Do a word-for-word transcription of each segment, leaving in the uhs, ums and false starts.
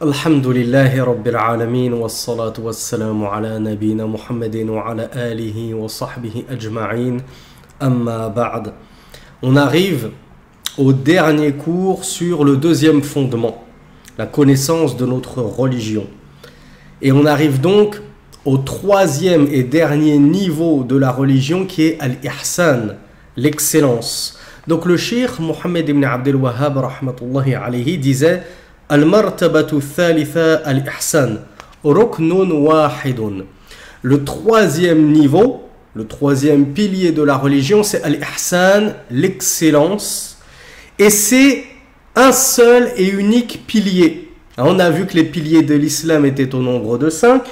Alhamdulillahi Rabbil Alameen wa salatu wa salamu ala nabina Muhammadin wa ala alihi wa sahbihi ajma'in amma ba'd. On arrive au dernier cours sur le deuxième fondement, la connaissance de notre religion. Et on arrive donc au troisième et dernier niveau de la religion qui est Al-Ihsan, l'excellence. Donc le Cheikh Mohammed ibn Abdel Wahhab rahmatullahi alayhi disait Al-Martabatu al-Thalitha al-Ihsan, Ruknun Wahidun. Le troisième niveau, le troisième pilier de la religion, c'est Al-Ihsan, l'excellence. Et c'est un seul et unique pilier. On a vu que les piliers de l'islam étaient au nombre de cinq.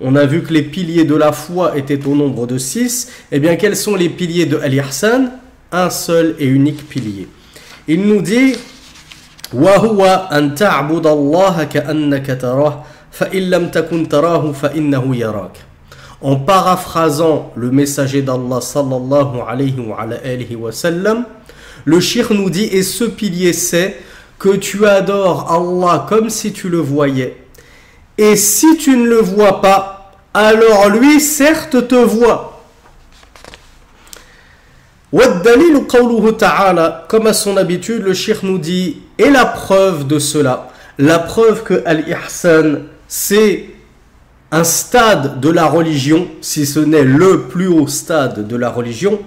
On a vu que les piliers de la foi étaient au nombre de six. Eh bien, quels sont les piliers de Al-Ihsan? Un seul et unique pilier. Il nous dit وهو أن تعبد الله كأنك تراه فإن لم تكن تراه فإنه يراك. En paraphrasant le messager d'Allah sallallahu alayhi wa alayhi wa sallam, le cheikh nous dit et ce pilier c'est que tu adores Allah comme si tu le voyais, et si tu ne le vois pas, alors lui certes te voit. وَالدَّلِيلُ قَوْلُهُ تَعَالَى. Comme à son habitude, le cheikh nous dit, et la preuve de cela, la preuve que Al-Ihsan, c'est un stade de la religion, si ce n'est le plus haut stade de la religion.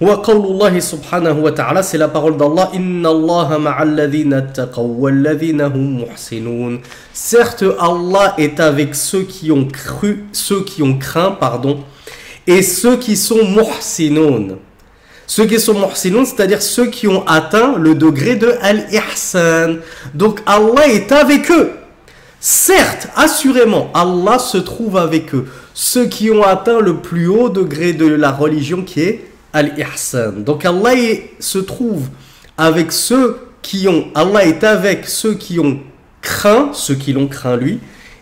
وَقَوْلُ اللَّهِ سُبْحَانَهُ وَتَعَالَى, c'est la parole d'Allah. إِنَّ اللَّهَ مَعَ الَّذِينَ اتَّقَوْا وَالَّذِينَ هُمْ مُحْسِنُونَ. Certes, Allah est avec ceux qui ont cru, ceux qui ont craint, pardon, et ceux qui sont muhsinoun. Ceux qui sont muhsinoun, c'est-à-dire ceux qui ont atteint le degré de Al-Ihsan. Donc Allah est avec eux. Certes, assurément, Allah se trouve avec eux. Ceux qui ont atteint le plus haut degré de la religion qui est Al-Ihsan. Donc Allah se trouve avec ceux qui ont... Allah est avec ceux qui ont craint, ceux qui l'ont craint lui,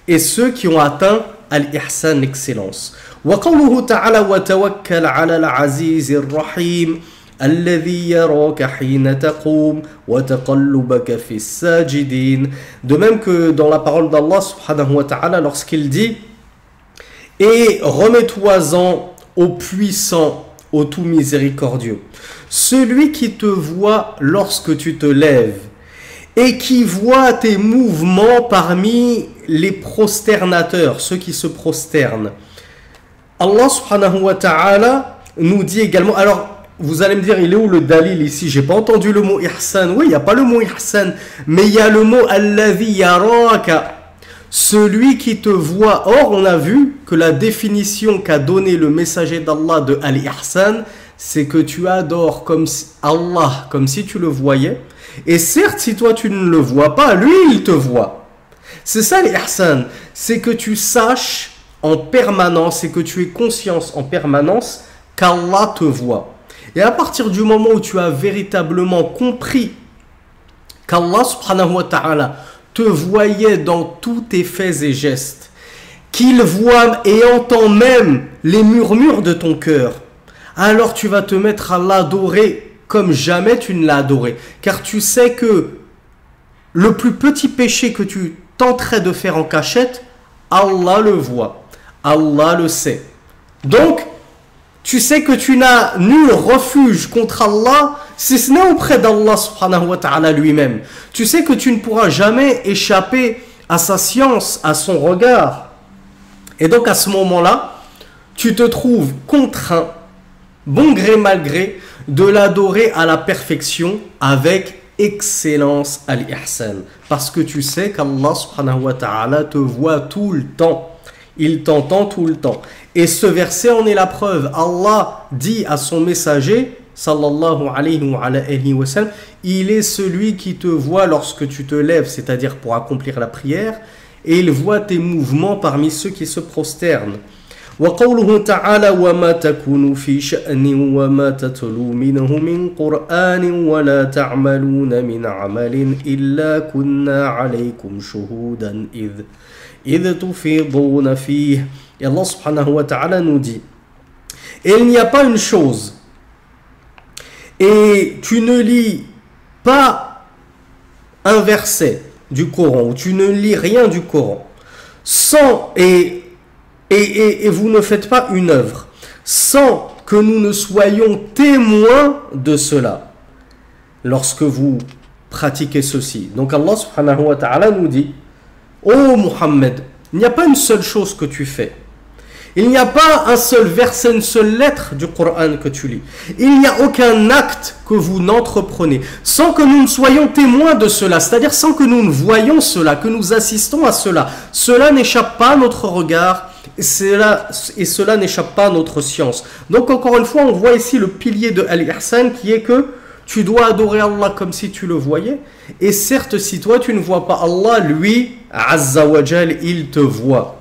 et ceux qui ont atteint Al-Ihsan, l'excellence. وقوله تعالى وتوكل على العزيز الرحيم الذي يراك حين تقوم وتقلبك في الساجدين. De même que dans la parole d'Allah subhanahu wa ta'ala lorsqu'il dit et remets-toi-en au puissant, au tout miséricordieux, celui qui te voit lorsque tu te lèves et qui voit tes mouvements parmi les prosternateurs, ceux qui se prosternent. Allah subhanahu wa ta'ala nous dit également, alors vous allez me dire il est où le dalil ici, j'ai pas entendu le mot ihsan. Oui, il n'y a pas le mot ihsan, mais il y a le mot alladhi yaraka, celui qui te voit. Or on a vu que la définition qu'a donnée le messager d'Allah de al-ihsan, c'est que tu adores comme si Allah comme si tu le voyais, et certes si toi tu ne le vois pas, lui il te voit. C'est ça l'ihsan, c'est que tu saches en permanence et que tu aies conscience en permanence qu'Allah te voit. Et à partir du moment où tu as véritablement compris qu'Allah subhanahu wa ta'ala te voyait dans tous tes faits et gestes, qu'il voit et entend même les murmures de ton cœur, alors tu vas te mettre à l'adorer comme jamais tu ne l'as adoré. Car tu sais que le plus petit péché que tu tenterais de faire en cachette, Allah le voit. Allah le sait. Donc, tu sais que tu n'as nul refuge contre Allah, si ce n'est auprès d'Allah subhanahu wa ta'ala lui-même. Tu sais que tu ne pourras jamais échapper à sa science, à son regard. Et donc, à ce moment-là, tu te trouves contraint, bon gré mal gré, de l'adorer à la perfection avec excellence al-ihsan. Parce que tu sais qu'Allah subhanahu wa ta'ala te voit tout le temps. Il t'entend tout le temps. Et ce verset en est la preuve. Allah dit à son messager, sallallahu alayhi wa alayhi wa sallam, il est celui qui te voit lorsque tu te lèves, c'est-à-dire pour accomplir la prière, et il voit tes mouvements parmi ceux qui se prosternent. وقوله تعالى وما تكون في شأن وما تتلو منه من قرآن ولا تعملون من عمل إلا كنا عليكم شهودا إذ إذ تفيضون فيه. Et Allah subhanahu wa ta'ala nous dit et il n'y a pas une chose et tu ne lis pas un verset du Coran, ou tu ne lis rien du Coran, sans, et, et, et, et vous ne faites pas une œuvre, sans que nous ne soyons témoins de cela, lorsque vous pratiquez ceci. Donc Allah subhanahu wa ta'ala nous dit, ô Muhammad, il n'y a pas une seule chose que tu fais, il n'y a pas un seul verset, une seule lettre du Coran que tu lis, il n'y a aucun acte que vous n'entreprenez, sans que nous ne soyons témoins de cela, c'est-à-dire sans que nous ne voyons cela, que nous assistons à cela. Cela n'échappe pas à notre regard, et cela, et cela n'échappe pas à notre science. Donc encore une fois, on voit ici le pilier de Al-Ihsan qui est que tu dois adorer Allah comme si tu le voyais, et certes si toi tu ne vois pas Allah, lui, Azza wa Jal, il te voit.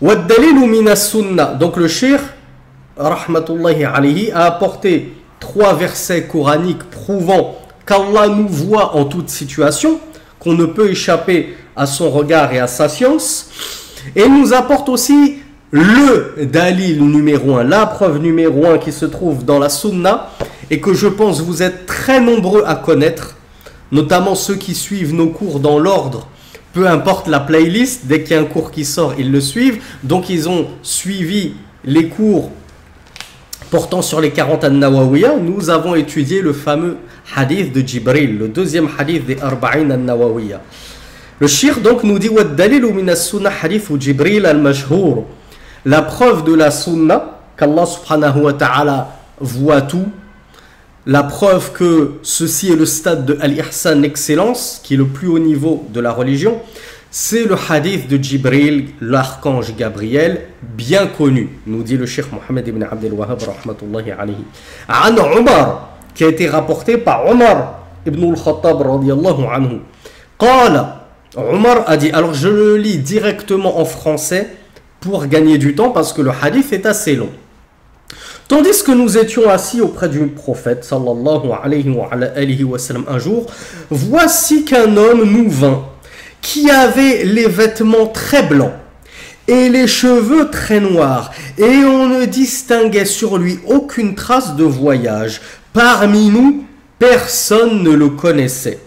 Donc le cheikh, rahmatullahi alayhi, a apporté trois versets coraniques prouvant qu'Allah nous voit en toute situation, qu'on ne peut échapper à son regard et à sa science, et il nous apporte aussi le dalil numéro un, la preuve numéro un qui se trouve dans la sunna et que je pense vous êtes très nombreux à connaître, notamment ceux qui suivent nos cours dans l'ordre. Peu importe la playlist, dès qu'il y a un cours qui sort, ils le suivent. Donc, ils ont suivi les cours portant sur les quarante An-Nawawiyah. Nous avons étudié le fameux hadith de Jibril, le deuxième hadith des Arba'in An-Nawawiyah. Le cheikh donc nous dit « Wa dalilu min as-sunnah hadith ou Jibril al-mashhour » La preuve de la sunna, qu'Allah subhanahu wa ta'ala voit tout. La preuve que ceci est le stade de Al-Ihsan, l'excellence, qui est le plus haut niveau de la religion, c'est le hadith de Jibril, l'archange Gabriel, bien connu, nous dit le cheikh Mohammed ibn Abdel Wahhab, rahmatullahi alayhi. An Omar, qui a été rapporté par Omar ibn al-Khattab, radiyallahu anhu. Qala, Omar a dit, alors je le lis directement en français pour gagner du temps parce que le hadith est assez long. Tandis que nous étions assis auprès du prophète, sallallahu alayhi wa alayhi wa sallam, un jour, voici qu'un homme nous vint, qui avait les vêtements très blancs et les cheveux très noirs, et on ne distinguait sur lui aucune trace de voyage. Parmi nous, personne ne le connaissait.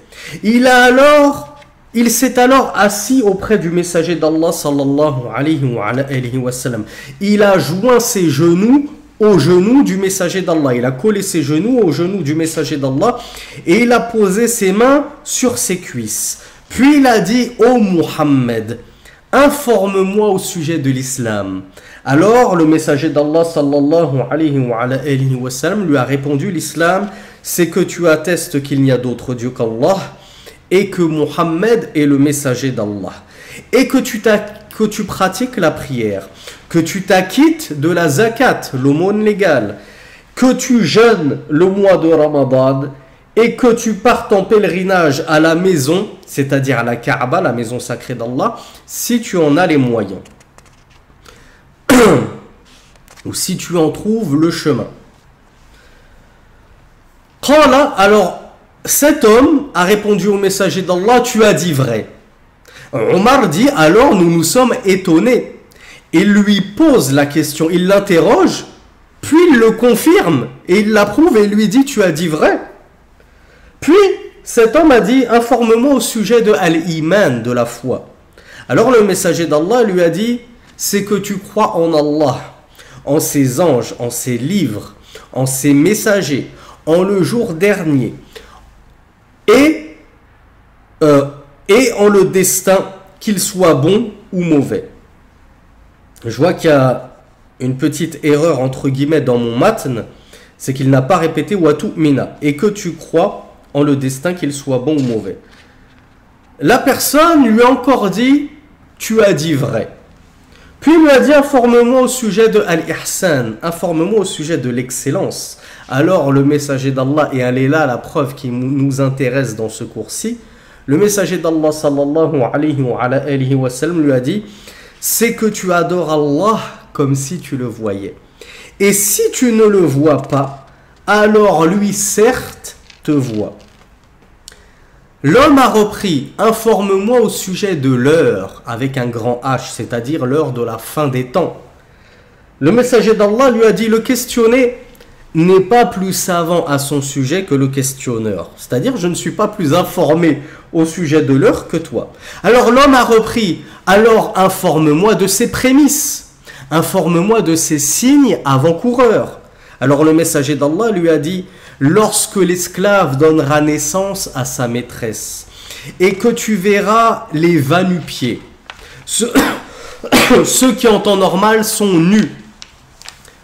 Il a alors... Il s'est alors assis auprès du messager d'Allah, sallallahu alayhi wa alayhi wa sallam. Il a joint ses genoux aux genoux du messager d'Allah. Il a collé ses genoux aux genoux du messager d'Allah et il a posé ses mains sur ses cuisses. Puis il a dit « Ô Muhammad, informe-moi au sujet de l'islam. » Alors le messager d'Allah, sallallahu alayhi wa alayhi wa sallam, lui a répondu « L'islam, c'est que tu attestes qu'il n'y a d'autre Dieu qu'Allah. » et que Mohammed est le messager d'Allah, et que tu, que tu pratiques la prière, que tu t'acquittes de la zakat, l'aumône légale, que tu jeûnes le mois de Ramadan, et que tu partes en pèlerinage à la maison, c'est-à-dire à la Kaaba, la maison sacrée d'Allah, si tu en as les moyens, ou si tu en trouves le chemin. Qala, alors, cet homme a répondu au messager d'Allah, tu as dit vrai. Omar dit, alors nous nous sommes étonnés. Il lui pose la question, il l'interroge, puis il le confirme, et il l'approuve et lui dit, tu as dit vrai. Puis cet homme a dit, informe-moi au sujet de Al-Iman, de la foi. Alors le messager d'Allah lui a dit, c'est que tu crois en Allah, en ses anges, en ses livres, en ses messagers, en le jour dernier. Et, euh, et en le destin, qu'il soit bon ou mauvais. Je vois qu'il y a une petite erreur entre guillemets dans mon matn, c'est qu'il n'a pas répété wa tu'mina, et que tu crois en le destin, qu'il soit bon ou mauvais. La personne lui a encore dit, tu as dit vrai. Puis il lui a dit, informe-moi au sujet de Al-Ihsan, informe-moi au sujet de l'excellence. Alors le messager d'Allah, et elle est là la preuve qui nous intéresse dans ce cours-ci, le messager d'Allah sallallahu alayhi wa alayhi wa sallam lui a dit, c'est que tu adores Allah comme si tu le voyais. Et si tu ne le vois pas, alors lui certes te voit. L'homme a repris, informe-moi au sujet de l'heure, avec un grand H, c'est-à-dire l'heure de la fin des temps. Le messager d'Allah lui a dit, le questionner n'est pas plus savant à son sujet que le questionneur. C'est-à-dire, je ne suis pas plus informé au sujet de l'heure que toi. Alors l'homme a repris, alors informe-moi de ses prémices, informe-moi de ses signes avant-coureurs. Alors le messager d'Allah lui a dit, lorsque l'esclave donnera naissance à sa maîtresse, et que tu verras les va-nu-pieds, ceux, ceux qui en temps normal sont nus,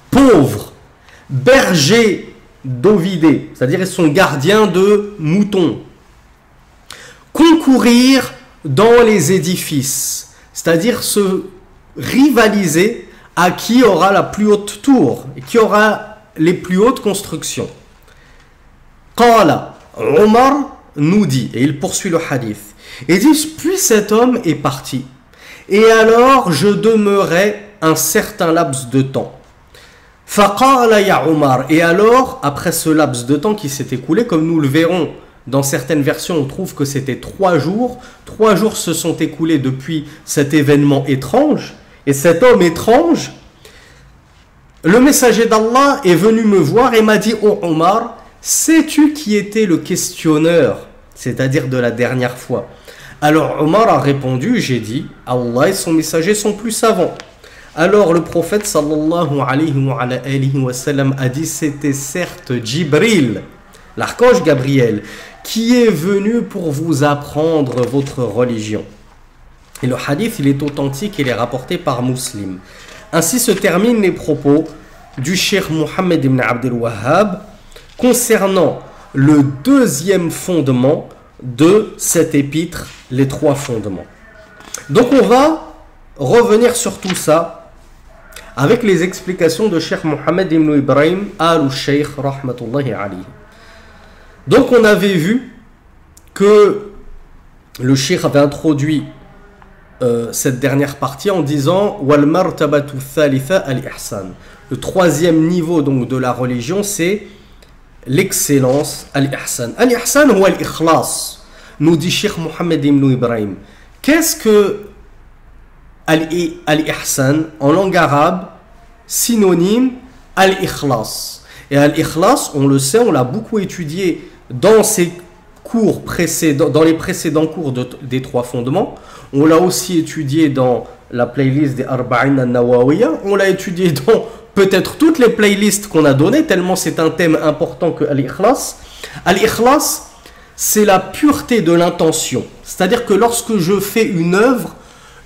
pauvres, bergers d'ovidés, c'est-à-dire ils sont gardiens de moutons, concourir dans les édifices, c'est-à-dire se rivaliser à qui aura la plus haute tour, qui aura les plus hautes constructions. Qala, Omar nous dit, et il poursuit le hadith, et dit, puis cet homme est parti, et alors je demeurais un certain laps de temps. Faqala ya Omar, et alors, après ce laps de temps qui s'est écoulé, comme nous le verrons dans certaines versions, on trouve que c'était trois jours, trois jours se sont écoulés depuis cet événement étrange, et cet homme étrange, le messager d'Allah est venu me voir et m'a dit, ô Omar, sais-tu qui était le questionneur, c'est-à-dire de la dernière fois? Alors Omar a répondu, j'ai dit, Allah et son messager sont plus savants. Alors le prophète sallallahu alayhi wa alayhi wa sallam a dit, c'était certes Jibril, l'archange Gabriel, qui est venu pour vous apprendre votre religion. Et le hadith, il est authentique, il est rapporté par Muslim. Ainsi se terminent les propos du Cheikh Mohammed ibn Abdel Wahhab concernant le deuxième fondement de cet épître, les trois fondements. Donc on va revenir sur tout ça avec les explications de Cheikh Mohammed ibn Ibrahim al-Sheikh rahmatullahi alayhi. Donc on avait vu que le Cheikh avait introduit euh, cette dernière partie en disant wal martabatu thalitha al-ihsan. Le troisième niveau donc de la religion, c'est l'excellence, al-ihsan. Al-ihsan ou al-ikhlas, nous dit Cheikh Mohammed ibn Ibrahim. Qu'est-ce que Al-Ihsan, en langue arabe, synonyme Al-Ikhlas. Et Al-Ikhlas, on le sait, on l'a beaucoup étudié dans ses cours précédents, dans les précédents cours de, des Trois Fondements. On l'a aussi étudié dans la playlist des Arba'in An-Nawawiyah. On l'a étudié dans peut-être toutes les playlists qu'on a données, tellement c'est un thème important que Al-Ikhlas. Al-Ikhlas, c'est la pureté de l'intention. C'est-à-dire que lorsque je fais une œuvre,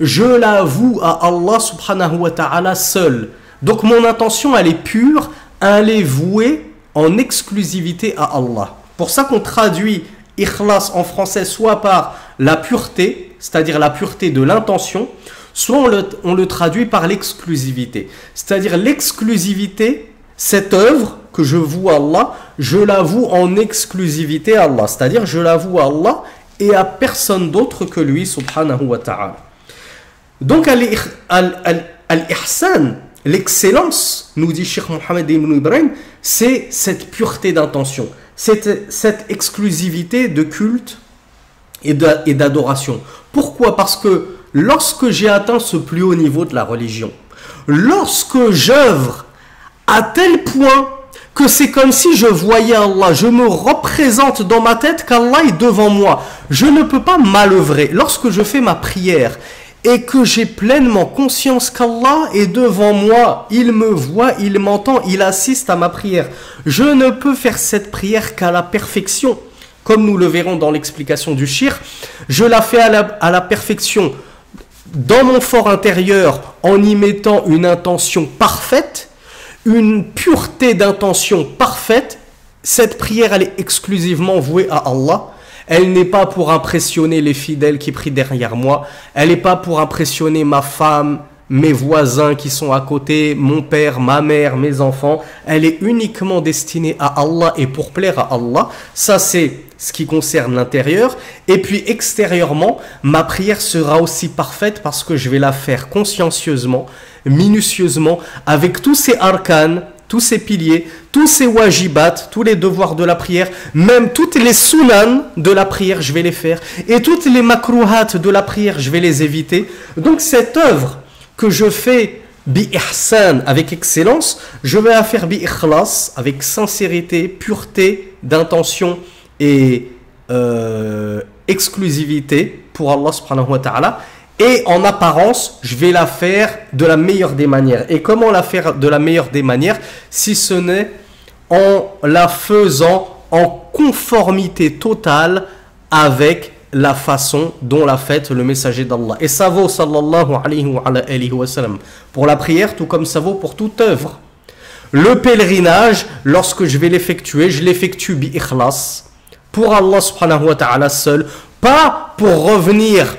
je la voue à Allah subhanahu wa ta'ala seul. Donc mon intention, elle est pure, elle est vouée en exclusivité à Allah. Pour ça qu'on traduit ikhlas en français soit par la pureté, c'est-à-dire la pureté de l'intention, soit on le, on le traduit par l'exclusivité. C'est-à-dire l'exclusivité, cette œuvre que je voue à Allah, je la voue en exclusivité à Allah. C'est-à-dire je la voue à Allah et à personne d'autre que lui subhanahu wa ta'ala. Donc al-ihsan, l'excellence, nous dit Cheikh Mohammed ibn Ibrahim, c'est cette pureté d'intention, cette, cette exclusivité de culte et d'adoration. Pourquoi ? Parce que lorsque j'ai atteint ce plus haut niveau de la religion, lorsque j'œuvre à tel point que c'est comme si je voyais Allah, je me représente dans ma tête qu'Allah est devant moi, je ne peux pas manœuvrer. Lorsque je fais ma prière et que j'ai pleinement conscience qu'Allah est devant moi, il me voit, il m'entend, il assiste à ma prière. Je ne peux faire cette prière qu'à la perfection. Comme nous le verrons dans l'explication du shir, je la fais à la, à la perfection dans mon fort intérieur en y mettant une intention parfaite, une pureté d'intention parfaite. Cette prière, elle est exclusivement vouée à Allah. Elle n'est pas pour impressionner les fidèles qui prient derrière moi. Elle n'est pas pour impressionner ma femme, mes voisins qui sont à côté, mon père, ma mère, mes enfants. Elle est uniquement destinée à Allah et pour plaire à Allah. Ça, c'est ce qui concerne l'intérieur. Et puis, extérieurement, ma prière sera aussi parfaite parce que je vais la faire consciencieusement, minutieusement, avec tous ces arcanes, tous ces piliers, tous ces wajibats, tous les devoirs de la prière, même toutes les sunan de la prière, je vais les faire, et toutes les makruhat de la prière, je vais les éviter. Donc cette œuvre que je fais bi ihsan, avec excellence, je vais la faire bi ikhlas, avec sincérité, pureté d'intention et euh, exclusivité pour Allah subhanahu wa ta'ala, et en apparence je vais la faire de la meilleure des manières. Et comment la faire de la meilleure des manières si ce n'est en la faisant en conformité totale avec la façon dont l'a faite le messager d'Allah. Et ça vaut, sallallahu alayhi wa alayhi wa sallam, pour la prière, tout comme ça vaut pour toute œuvre. Le pèlerinage, lorsque je vais l'effectuer, je l'effectue bi ikhlas, pour Allah subhanahu wa ta'ala seul, pas pour revenir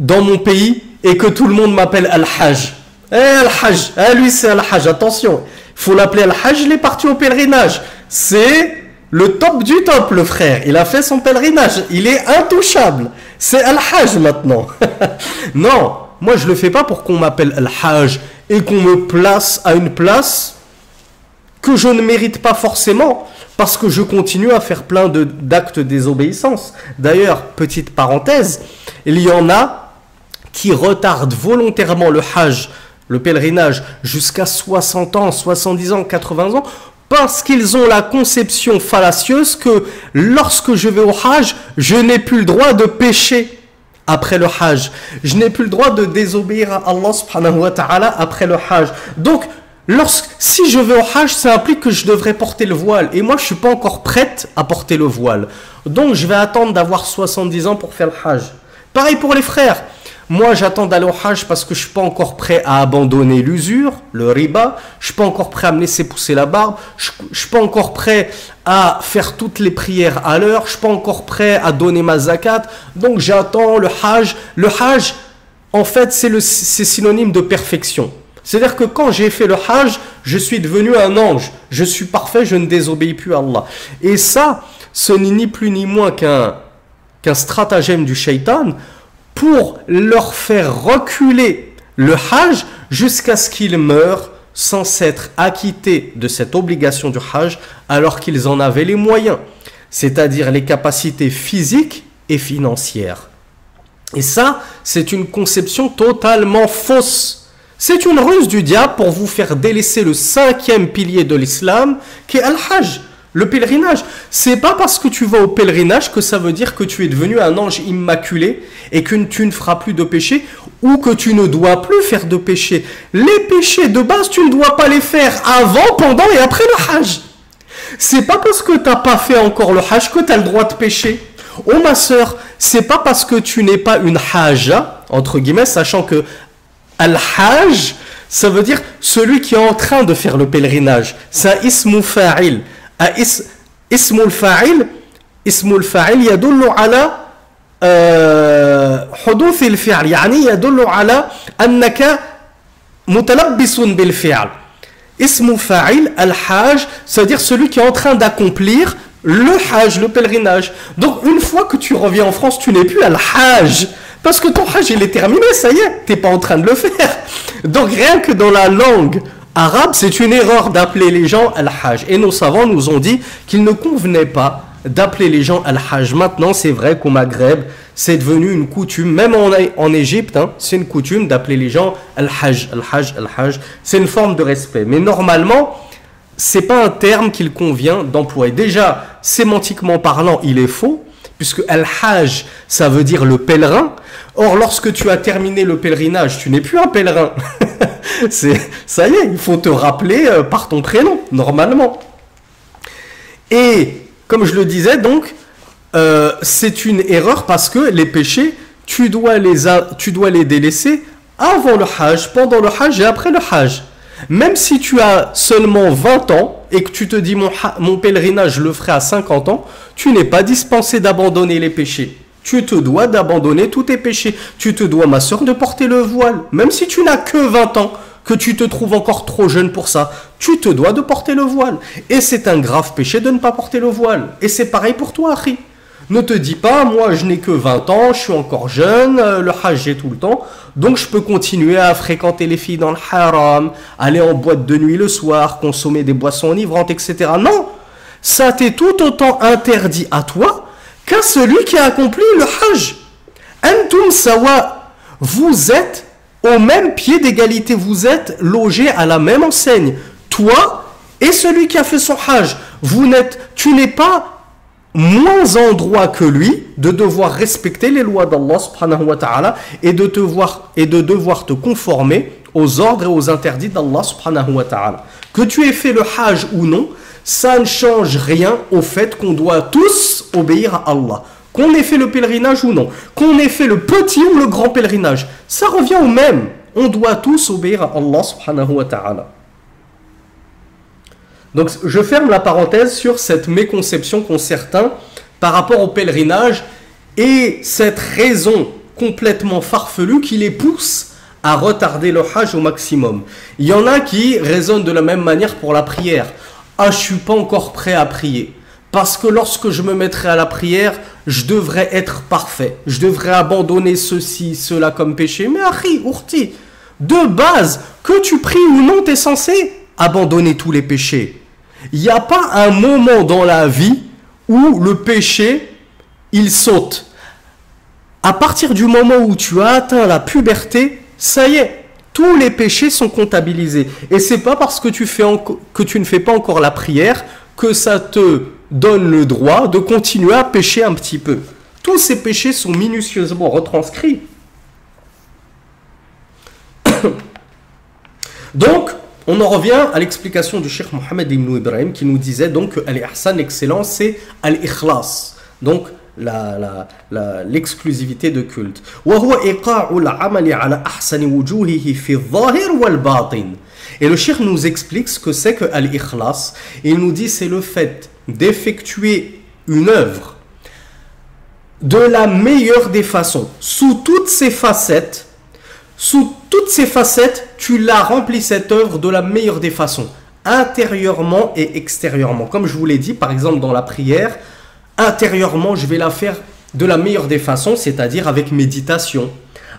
dans mon pays et que tout le monde m'appelle Al-Hajj. Eh Al-Hajj, eh, lui c'est Al-Hajj, attention, il faut l'appeler Al-Hajj, il est parti au pèlerinage. C'est le top du top, le frère, il a fait son pèlerinage, il est intouchable. C'est Al-Hajj maintenant. Non, moi je le fais pas pour qu'on m'appelle Al-Hajj et qu'on me place à une place que je ne mérite pas forcément, parce que je continue à faire plein de, d'actes désobéissance. D'ailleurs, petite parenthèse, il y en a qui retardent volontairement le Hajj, le pèlerinage, jusqu'à soixante ans, soixante-dix ans, quatre-vingts ans, parce qu'ils ont la conception fallacieuse que lorsque je vais au Hajj, je n'ai plus le droit de pécher après le Hajj. Je n'ai plus le droit de désobéir à Allah subhanahu wa ta'ala après le Hajj. Donc, lorsque, si je vais au Hajj, ça implique que je devrais porter le voile. Et moi, je ne suis pas encore prête à porter le voile. Donc, je vais attendre d'avoir soixante-dix ans pour faire le Hajj. Pareil pour les frères. Moi, j'attends d'aller au Hajj parce que je ne suis pas encore prêt à abandonner l'usure, le riba. Je ne suis pas encore prêt à me laisser pousser la barbe. Je ne suis pas encore prêt à faire toutes les prières à l'heure. Je ne suis pas encore prêt à donner ma zakat. Donc, j'attends le Hajj. Le Hajj, en fait, c'est, le, c'est synonyme de perfection. C'est-à-dire que quand j'ai fait le Hajj, je suis devenu un ange. Je suis parfait, je ne désobéis plus à Allah. Et ça, ce n'est ni plus ni moins qu'un, qu'un stratagème du shaitan, pour leur faire reculer le Hajj jusqu'à ce qu'ils meurent sans s'être acquittés de cette obligation du Hajj alors qu'ils en avaient les moyens, c'est-à-dire les capacités physiques et financières. Et ça, c'est une conception totalement fausse. C'est une ruse du diable pour vous faire délaisser le cinquième pilier de l'islam qui est Al-Hajj. Le pèlerinage, c'est pas parce que tu vas au pèlerinage que ça veut dire que tu es devenu un ange immaculé et que tu ne feras plus de péché ou que tu ne dois plus faire de péché. Les péchés de base, tu ne dois pas les faire avant, pendant et après le Hajj. C'est pas parce que tu n'as pas fait encore le Hajj que tu as le droit de pécher. Oh ma sœur, c'est pas parce que tu n'es pas une Hajja, entre guillemets, sachant que Al-Hajj, ça veut dire celui qui est en train de faire le pèlerinage. C'est un ismu fa'il. اسم الفاعل اسم الفاعل يدل على حدوث الفعل يعني يدل على أنك متلبس بالفعل اسم فاعل الحاج c'est-à-dire celui qui est en train d'accomplir le hajj, le pèlerinage. Donc une fois que tu reviens en France, tu n'es plus al-hajj parce que ton hajj il est terminé, ça y est, t'es pas en train de le faire. Donc rien que dans la langue arabe, c'est une erreur d'appeler les gens al-hajj. Et nos savants nous ont dit qu'il ne convenait pas d'appeler les gens al-hajj. Maintenant, c'est vrai qu'au Maghreb, c'est devenu une coutume, même en, en Égypte, hein, c'est une coutume d'appeler les gens al-hajj, al-hajj, al-hajj. C'est une forme de respect. Mais normalement, c'est pas un terme qu'il convient d'employer. Déjà, sémantiquement parlant, il est faux, puisque al-hajj, ça veut dire le pèlerin. Or, lorsque tu as terminé le pèlerinage, tu n'es plus un pèlerin. C'est, ça y est, il faut te rappeler euh, par ton prénom, normalement. Et, comme je le disais, donc, euh, c'est une erreur parce que les péchés, tu dois les, a, tu dois les délaisser avant le Hajj, pendant le Hajj et après le Hajj. Même si tu as seulement vingt ans et que tu te dis mon, mon pèlerinage, je le ferai à cinquante ans, tu n'es pas dispensé d'abandonner les péchés. Tu te dois d'abandonner tous tes péchés. Tu te dois, ma sœur, de porter le voile. Même si tu n'as que vingt ans, que tu te trouves encore trop jeune pour ça, tu te dois de porter le voile. Et c'est un grave péché de ne pas porter le voile. Et c'est pareil pour toi, Akhi. Ne te dis pas, moi, je n'ai que vingt ans, je suis encore jeune, euh, le hajj j'ai tout le temps, donc je peux continuer à fréquenter les filles dans le haram, aller en boîte de nuit le soir, consommer des boissons enivrantes, et cetera. Non, ça t'est tout autant interdit à toi qu'à celui qui a accompli le Hajj. Antum sawa, vous êtes au même pied d'égalité, vous êtes logés à la même enseigne, toi et celui qui a fait son hajj. Vous n'êtes, tu n'es pas moins en droit que lui de devoir respecter les lois d'Allah subhanahu wa ta'ala et de te voir, et de devoir te conformer aux ordres et aux interdits d'Allah subhanahu wa ta'ala. Que tu aies fait le hajj ou non, ça ne change rien au fait qu'on doit tous obéir à Allah. Qu'on ait fait le pèlerinage ou non, qu'on ait fait le petit ou le grand pèlerinage, ça revient au même. On doit tous obéir à Allah subhanahu wa ta'ala. Donc je ferme la parenthèse sur cette méconception qu'ont certains par rapport au pèlerinage et cette raison complètement farfelue qui les pousse à retarder le hajj au maximum. Il y en a qui raisonnent de la même manière pour la prière. « Ah, je ne suis pas encore prêt à prier. » Parce que lorsque je me mettrai à la prière, je devrais être parfait. Je devrais abandonner ceci, cela comme péché. Mais Ahri, Ourti, de base, que tu pries ou non, tu es censé abandonner tous les péchés. Il n'y a pas un moment dans la vie où le péché, il saute. À partir du moment où tu as atteint la puberté, ça y est, tous les péchés sont comptabilisés. Et ce n'est pas parce que tu, fais en... que tu ne fais pas encore la prière que ça te donne le droit de continuer à pécher un petit peu. Tous ces péchés sont minutieusement retranscrits. Donc, on en revient à l'explication du Cheikh Mohammed ibn Ibrahim qui nous disait donc que Al-Ihsan, l'excellence, c'est Al-Ikhlas, donc la, la, la, l'exclusivité de culte. Et le Cheikh nous explique ce que c'est que Al-Ikhlas. Il nous dit c'est le fait d'effectuer une œuvre de la meilleure des façons, sous toutes ses facettes, sous toutes ses facettes, tu l'as rempli cette œuvre de la meilleure des façons, intérieurement et extérieurement. Comme je vous l'ai dit, par exemple dans la prière, intérieurement, je vais la faire de la meilleure des façons, c'est-à-dire avec méditation,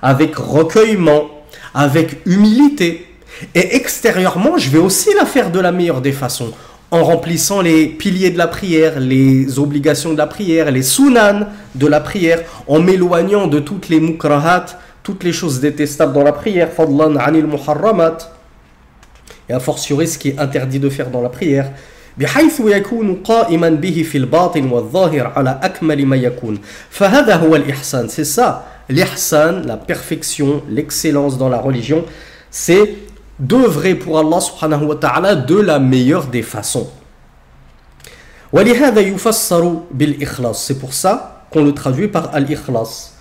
avec recueillement, avec humilité. Et extérieurement, je vais aussi la faire de la meilleure des façons, en remplissant les piliers de la prière, les obligations de la prière, les sunan de la prière, en m'éloignant de toutes les mukrahat, toutes les choses détestables dans la prière, fadlan anil muharramat, et a fortiori ce qui est interdit de faire dans la prière, بحيث يكون قائما به في الباطن والظاهر على أكمل ما يكون. فهذا هو الإحسان. C'est ça, l'ihsan, la perfection, l'excellence dans la religion, c'est d'œuvrer pour Allah subhanahu wa ta'ala de la meilleure des façons. وَلِهَذَا يُفَسَّرُ بِالْإِخْلَاصِ. C'est pour ça qu'on le traduit par al-ikhlas.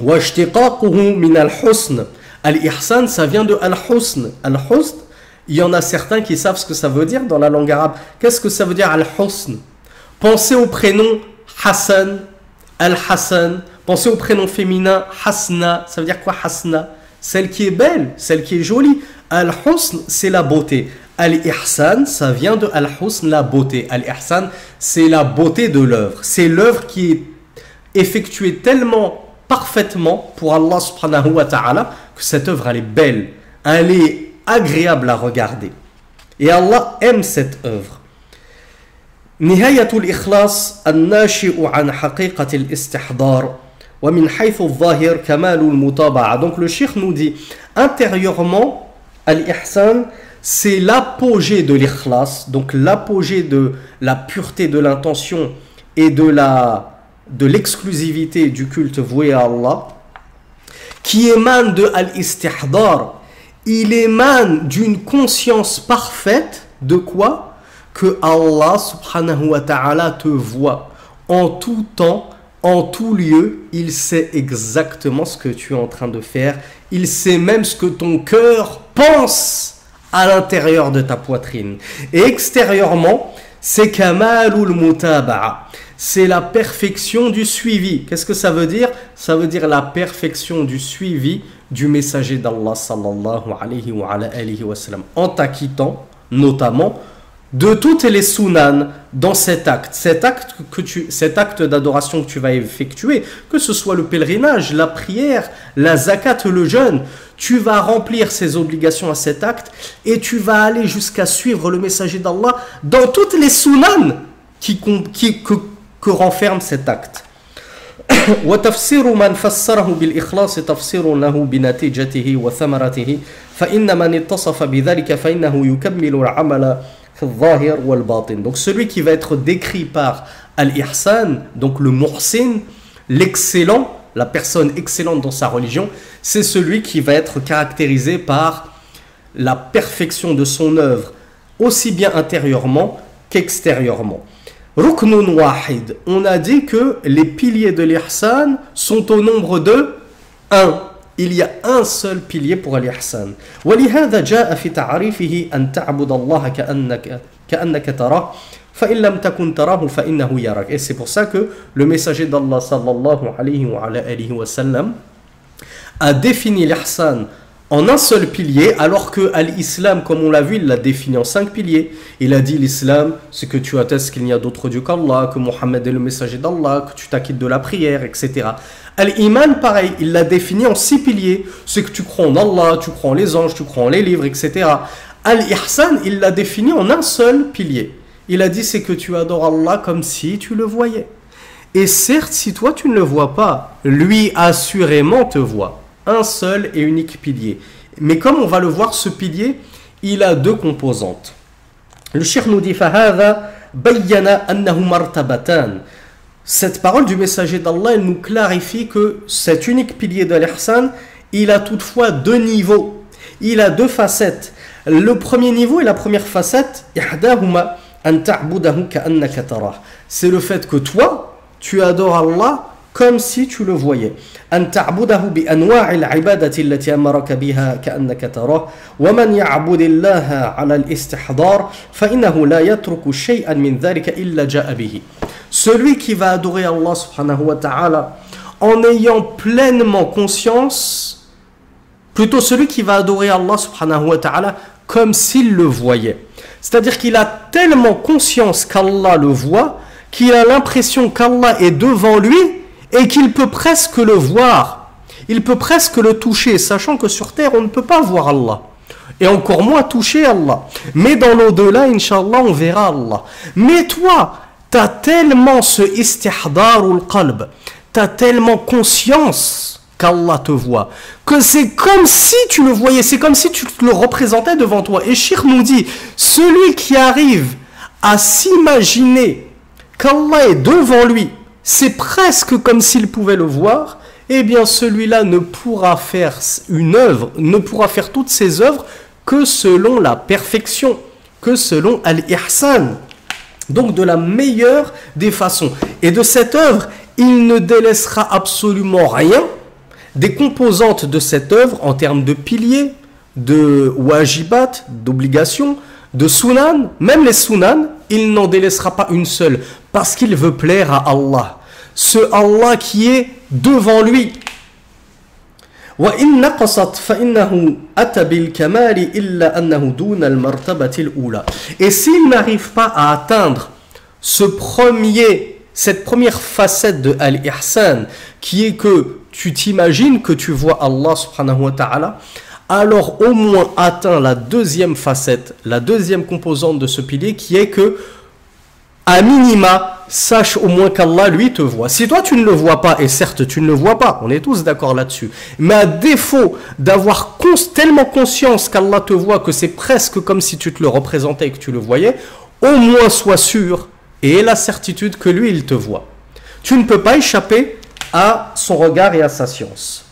وَاشْتِقَاقُهُ مِنَ الْحُسْنِ. Al-ihsan, ça vient de al-husn. Al-husn, il y en a certains qui savent ce que ça veut dire dans la langue arabe. Qu'est-ce que ça veut dire al-husn? Pensez au prénom Hassan, al-Hassan. Pensez au prénom féminin Hasna. Ça veut dire quoi Hasna? Celle qui est belle, celle qui est jolie. Al-Husn, c'est la beauté. Al-Ihsan, ça vient de Al-Husn, la beauté. Al-Ihsan, c'est la beauté de l'œuvre. C'est l'œuvre qui est effectuée tellement parfaitement pour Allah subhanahu wa ta'ala que cette œuvre, elle est belle. Elle est agréable à regarder. Et Allah aime cette œuvre. Nihayatul Ikhlas, an-nashi'u an haqiqatil istihdar. Donc le Cheikh nous dit, intérieurement, Al-Ihsan, c'est l'apogée de l'ikhlas, donc l'apogée de la pureté de l'intention et de, la, de l'exclusivité du culte voué à Allah, qui émane de Al-Istihdar. Il émane d'une conscience parfaite de quoi? Que Allah subhanahu wa ta'ala te voit en tout temps, en tout lieu. Il sait exactement ce que tu es en train de faire. Il sait même ce que ton cœur pense à l'intérieur de ta poitrine. Et extérieurement, c'est kamalul mutaba'a. C'est la perfection du suivi. Qu'est-ce que ça veut dire? Ça veut dire la perfection du suivi du messager d'Allah sallallahu alayhi wa alayhi wa sallam. En t'acquittant, notamment, de toutes les sunan dans cet acte, cet acte, que tu, cet acte d'adoration que tu vas effectuer, que ce soit le pèlerinage, la prière, la zakat, le jeûne, tu vas remplir ces obligations à cet acte et tu vas aller jusqu'à suivre le messager d'Allah dans toutes les sunan qui, qui, que, que renferme cet acte. وتفسير من فسره بالإخلاص تفسير له بنتيجته وثمرته، فإن من اتصف بذلك فإنه يكمل العمل في الظاهر والباطن. Donc celui qui va être décrit par Al-Ihsan, donc le muhsin, l'excellent, la personne excellente dans sa religion, c'est celui qui va être caractérisé par la perfection de son œuvre, aussi bien intérieurement qu'extérieurement. Ruknun wahid, on a dit que les piliers de l'ihsan sont au nombre de un. Il y a un seul pilier pour l'ihsan. ولهذا جاء في تعريفه أن تعبد الله كأنك كأنك تراه فإن لم تكن تراه فإنه يراك. Et c'est pour ça que le messager d'Allah sallallahu alayhi wa alihi wa sallam a défini l'ihsan en un seul pilier, alors que l'islam, comme on l'a vu, il l'a défini en cinq piliers. Il a dit l'islam, c'est que tu attestes qu'il n'y a d'autre Dieu qu'Allah, que Mohammed est le messager d'Allah, que tu t'acquittes de la prière, et cetera. Al-Iman, pareil, il l'a défini en six piliers, c'est que tu crois en Allah, tu crois en les anges, tu crois en les livres, et cetera. Al-Ihsan, il l'a défini en un seul pilier. Il a dit c'est que tu adores Allah comme si tu le voyais. Et certes, si toi tu ne le vois pas, lui assurément te voit. Un seul et unique pilier. Mais comme on va le voir, ce pilier, il a deux composantes. Le Cheikh nous dit Fahada bayyana annahu martabatan. Cette parole du messager d'Allah, elle nous clarifie que cet unique pilier de l'ihsan, il a toutefois deux niveaux. Il a deux facettes. Le premier niveau et la première facette, ihdahuma an ta'budahu ka'annaka tarah. C'est le fait que toi, tu adores Allah comme si tu le voyais. أن تعبده بأنواع العبادة التي أمرك بها كأنك تراه ومن يعبد الله على الاستحضار فإنه لا يترك شيئا من ذلك إلا جاء به. Celui qui va adorer Allah subhanahu wa ta'ala en ayant pleinement conscience, plutôt celui qui va adorer Allah subhanahu wa ta'ala comme s'il le voyait. C'est-à-dire qu'il a tellement conscience qu'Allah le voit, qu'il a l'impression qu'Allah est devant lui, et qu'il peut presque le voir, il peut presque le toucher, sachant que sur terre, on ne peut pas voir Allah, et encore moins toucher Allah. Mais dans l'au-delà, Inch'Allah, on verra Allah. Mais toi, tu as tellement ce istihdar ou le qalb, tu as tellement conscience qu'Allah te voit, que c'est comme si tu le voyais, c'est comme si tu le représentais devant toi. Et Cheikh nous dit, celui qui arrive à s'imaginer qu'Allah est devant lui, c'est presque comme s'il pouvait le voir, eh bien celui-là ne pourra faire une œuvre, ne pourra faire toutes ses œuvres que selon la perfection, que selon Al-Ihsan, donc de la meilleure des façons. Et de cette œuvre, il ne délaissera absolument rien des composantes de cette œuvre en termes de piliers, de wajibat, d'obligations, de sunan, même les sunan, il n'en délaissera pas une seule, parce qu'il veut plaire à Allah, ce Allah qui est devant lui. Et s'il n'arrive pas à atteindre ce premier, cette première facette de Al-Ihsan, qui est que tu t'imagines que tu vois Allah subhanahu wa ta'ala, alors au moins atteint la deuxième facette, la deuxième composante de ce pilier, qui est que, à minima, sache au moins qu'Allah, lui, te voit. Si toi, tu ne le vois pas, et certes, tu ne le vois pas, on est tous d'accord là-dessus, mais à défaut d'avoir cons- tellement conscience qu'Allah te voit, que c'est presque comme si tu te le représentais et que tu le voyais, au moins sois sûr et aie la certitude que lui, il te voit. Tu ne peux pas échapper à son regard et à sa science.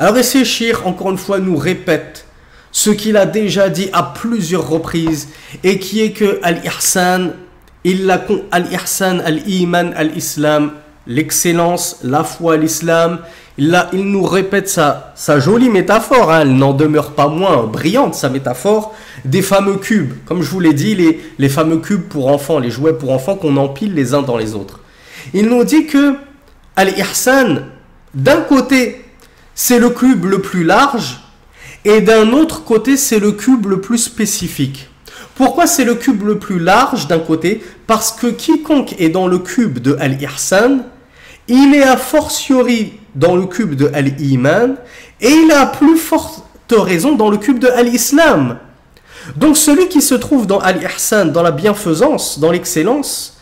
Alors ici, Cheikh, encore une fois, nous répète ce qu'il a déjà dit à plusieurs reprises, et qui est que Al-Ihsan, il l'a con... Al-Ihsan, Al-Iman, Al-Islam, l'excellence, la foi, l'islam, il, l'a... il nous répète sa, sa jolie métaphore, hein. Elle n'en demeure pas moins brillante, sa métaphore, des fameux cubes, comme je vous l'ai dit, les, les fameux cubes pour enfants, les jouets pour enfants qu'on empile les uns dans les autres. Il nous dit que Al-Ihsan, d'un côté, c'est le cube le plus large, et d'un autre côté, c'est le cube le plus spécifique. Pourquoi c'est le cube le plus large d'un côté? Parce que quiconque est dans le cube de Al-Ihsan, il est a fortiori dans le cube de Al-Iman, et il a plus forte raison dans le cube de Al-Islam. Donc celui qui se trouve dans Al-Ihsan, dans la bienfaisance, dans l'excellence,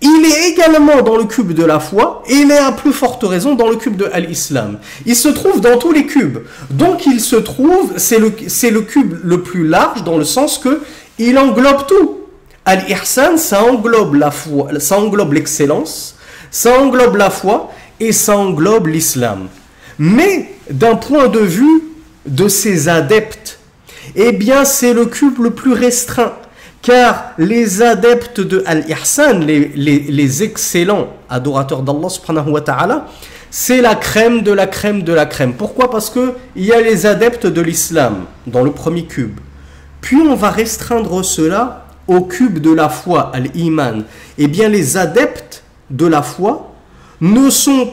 il est également dans le cube de la foi, et il est à plus forte raison dans le cube de Al-Islam. Il se trouve dans tous les cubes. Donc il se trouve, c'est le, c'est le cube le plus large, dans le sens que il englobe tout. Al-Ihsan, ça englobe la foi, ça englobe l'excellence, ça englobe la foi, et ça englobe l'islam. Mais d'un point de vue de ses adeptes, eh bien c'est le cube le plus restreint. Car les adeptes de Al-Ihsan, les, les, les excellents adorateurs d'Allah subhanahu wa ta'ala, c'est la crème de la crème de la crème. Pourquoi? Parce qu'il y a les adeptes de l'islam dans le premier cube. Puis on va restreindre cela au cube de la foi, Al-Iman. Eh bien les adeptes de la foi ne sont,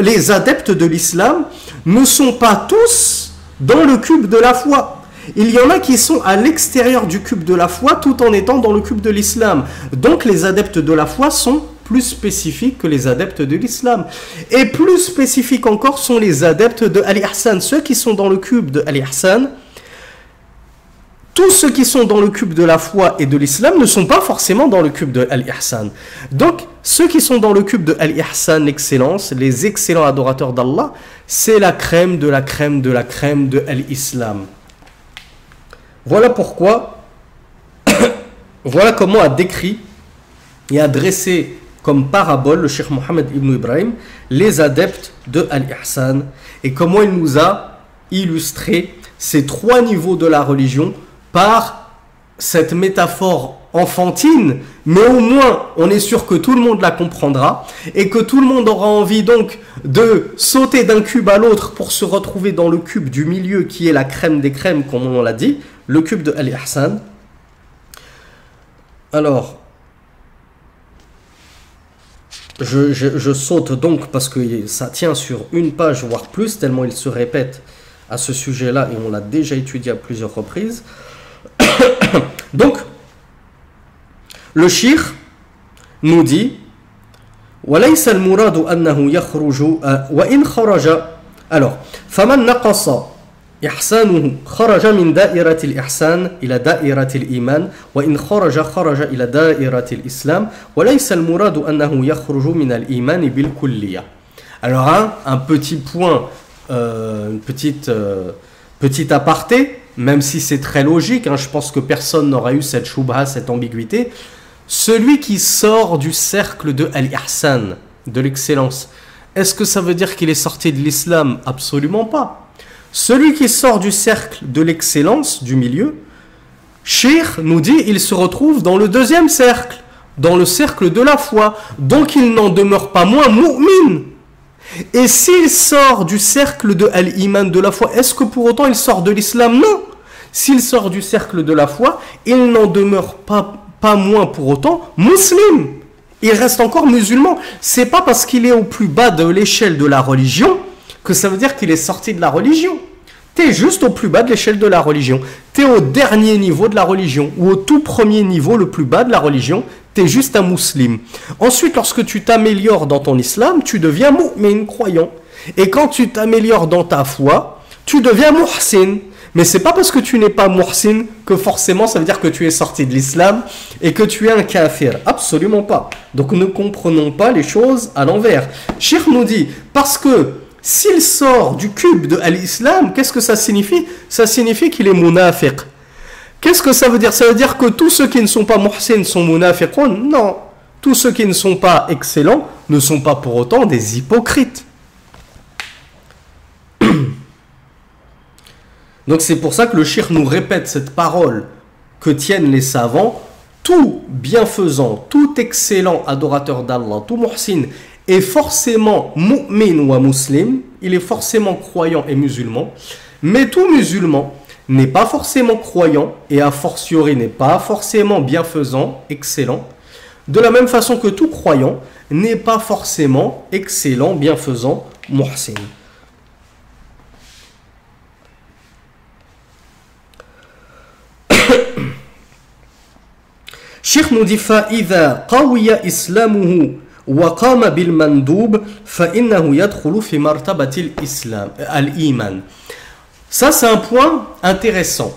les adeptes de l'islam ne sont pas tous dans le cube de la foi. Il y en a qui sont à l'extérieur du cube de la foi tout en étant dans le cube de l'islam. Donc les adeptes de la foi sont plus spécifiques que les adeptes de l'islam. Et plus spécifiques encore sont les adeptes de Al-Ihsan. Ceux qui sont dans le cube de Al-Ihsan, tous ceux qui sont dans le cube de la foi et de l'islam ne sont pas forcément dans le cube de Al-Ihsan. Donc ceux qui sont dans le cube de Al-Ihsan, l'excellence, les excellents adorateurs d'Allah, c'est la crème de la crème de la crème de Al-Islam. Voilà pourquoi, voilà comment a décrit et a dressé comme parabole le Cheikh Mohammed ibn Ibrahim les adeptes de Al-Ihsan et comment il nous a illustré ces trois niveaux de la religion par cette métaphore enfantine, mais au moins on est sûr que tout le monde la comprendra et que tout le monde aura envie donc de sauter d'un cube à l'autre pour se retrouver dans le cube du milieu qui est la crème des crèmes, comme on l'a dit, le cube de Al-Ihsan. Alors je, je, je saute donc parce que ça tient sur une page voire plus tellement il se répète à ce sujet là et on l'a déjà étudié à plusieurs reprises. Donc le Cheikh nous dit وَلَيْسَ الْمُرَادُ أَنَّهُ يَخْرُجُ وَإِنْ خَرَجَ. Alors, فَمَنْ نَقَصَ إِحْسَانُهُ خَرَجَ مِنْ دَائِرَةِ الْإِحْسَانِ إِلَى دَائِرَةِ الْإِيمَانِ وَإِنْ خَرَجَ خَرَجَ إِلَى دَائِرَةِ الْإِسْلَامِ وَلَيْسَ الْمُرَادُ أَنَّهُ يَخْرُجُ مِنَ الْإِيمَانِ بِالْكُلِّيَّةِ. Alors, hein, un petit point, euh, une petite, euh, petite aparté, même si c'est très logique, hein, je pense que personne n'aura eu cette choubha, cette ambiguïté. Celui qui sort du cercle de Al-Ihsan, de l'excellence, est-ce que ça veut dire qu'il est sorti de l'islam? Absolument pas. Celui qui sort du cercle de l'excellence, du milieu, Cheikh nous dit, il se retrouve dans le deuxième cercle, dans le cercle de la foi, donc il n'en demeure pas moins mu'min. Et s'il sort du cercle de Al-Iman, de la foi, est-ce que pour autant il sort de l'islam? Non. S'il sort du cercle de la foi, il n'en demeure pas pas moins pour autant musulman. Il reste encore musulman. C'est pas parce qu'il est au plus bas de l'échelle de la religion que ça veut dire qu'il est sorti de la religion. T'es juste au plus bas de l'échelle de la religion. T'es au dernier niveau de la religion ou au tout premier niveau, le plus bas de la religion. T'es juste un musulman. Ensuite, lorsque tu t'améliores dans ton islam, tu deviens mu'min, croyant. Et quand tu t'améliores dans ta foi, tu deviens muhsin. Mais c'est pas parce que tu n'es pas muhsin que forcément ça veut dire que tu es sorti de l'islam et que tu es un kafir. Absolument pas. Donc ne comprenons pas les choses à l'envers. Cheikh nous dit, parce que s'il sort du cube de l'islam, qu'est-ce que ça signifie? Ça signifie qu'il est munafiq. Qu'est-ce que ça veut dire? Ça veut dire que tous ceux qui ne sont pas muhsin sont munafiqun? Non. Tous ceux qui ne sont pas excellents ne sont pas pour autant des hypocrites. Donc c'est pour ça que le Cheikh nous répète cette parole que tiennent les savants. Tout bienfaisant, tout excellent adorateur d'Allah, tout muhsin est forcément mu'min ou muslim, il est forcément croyant et musulman, mais tout musulman n'est pas forcément croyant et a fortiori n'est pas forcément bienfaisant, excellent, de la même façon que tout croyant n'est pas forcément excellent, bienfaisant, muhsin. Cheikh nous dit فإذا قوي إسلامه وقام بالمندوب فإنه يدخل في مرتبة الإسلام الإيمان. Ça c'est un point intéressant.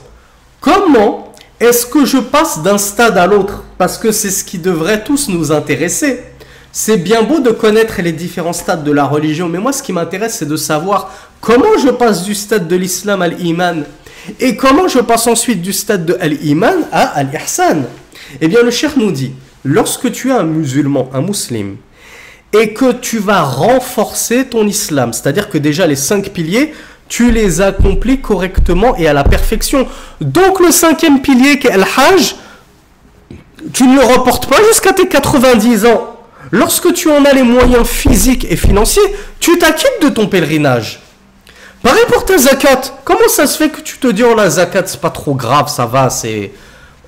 Comment est-ce que je passe d'un stade à l'autre? Parce que c'est ce qui devrait tous nous intéresser. C'est bien beau de connaître les différents stades de la religion, mais moi ce qui m'intéresse c'est de savoir comment je passe du stade de l'islam à l'iman et comment je passe ensuite du stade de al-iman à al-ihsan. Eh bien le cheikh nous dit, lorsque tu es un musulman, un musulman, et que tu vas renforcer ton islam, c'est-à-dire que déjà les cinq piliers, tu les accomplis correctement et à la perfection. Donc le cinquième pilier qui est al-hajj, tu ne le reportes pas jusqu'à tes quatre-vingt-dix ans. Lorsque tu en as les moyens physiques et financiers, tu t'acquittes de ton pèlerinage. Pareil pour ta zakat. Comment ça se fait que tu te dis « Oh la zakat, c'est pas trop grave, ça va, c'est...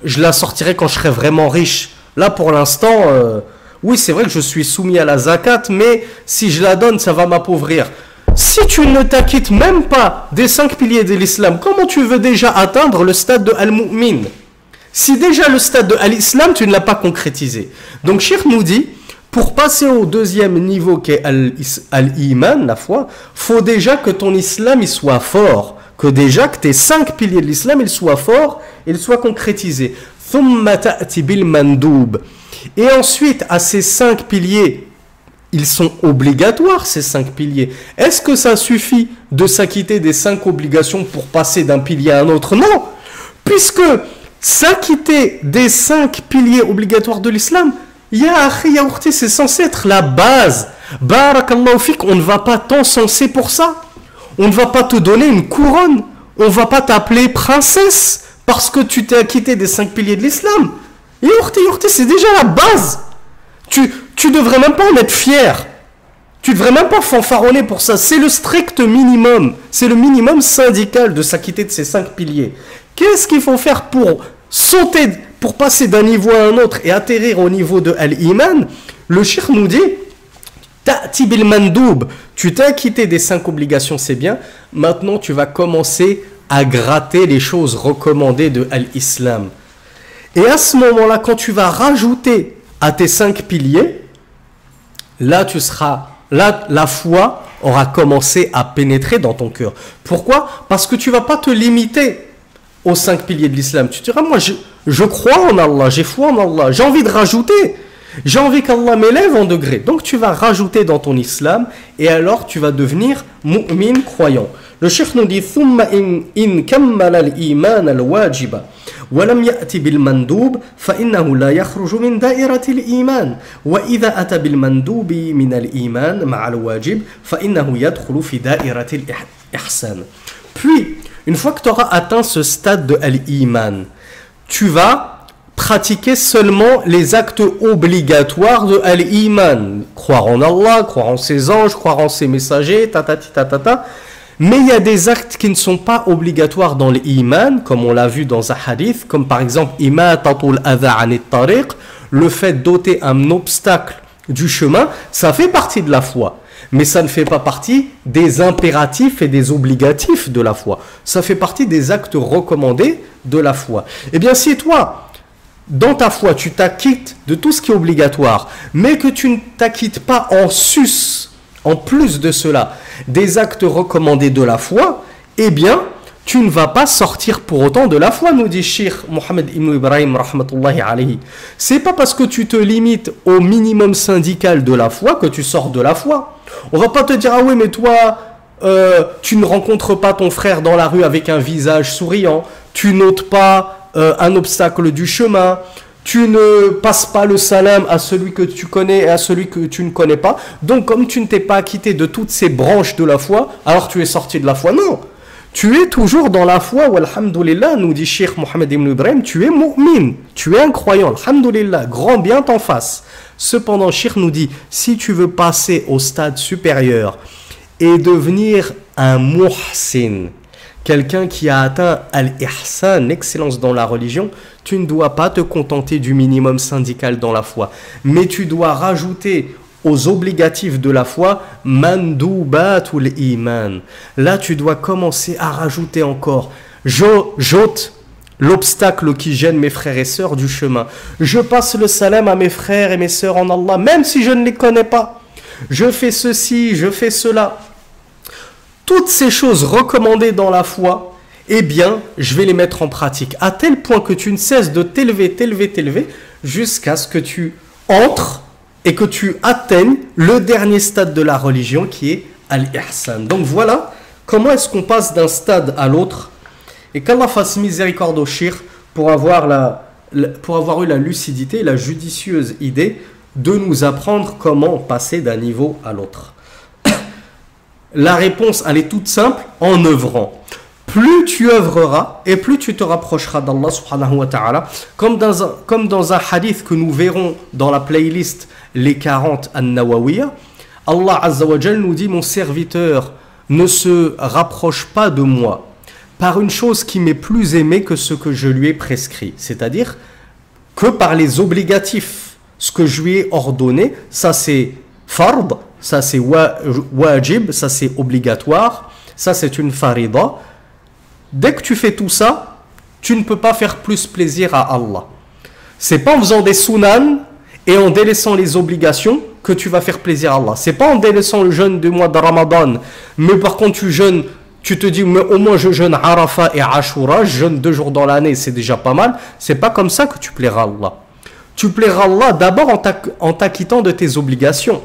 je la sortirai quand je serai vraiment riche. » Là, pour l'instant, euh... oui, c'est vrai que je suis soumis à la zakat, mais si je la donne, ça va m'appauvrir. Si tu ne t'acquittes même pas des cinq piliers de l'islam, comment tu veux déjà atteindre le stade de al-mu'min? Si déjà le stade de al-islam, tu ne l'as pas concrétisé. Donc, Cheikh nous dit... Pour passer au deuxième niveau qui est al-iman, la foi, faut déjà que ton islam il soit fort, que déjà que tes cinq piliers de l'islam ils soient forts, ils soient concrétisés. Thumma ta'ti bil mandoub. Et ensuite à ces cinq piliers, ils sont obligatoires ces cinq piliers. Est-ce que ça suffit de s'acquitter des cinq obligations pour passer d'un pilier à un autre? Non, puisque s'acquitter des cinq piliers obligatoires de l'islam, Ya akhi, ya ukhti, c'est censé être la base. Barakallahu fik, on ne va pas t'encenser pour ça. On ne va pas te donner une couronne. On ne va pas t'appeler princesse parce que tu t'es acquitté des cinq piliers de l'islam. Ya ukhti, ya ukhti, c'est déjà la base. Tu, tu devrais même pas en être fier. Tu devrais même pas fanfaronner pour ça. C'est le strict minimum. C'est le minimum syndical de s'acquitter de ces cinq piliers. Qu'est-ce qu'il faut faire pour sauter pour passer d'un niveau à un autre et atterrir au niveau de Al-Iman? Le cheikh nous dit Ta'ti bil mandoub. Tu t'es acquitté des cinq obligations, c'est bien. Maintenant, tu vas commencer à gratter les choses recommandées de Al-Islam. Et à ce moment-là, quand tu vas rajouter à tes cinq piliers, là, tu seras, là, la foi aura commencé à pénétrer dans ton cœur. Pourquoi? Parce que tu ne vas pas te limiter aux cinq piliers de l'islam. Tu te diras, moi, je, je crois en Allah, j'ai foi en Allah, j'ai envie de rajouter, j'ai envie qu'Allah m'élève en degré. Donc, tu vas rajouter dans ton islam, et alors, tu vas devenir mu'min, croyant. Le cheikh nous dit, « Thumma in, in kammala l'iman al-wajiba, wa lam ya'ti bil-mandoub, fa innahu la yakhruju min da'irati l'iman, wa idha ata bil-mandoubi min al-iman ma'al wajib, fa innahu yadkhulu fi da'irati l'ihsan. » Puis, une fois que tu auras atteint ce stade de al-Iman, tu vas pratiquer seulement les actes obligatoires de al-Iman. Croire en Allah, croire en ses anges, croire en ses messagers, tatati tatata. Ta, ta. Mais il y a des actes qui ne sont pas obligatoires dans l'iman, comme on l'a vu dans un hadith, comme par exemple imatatul adha anit tariq, le fait d'ôter un obstacle du chemin, ça fait partie de la foi. Mais ça ne fait pas partie des impératifs et des obligatifs de la foi. Ça fait partie des actes recommandés de la foi. Eh bien, si toi, dans ta foi, tu t'acquittes de tout ce qui est obligatoire, mais que tu ne t'acquittes pas en sus, en plus de cela, des actes recommandés de la foi, eh bien, tu ne vas pas sortir pour autant de la foi, nous dit Cheikh Mohammed ibn Ibrahim, rahmatullahi alayhi. C'est pas parce que tu te limites au minimum syndical de la foi que tu sors de la foi. On va pas te dire « Ah oui, mais toi, euh, tu ne rencontres pas ton frère dans la rue avec un visage souriant, tu n'ôtes pas euh, un obstacle du chemin, tu ne passes pas le salam à celui que tu connais et à celui que tu ne connais pas. Donc, comme tu ne t'es pas acquitté de toutes ces branches de la foi, alors tu es sorti de la foi. » Non, tu es toujours dans la foi, walhamdoulilah, nous dit Cheikh Mohammed ibn Ibrahim, tu es mu'min, tu es un croyant, alhamdoulilah, grand bien t'en fasse. Cependant, Cheikh nous dit, si tu veux passer au stade supérieur et devenir un muhsin, quelqu'un qui a atteint al-ihsan, l'excellence dans la religion, tu ne dois pas te contenter du minimum syndical dans la foi, mais tu dois rajouter aux obligatifs de la foi, mandoubatul iman. Là, tu dois commencer à rajouter encore. J'ôte l'obstacle qui gêne mes frères et sœurs du chemin. Je passe le salam à mes frères et mes sœurs en Allah, même si je ne les connais pas. Je fais ceci, je fais cela. Toutes ces choses recommandées dans la foi, eh bien, je vais les mettre en pratique, à tel point que tu ne cesses de t'élever, t'élever, t'élever, jusqu'à ce que tu entres et que tu atteignes le dernier stade de la religion qui est Al-Ihsan. Donc voilà comment est-ce qu'on passe d'un stade à l'autre, et qu'Allah fasse miséricorde au Cheikh pour avoir, la, pour avoir eu la lucidité, la judicieuse idée de nous apprendre comment passer d'un niveau à l'autre. La réponse, elle est toute simple, en œuvrant. Plus tu œuvreras et plus tu te rapprocheras d'Allah subhanahu wa ta'ala, comme dans, un, comme dans un hadith que nous verrons dans la playlist Les quarante An-Nawawiyah. Allah azza wa jal nous dit: mon serviteur ne se rapproche pas de moi par une chose qui m'est plus aimée que ce que je lui ai prescrit, c'est-à-dire que par les obligatifs, ce que je lui ai ordonné, ça c'est fard, ça c'est wajib, ça c'est obligatoire, ça c'est une farida. Dès que tu fais tout ça, tu ne peux pas faire plus plaisir à Allah. C'est pas en faisant des sunan et en délaissant les obligations que tu vas faire plaisir à Allah. C'est pas en délaissant le jeûne du mois de Ramadan, mais par contre tu jeûnes, tu te dis mais au moins je jeûne Arafat et Ashura, je jeûne deux jours dans l'année, c'est déjà pas mal. C'est pas comme ça que tu plairas à Allah. Tu plairas à Allah d'abord en, en t'acquittant de tes obligations.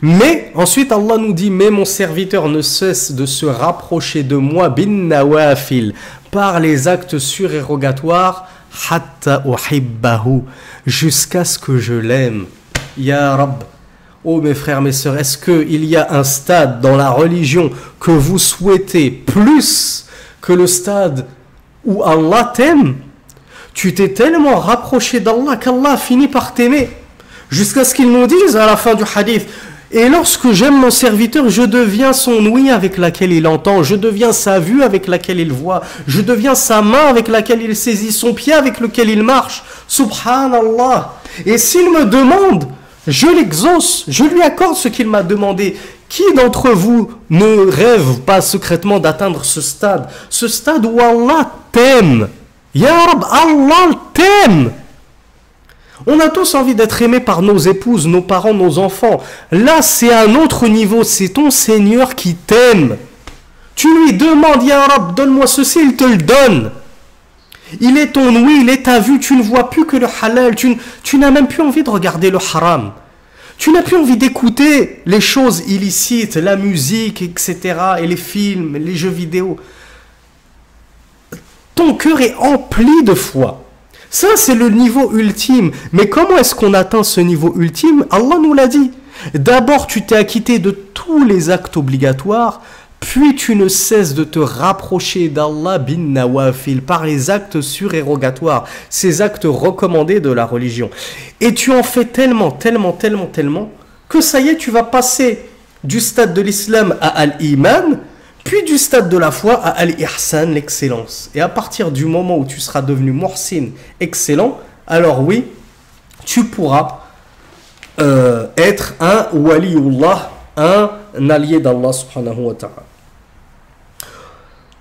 Mais ensuite Allah nous dit: mais mon serviteur ne cesse de se rapprocher de moi bin nawafil, par les actes surérogatoires, hatta uhibbahu, jusqu'à ce que je l'aime. Ya Rab, oh mes frères, mes sœurs, est-ce qu'il y a un stade dans la religion que vous souhaitez plus que le stade où Allah t'aime? Tu t'es tellement rapproché d'Allah qu'Allah finit par t'aimer, jusqu'à ce qu'il nous dise à la fin du hadith: et lorsque j'aime mon serviteur, je deviens son ouïe avec laquelle il entend, je deviens sa vue avec laquelle il voit, je deviens sa main avec laquelle il saisit, son pied avec lequel il marche. Subhanallah. Et s'il me demande, je l'exauce, je lui accorde ce qu'il m'a demandé. Qui d'entre vous ne rêve pas secrètement d'atteindre ce stade, ce stade où Allah t'aime? Ya Rab, Allah t'aime. On a tous envie d'être aimés par nos épouses, nos parents, nos enfants. Là, c'est un autre niveau. C'est ton Seigneur qui t'aime. Tu lui demandes: Ya Rab, donne-moi ceci, il te le donne. Il est ton oui, il est ta vue. Tu ne vois plus que le halal. Tu, tu n'as même plus envie de regarder le haram. Tu n'as plus envie d'écouter les choses illicites, la musique, et cetera, et les films, les jeux vidéo. Ton cœur est empli de foi. Ça, c'est le niveau ultime. Mais comment est-ce qu'on atteint ce niveau ultime? Allah nous l'a dit. D'abord, tu t'es acquitté de tous les actes obligatoires, puis tu ne cesses de te rapprocher d'Allah bin nawafil, par les actes surérogatoires, ces actes recommandés de la religion. Et tu en fais tellement, tellement, tellement, tellement, que ça y est, tu vas passer du stade de l'islam à al-iman, puis du stade de la foi à Al-Ihsan, l'excellence. Et à partir du moment où tu seras devenu Muhsin, excellent, alors oui, tu pourras euh, être un Waliullah, un allié d'Allah subhanahu wa ta'ala.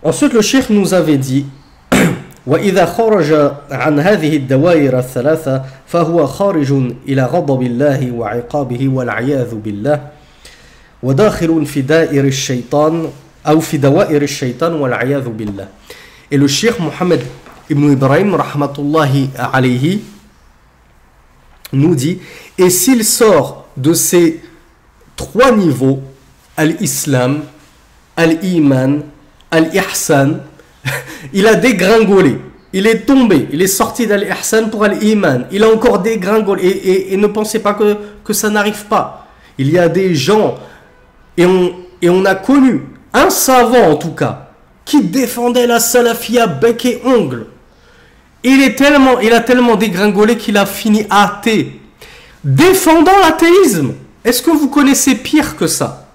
Ensuite, le Cheikh nous avait dit: وإذا خرج عن هذه الدوائر الثلاثة فهو خارج إلى غضب الله وعقابه والعياذ بالله وداخل في دائر الشيطان. Et le Cheikh Mohammed ibn Ibrahim rahmatullahi alayhi nous dit: et s'il sort de ces trois niveaux, al-Islam, al-Iman, al-Ihsan, il a dégringolé, il est tombé, il est sorti d'al-Ihsan pour al-Iman, il a encore dégringolé, et, et, et ne pensez pas que, que ça n'arrive pas. Il y a des gens, et on, et on a connu un savant en tout cas, qui défendait la salafia bec et ongle. Il, est tellement, il a tellement dégringolé qu'il a fini athée, défendant l'athéisme. Est-ce que vous connaissez pire que ça?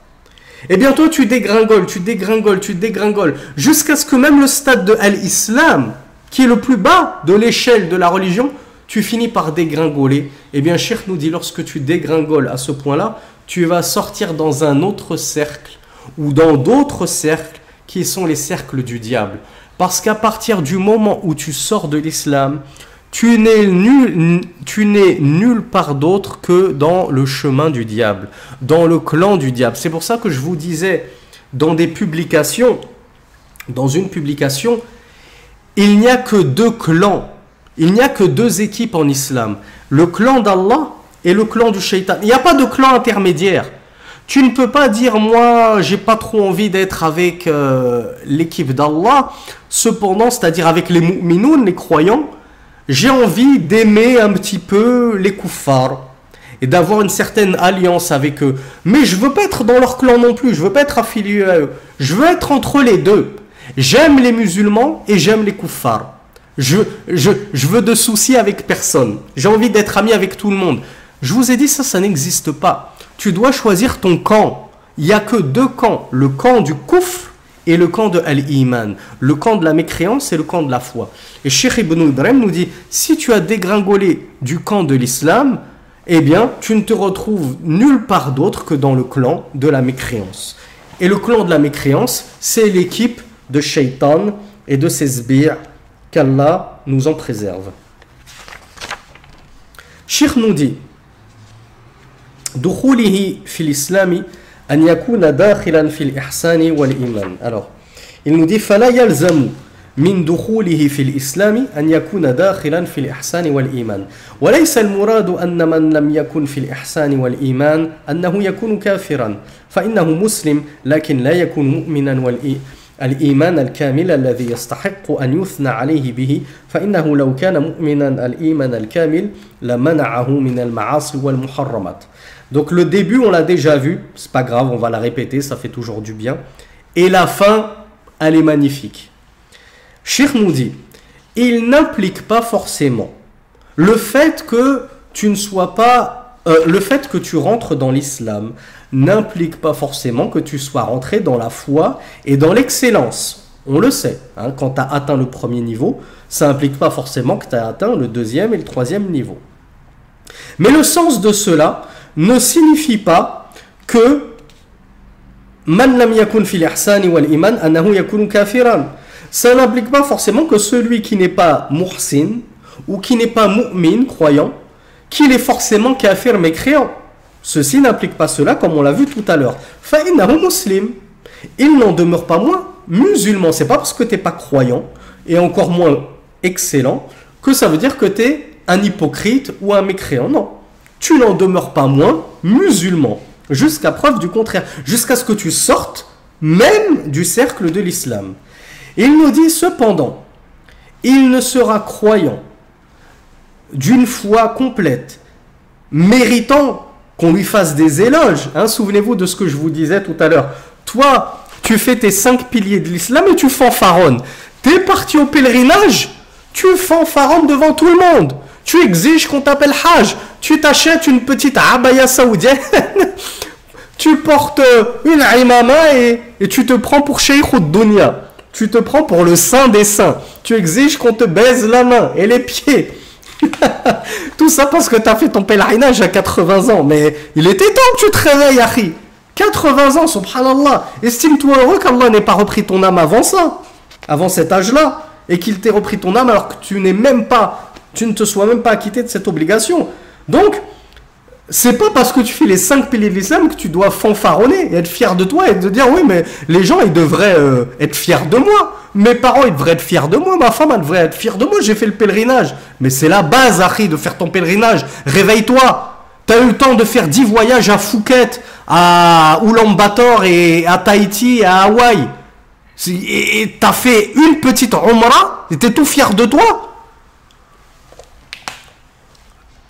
Et bien toi tu dégringoles, tu dégringoles, tu dégringoles, jusqu'à ce que même le stade de l'islam, qui est le plus bas de l'échelle de la religion, tu finis par dégringoler. Et bien Cheikh nous dit: lorsque tu dégringoles à ce point-là, tu vas sortir dans un autre cercle, ou dans d'autres cercles qui sont les cercles du diable. Parce qu'à partir du moment où tu sors de l'islam, tu n'es nul, tu n'es nulle part d'autre que dans le chemin du diable, dans le clan du diable. C'est pour ça que je vous disais dans des publications dans une publication, « Il n'y a que deux clans, il n'y a que deux équipes en islam, le clan d'Allah et le clan du shaitan. Il n'y a pas de clan intermédiaire. Tu ne peux pas dire « Moi, j'ai pas trop envie d'être avec euh, l'équipe d'Allah. » Cependant, c'est-à-dire avec les mu'minoun, les croyants, j'ai envie d'aimer un petit peu les kuffars et d'avoir une certaine alliance avec eux. Mais je ne veux pas être dans leur clan non plus, je ne veux pas être affilié à eux. Je veux être entre les deux. J'aime les musulmans et j'aime les kuffars. Je, je, je veux de soucis avec personne. J'ai envie d'être ami avec tout le monde. Je vous ai dit, ça, ça n'existe pas. Tu dois choisir ton camp. Il n'y a que deux camps, le camp du kufr et le camp de Al-Iman, le camp de la mécréance et le camp de la foi. Et Cheikh Ibn Ibrahim nous dit, si tu as dégringolé du camp de l'islam, eh bien, tu ne te retrouves nulle part d'autre que dans le clan de la mécréance. Et le clan de la mécréance, c'est l'équipe de Shaitan et de ses sbires, qu'Allah nous en préserve. Cheikh nous dit, Dukhulihi fil islami an yakuna dakhilan fil ihsani wal iman. Alors, il nous dit, fala yalzamu min dukhulihi fil islami an yakuna dakhilan fil ihsani wal iman. Wa laysa al muradu anna man lam yakun fil ihsani wal iman annahu yakunu kafiran, fa innahu muslim lakin la yakun mu'minan wal iman. الإيمان الكامل الذي يستحق أن يثنى عليه به فإنه لو كان مؤمنا الإيمان الكامل لمنعه من المعاصي والمحرمات. Donc le début on l'a déjà vu, c'est pas grave, on va la répéter, ça fait toujours du bien. Et la fin, elle est magnifique. Cheikh nous dit, il n'implique pas forcément le fait que tu ne sois pas, euh, le fait que tu rentres dans l'islam n'implique pas forcément que tu sois rentré dans la foi et dans l'excellence. On le sait, hein, quand tu as atteint le premier niveau, ça n'implique pas forcément que tu as atteint le deuxième et le troisième niveau. Mais le sens de cela ne signifie pas que man lam yakun fil ihsani wal iman annahu yakunu kafiran. Ça n'implique pas forcément que celui qui n'est pas muhsin ou qui n'est pas mu'min, croyant, qu'il est forcément kafir mécréant. Ceci n'implique pas cela, comme on l'a vu tout à l'heure. Fa'innahu muslim, il n'en demeure pas moins musulman. C'est pas parce que t'es pas croyant et encore moins excellent que ça veut dire que t'es un hypocrite ou un mécréant. Non, tu n'en demeures pas moins musulman jusqu'à preuve du contraire, jusqu'à ce que tu sortes même du cercle de l'islam. Il nous dit cependant, il ne sera croyant d'une foi complète, méritant qu'on lui fasse des éloges, hein, souvenez-vous de ce que je vous disais tout à l'heure. Toi, tu fais tes cinq piliers de l'islam et tu fanfaronnes. T'es parti au pèlerinage, tu fanfaronnes devant tout le monde. Tu exiges qu'on t'appelle Hajj. Tu t'achètes une petite abaya saoudienne. Tu portes une imama et, et tu te prends pour Cheikh Ouddounia. Tu te prends pour le saint des saints. Tu exiges qu'on te baise la main et les pieds. Tout ça parce que tu as fait ton pèlerinage à quatre-vingts ans. Mais il était temps que tu te réveilles, Akhi. quatre-vingts ans, subhanallah. Estime-toi heureux qu'Allah n'ait pas repris ton âme avant ça, avant cet âge-là, et qu'il t'ait repris ton âme alors que tu n'es même pas, tu ne te sois même pas acquitté de cette obligation. Donc, c'est pas parce que tu fais les cinq piliers de l'islam que tu dois fanfaronner et être fier de toi et te dire oui, mais les gens ils devraient euh, être fiers de moi. Mes parents, ils devraient être fiers de moi. Ma femme, elle devrait être fière de moi. J'ai fait le pèlerinage. Mais c'est la base, Harry, de faire ton pèlerinage. Réveille-toi. T'as eu le temps de faire dix voyages à Phuket, à Ulaanbaatar et à Tahiti et à Hawaï. Et t'as fait une petite Umrah. Et t'es tout fier de toi.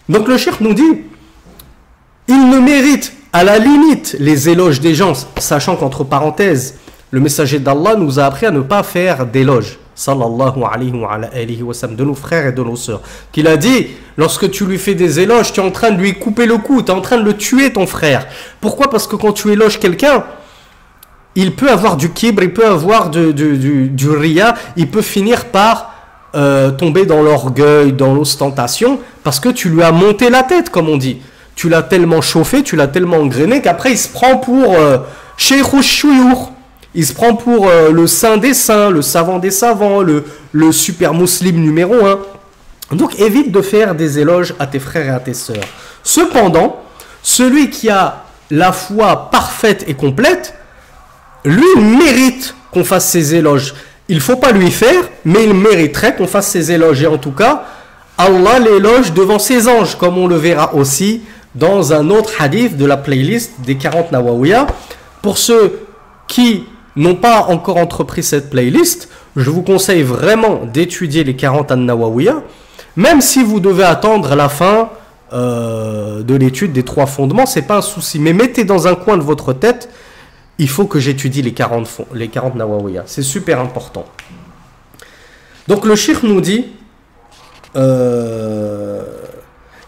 Donc le cheikh nous dit, il ne mérite à la limite les éloges des gens, sachant qu'entre parenthèses, le messager d'Allah nous a appris à ne pas faire d'éloges, sallallahu alayhi wa alayhi wa sallam, de nos frères et de nos sœurs. Qu'il a dit, lorsque tu lui fais des éloges, tu es en train de lui couper le cou, tu es en train de le tuer ton frère. Pourquoi ? Parce que quand tu éloges quelqu'un, il peut avoir du kibr, il peut avoir du, du, du, du ria, il peut finir par euh, tomber dans l'orgueil, dans l'ostentation, parce que tu lui as monté la tête, comme on dit. Tu l'as tellement chauffé, tu l'as tellement engrainé, qu'après il se prend pour euh, Cheikh Shouyour. Il se prend pour euh, le saint des saints, le savant des savants, le, le super musulman numéro un. Donc évite de faire des éloges à tes frères et à tes sœurs. Cependant, celui qui a la foi parfaite et complète, lui mérite qu'on fasse ses éloges. Il ne faut pas lui faire, mais il mériterait qu'on fasse ses éloges. Et en tout cas, Allah l'éloge devant ses anges, comme on le verra aussi dans un autre hadith de la playlist des quarante Nawawiyah. Pour ceux qui n'ont pas encore entrepris cette playlist, je vous conseille vraiment d'étudier les quarante An-Nawawiyah, même si vous devez attendre la fin euh, de l'étude des trois fondements, c'est pas un souci. Mais mettez dans un coin de votre tête, il faut que j'étudie les quarante, les quarante Nawawiyah. C'est super important. Donc le Cheikh nous dit, euh,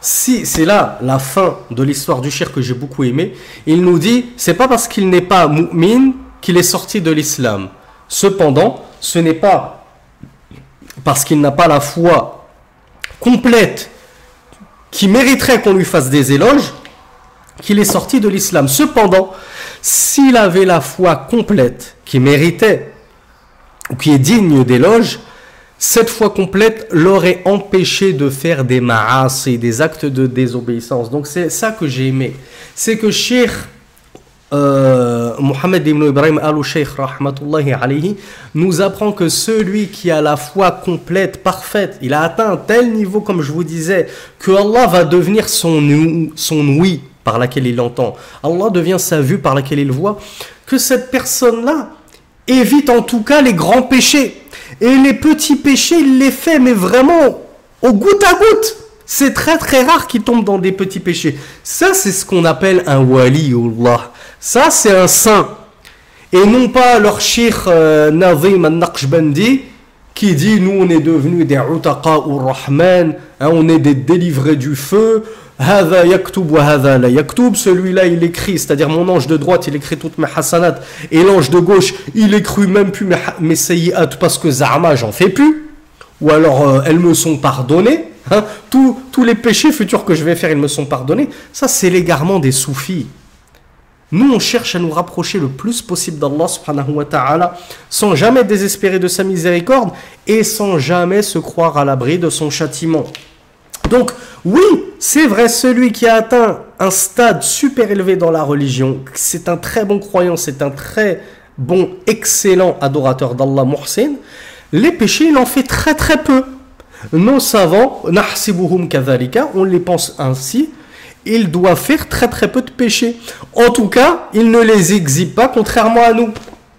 si c'est là la fin de l'histoire du Cheikh que j'ai beaucoup aimé, il nous dit, c'est pas parce qu'il n'est pas mu'min qu'il est sorti de l'islam. Cependant, ce n'est pas parce qu'il n'a pas la foi complète qui mériterait qu'on lui fasse des éloges qu'il est sorti de l'islam. Cependant, s'il avait la foi complète qui méritait ou qui est digne d'éloges, cette foi complète l'aurait empêché de faire des ma'as et des actes de désobéissance. Donc c'est ça que j'ai aimé. C'est que Cheikh Euh, Mohammed ibn Ibrahim al-Sheikh rahmatullahi alayhi nous apprend que celui qui a la foi complète, parfaite, il a atteint un tel niveau, comme je vous disais, que Allah va devenir son, son oui par laquelle il entend, Allah devient sa vue par laquelle il voit, que cette personne-là évite en tout cas les grands péchés, et les petits péchés il les fait mais vraiment au goutte à goutte. C'est très très rare qu'il tombe dans des petits péchés. Ça, c'est ce qu'on appelle un waliullah. Ça, c'est un saint. Et non pas leur cheikh euh, Nazim al-Naqshbandi qui dit « Nous, on est devenus des utaqa ou rahman, hein, on est des délivrés du feu. Hada yaktub wa hada la yaktub. Celui-là, il écrit, c'est-à-dire mon ange de droite, il écrit toutes mes hasanat. Et l'ange de gauche, il écrit même plus mes, mes sayyiat parce que Zahma, j'en fais plus. Ou alors, euh, elles me sont pardonnées. Hein, tous, tous les péchés futurs que je vais faire, ils me sont pardonnés. » Ça, c'est l'égarement des soufis. Nous, on cherche à nous rapprocher le plus possible d'Allah subhanahu wa ta'ala, sans jamais désespérer de sa miséricorde et sans jamais se croire à l'abri de son châtiment. Donc, oui, c'est vrai, celui qui a atteint un stade super élevé dans la religion, c'est un très bon croyant, c'est un très bon, excellent adorateur d'Allah, muhsin, les péchés, il en fait très très peu. Nos savants, nahsibuhum kadhalika, on les pense ainsi, il doit faire très très peu de péchés. En tout cas, il ne les exhibe pas, contrairement à nous.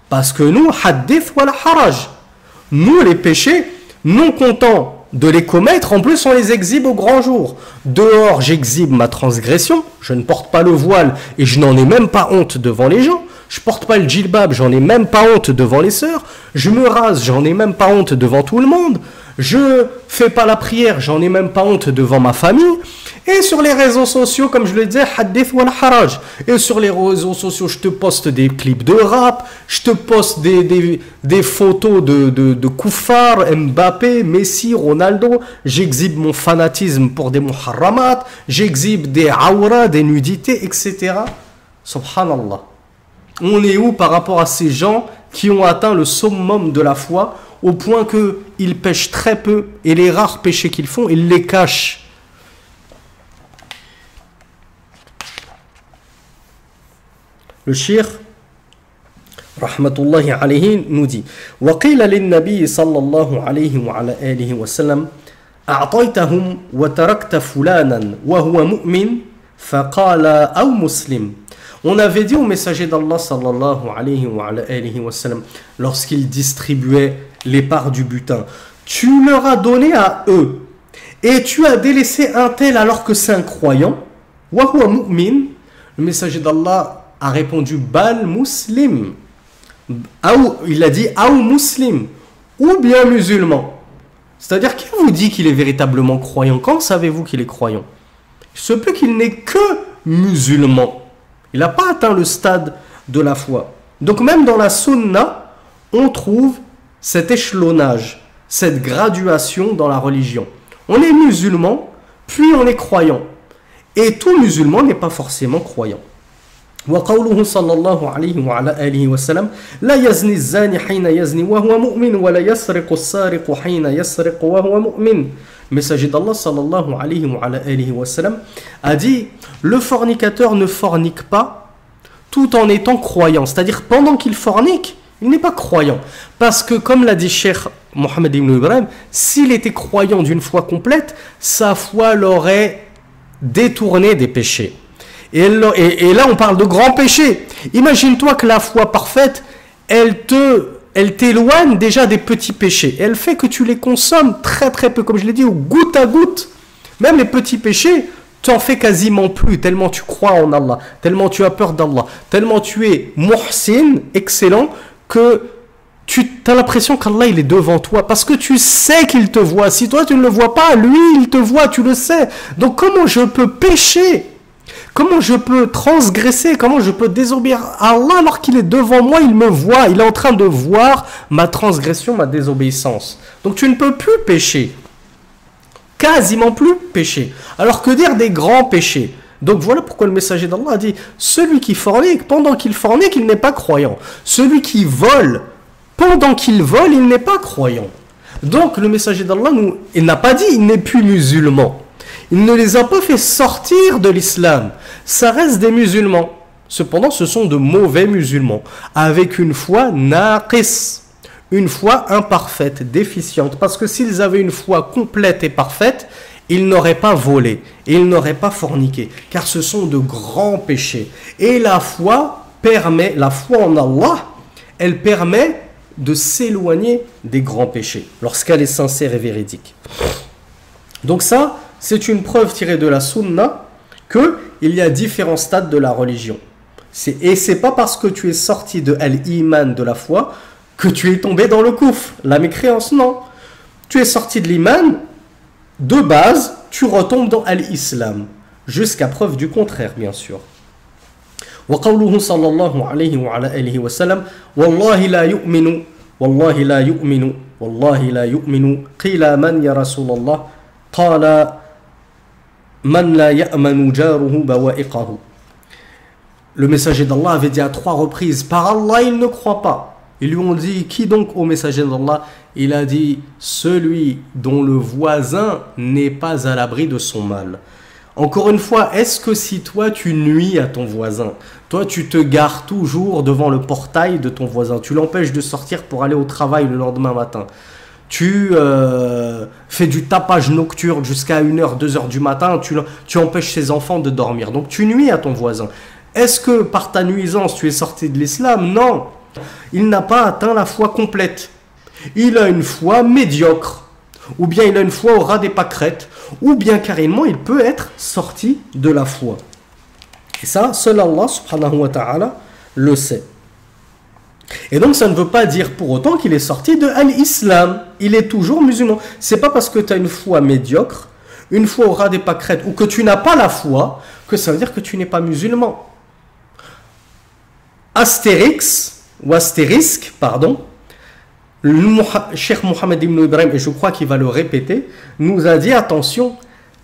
Parce que nous, hadith wala haraj. Nous, les péchés, non contents de les commettre, en plus on les exhibe au grand jour. Dehors, j'exhibe ma transgression, je ne porte pas le voile et je n'en ai même pas honte devant les gens. Je porte pas le djilbab, j'en ai même pas honte devant les sœurs. Je me rase, j'en ai même pas honte devant tout le monde. Je fais pas la prière, j'en ai même pas honte devant ma famille. Et sur les réseaux sociaux, comme je le disais, hadith wal haraj. Et sur les réseaux sociaux, je te poste des clips de rap, je te poste des, des, des photos de, de, de Koufar, Mbappé, Messi, Ronaldo. J'exhibe mon fanatisme pour des muharramat, j'exhibe des awra, des nudités, et cetera. Subhanallah. On est où par rapport à ces gens qui ont atteint le summum de la foi, au point qu'ils pêchent très peu, et les rares péchés qu'ils font, ils les cachent. Le Cheikh, rahmatullahi alayhi, nous dit « وَقِيلَ لِلنَّبِيِّ صَلَّى اللَّهُ عَلَيْهِ وَعَلَى آلِهِ وَسَلَّمْ أَعْطَيْتَهُمْ وَتَرَكْتَ فُلَانًا وَهُوَ مُؤْمِنْ فَقَالَ أَوْ مُسْلِمْ » On avait dit au messager d'Allah sallallahu alayhi wa alayhi wa sallam, lorsqu'il distribuait les parts du butin, tu leur as donné à eux et tu as délaissé un tel alors que c'est un croyant. Wa huwa mu'min. Le messager d'Allah a répondu bal muslim. Il a dit aou muslim, ou bien musulman. C'est-à-dire, qui vous dit qu'il est véritablement croyant? Quand savez-vous qu'il est croyant? Il se peut qu'il n'est que musulman. Il n'a pas atteint le stade de la foi. Donc même dans la sunna, on trouve cet échelonnage, cette graduation dans la religion. On est musulman, puis on est croyant. Et tout musulman n'est pas forcément croyant. Wa qawluhu sallallahu alayhi wa ala alihi wa sallam, la yazni az-zani hina yazni wa huwa mu'min, wa la yasriqu as-sariqu hina yasriqu wa huwa mu'min. Messager d'Allah sallallahu alayhi wa alayhi wa sallam a dit le fornicateur ne fornique pas tout en étant croyant, c'est-à-dire pendant qu'il fornique Il n'est pas croyant. Parce que, comme l'a dit Cheikh Mohammed ibn Ibrahim, s'il était croyant d'une foi complète, sa foi l'aurait détourné des péchés. Et là, on parle de grands péchés. Imagine-toi que la foi parfaite, elle te, elle t'éloigne déjà des petits péchés. Elle fait que tu les consommes très très peu, comme je l'ai dit, au goutte à goutte. Même les petits péchés, tu n'en fais quasiment plus, tellement tu crois en Allah, tellement tu as peur d'Allah, tellement tu es muhsin, excellent, que tu as l'impression qu'Allah il est devant toi, parce que tu sais qu'il te voit. Si toi tu ne le vois pas, lui il te voit, tu le sais. Donc comment je peux pécher ? Comment je peux transgresser ? Comment je peux désobéir à Allah alors qu'il est devant moi, il me voit, il est en train de voir ma transgression, ma désobéissance. Donc tu ne peux plus pécher, quasiment plus pécher. Alors que dire des grands péchés ? Donc voilà pourquoi le messager d'Allah a dit « Celui qui fornique, pendant qu'il fornique, il n'est pas croyant. Celui qui vole, pendant qu'il vole, il n'est pas croyant. » Donc le messager d'Allah, nous, il n'a pas dit « Il n'est plus musulman ». Il ne les a pas fait sortir de l'islam. Ça reste des musulmans. Cependant, ce sont de mauvais musulmans, avec une foi naqis, une foi imparfaite, déficiente. Parce que s'ils avaient une foi complète et parfaite, ils n'auraient pas volé, ils n'auraient pas forniqué, car ce sont de grands péchés. Et la foi permet, la foi en Allah, elle permet de s'éloigner des grands péchés, lorsqu'elle est sincère et véridique. Donc ça, c'est une preuve tirée de la sunna qu'il y a différents stades de la religion. C'est, et ce n'est pas parce que tu es sorti de al-iman, de la foi, que tu es tombé dans le kufr, la mécréance, non. Tu es sorti de l'iman, de base, tu retombes dans al-islam, jusqu'à preuve du contraire, bien sûr. Wa qawluhu sallallahu alayhi wa ala alihi wa sallam, wallahi la yu'minu, wallahi la yu'minu, wallahi la yu'minu, qila man ya rasulallah, qala man la ya'manu jaruhu bawa'iqahu. Le messager d'Allah avait dit à trois reprises, par Allah il ne croit pas. Ils lui ont dit, qui donc au messager d'Allah? Il a dit, celui dont le voisin n'est pas à l'abri de son mal. Encore une fois, est-ce que si toi tu nuis à ton voisin, toi tu te gares toujours devant le portail de ton voisin, tu l'empêches de sortir pour aller au travail le lendemain matin, tu euh, fais du tapage nocturne jusqu'à une heure, deux heures du matin, tu, tu empêches ses enfants de dormir, donc tu nuis à ton voisin. Est-ce que par ta nuisance tu es sorti de l'islam? Non, il n'a pas atteint la foi complète. Il a une foi médiocre, ou bien il a une foi au ras des pâquerettes, ou bien carrément il peut être sorti de la foi. Et ça, seul Allah subhanahu wa ta'ala le sait. Et donc ça ne veut pas dire pour autant qu'il est sorti de l'islam. Il est toujours musulman. C'est pas parce que tu as une foi médiocre, une foi au ras des pâquerettes, ou que tu n'as pas la foi, que ça veut dire que tu n'es pas musulman. Astérix, ou astérisque, pardon, le Cheikh Mohammed ibn Ibrahim, et je crois qu'il va le répéter, nous a dit attention,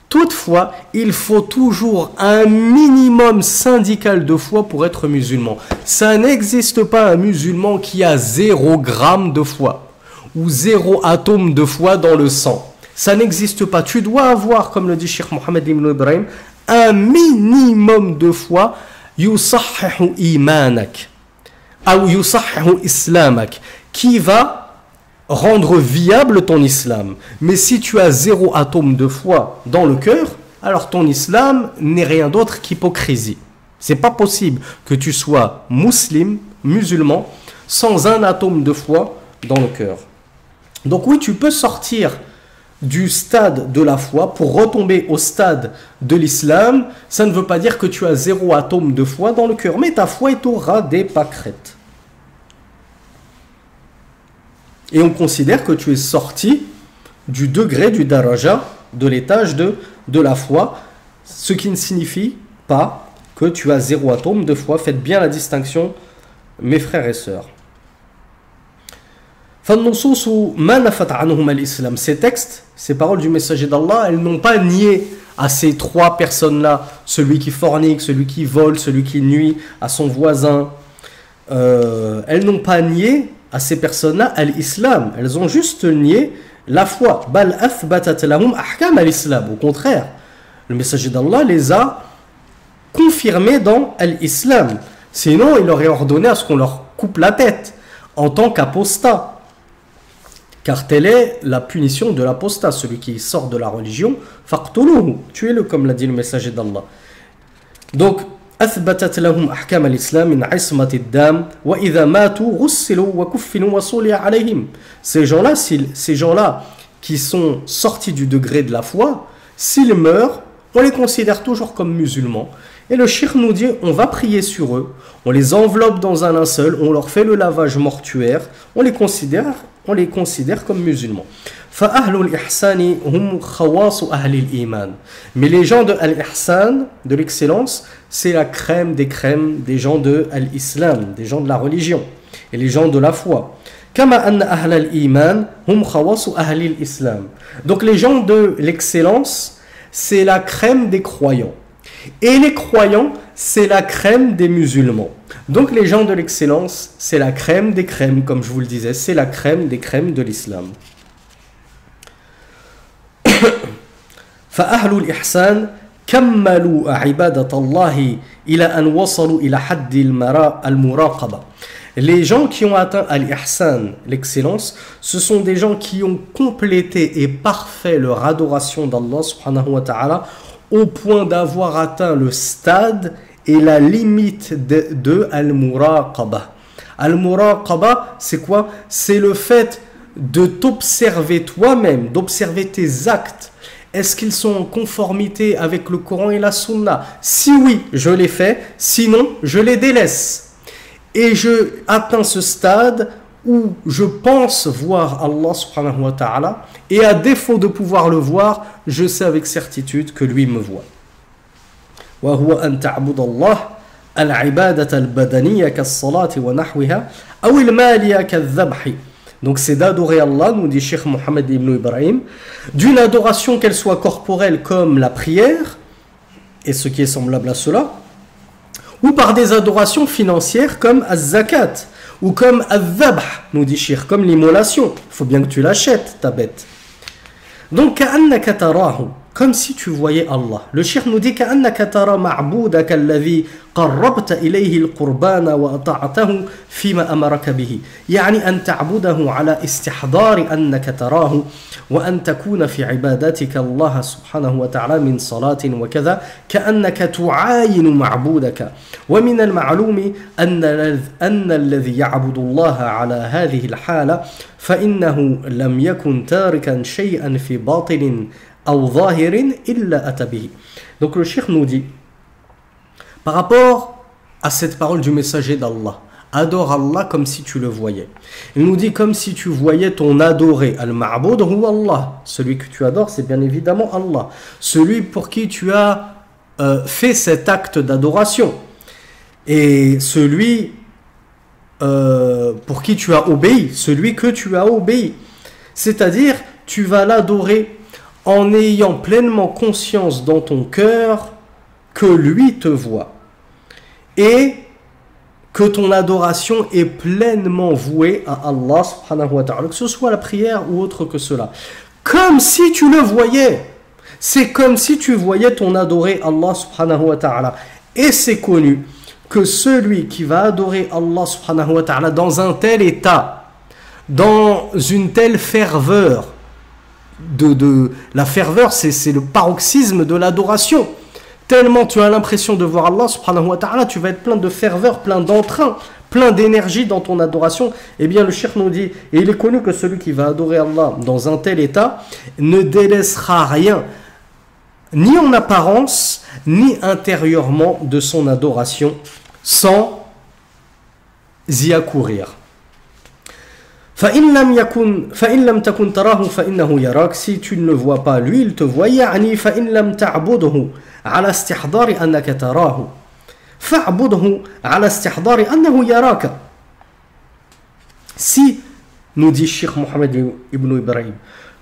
toutefois, il faut toujours un minimum syndical de foi pour être musulman. Ça n'existe pas un musulman qui a zéro gramme de foi ou zéro atome de foi dans le sang. Ça n'existe pas. Tu dois avoir, comme le dit Cheikh Mohammed ibn Ibrahim, un minimum de foi. Yusahhihu imanak ou yusahhihu islamak, qui va rendre viable ton islam. Mais si tu as zéro atome de foi dans le cœur, alors ton islam n'est rien d'autre qu'hypocrisie. C'est pas possible que tu sois musulman, musulman, sans un atome de foi dans le cœur. Donc oui, tu peux sortir du stade de la foi pour retomber au stade de l'islam. Ça ne veut pas dire que tu as zéro atome de foi dans le cœur, mais ta foi est au ras des pâquerettes. Et on considère que tu es sorti du degré, du daraja, de l'étage de, de la foi, ce qui ne signifie pas que tu as zéro atome de foi. Faites bien la distinction, mes frères et sœurs. Ces textes, ces paroles du messager d'Allah, elles n'ont pas nié à ces trois personnes-là, celui qui fornique, celui qui vole, celui qui nuit à son voisin. Euh, elles n'ont pas nié à ces personnes-là al-islam, elles ont juste nié la foi. Bal athbatat lahum ahkam al-islam. Au contraire, le messager d'Allah les a confirmés dans al-islam. Sinon, il aurait ordonné à ce qu'on leur coupe la tête, en tant qu'apostat, car telle est la punition de l'apostat, celui qui sort de la religion, faqtuluhu, tuez-le, comme l'a dit le messager d'Allah. Donc, أثبتت لهم أحكام الإسلام من عصمة الدم وإذا ماتوا غسلوا وكفنوا وصلي عليهم. Ces gens-là, ces gens-là qui sont sortis du degré de la foi, s'ils meurent, on les considère toujours comme musulmans. Et le cheikh nous dit, on va prier sur eux, on les enveloppe dans un linceul, on leur fait le lavage mortuaire, on les considère, on les considère comme musulmans. فأهل الإحسان هم خواص أهل الإيمان. Mais les gens de Al-Ihsan, de l'excellence, c'est la crème des crèmes des gens de Al-Islam, des gens de la religion et les gens de la foi. كما أن أهل الإيمان هم خواص أهل الإسلام. Donc les gens de l'excellence, c'est la crème des croyants. Et les croyants, c'est la crème des musulmans. Donc les gens de l'excellence, c'est la crème des crèmes, comme je vous le disais, c'est la crème des crèmes de l'islam. فأهل الإحسان كملوا عبادة الله إلى أن وصلوا إلى حد المراقبة. Les gens qui ont atteint Al-Ihsan, l'excellence, ce sont des gens qui ont complété et parfait leur adoration d'Allah subhanahu wa ta'ala au point d'avoir atteint le stade et la limite de, de Al-Muraqaba. Al-Muraqaba, c'est quoi? C'est le fait de t'observer toi-même, d'observer tes actes. Est-ce qu'ils sont en conformité avec le Coran et la Sunna? Si oui, je les fais, sinon je les délaisse. Et je atteins ce stade où je pense voir Allah subhanahu wa ta'ala, et à défaut de pouvoir le voir, je sais avec certitude que lui me voit. وَهُوَ أَنْ تَعْبُدَ اللَّهِ الْعِبَادَةَ الْبَدَنِيَّةَ كَالصَّلَاةِ وَنَحْوِهَا أَوِ الْمَالِيَةَ كَالذَّبْحِ. Donc c'est d'adorer Allah, nous dit Cheikh Mohammed ibn Ibrahim, d'une adoration qu'elle soit corporelle comme la prière, et ce qui est semblable à cela, ou par des adorations financières comme az-zakat, ou comme al-dhabh, nous dit Cheikh, comme l'immolation. Il faut bien que tu l'achètes, ta bête. Donc, ka'annaka tarahu, comme si tu voyais Allah. Le Cheikh nous dit, ka'annaka tara ma'boudaka alladhi qarrabta ilayhi al-qurbana wa ata'atahu fima amaraka bihi. Yani an ta'budahu ala istihdari annaka tarahu wa an takuna fi ibadatika Allah subhanahu wa ta'ala min salatin wa kadha ka'annaka tu'ayinu ma'boudaka. Wa min al-ma'lumi anna alladhi ya'budu Allah ala hadhihi al-hala fa innahu lam yakun tarikan shay'an fi batinin. Donc le cheikh nous dit, par rapport à cette parole du messager d'Allah, adore Allah comme si tu le voyais. Il nous dit comme si tu voyais ton adoré. Al-ma'boud huwa Allah. Celui que tu adores, c'est bien évidemment Allah, celui pour qui tu as euh, fait cet acte d'adoration, et celui euh, pour qui tu as obéi, celui que tu as obéi. C'est-à-dire, tu vas l'adorer en ayant pleinement conscience dans ton cœur que lui te voit et que ton adoration est pleinement vouée à Allah subhanahu wa ta'ala, que ce soit la prière ou autre que cela, comme si tu le voyais. C'est comme si tu voyais ton adoré Allah subhanahu wa ta'ala. Et c'est connu que celui qui va adorer Allah subhanahu wa ta'ala dans un tel état, dans une telle ferveur, De, de la ferveur, c'est, c'est le paroxysme de l'adoration. Tellement tu as l'impression de voir Allah subhanahu wa ta'ala, tu vas être plein de ferveur, plein d'entrain, plein d'énergie dans ton adoration. Eh bien le cheikh nous dit, et il est connu que celui qui va adorer Allah dans un tel état ne délaissera rien, ni en apparence, ni intérieurement de son adoration, sans y accourir. Si tu ne le vois pas, lui, il te voit. Si, nous dit Cheikh Mohammed ibn Ibrahim,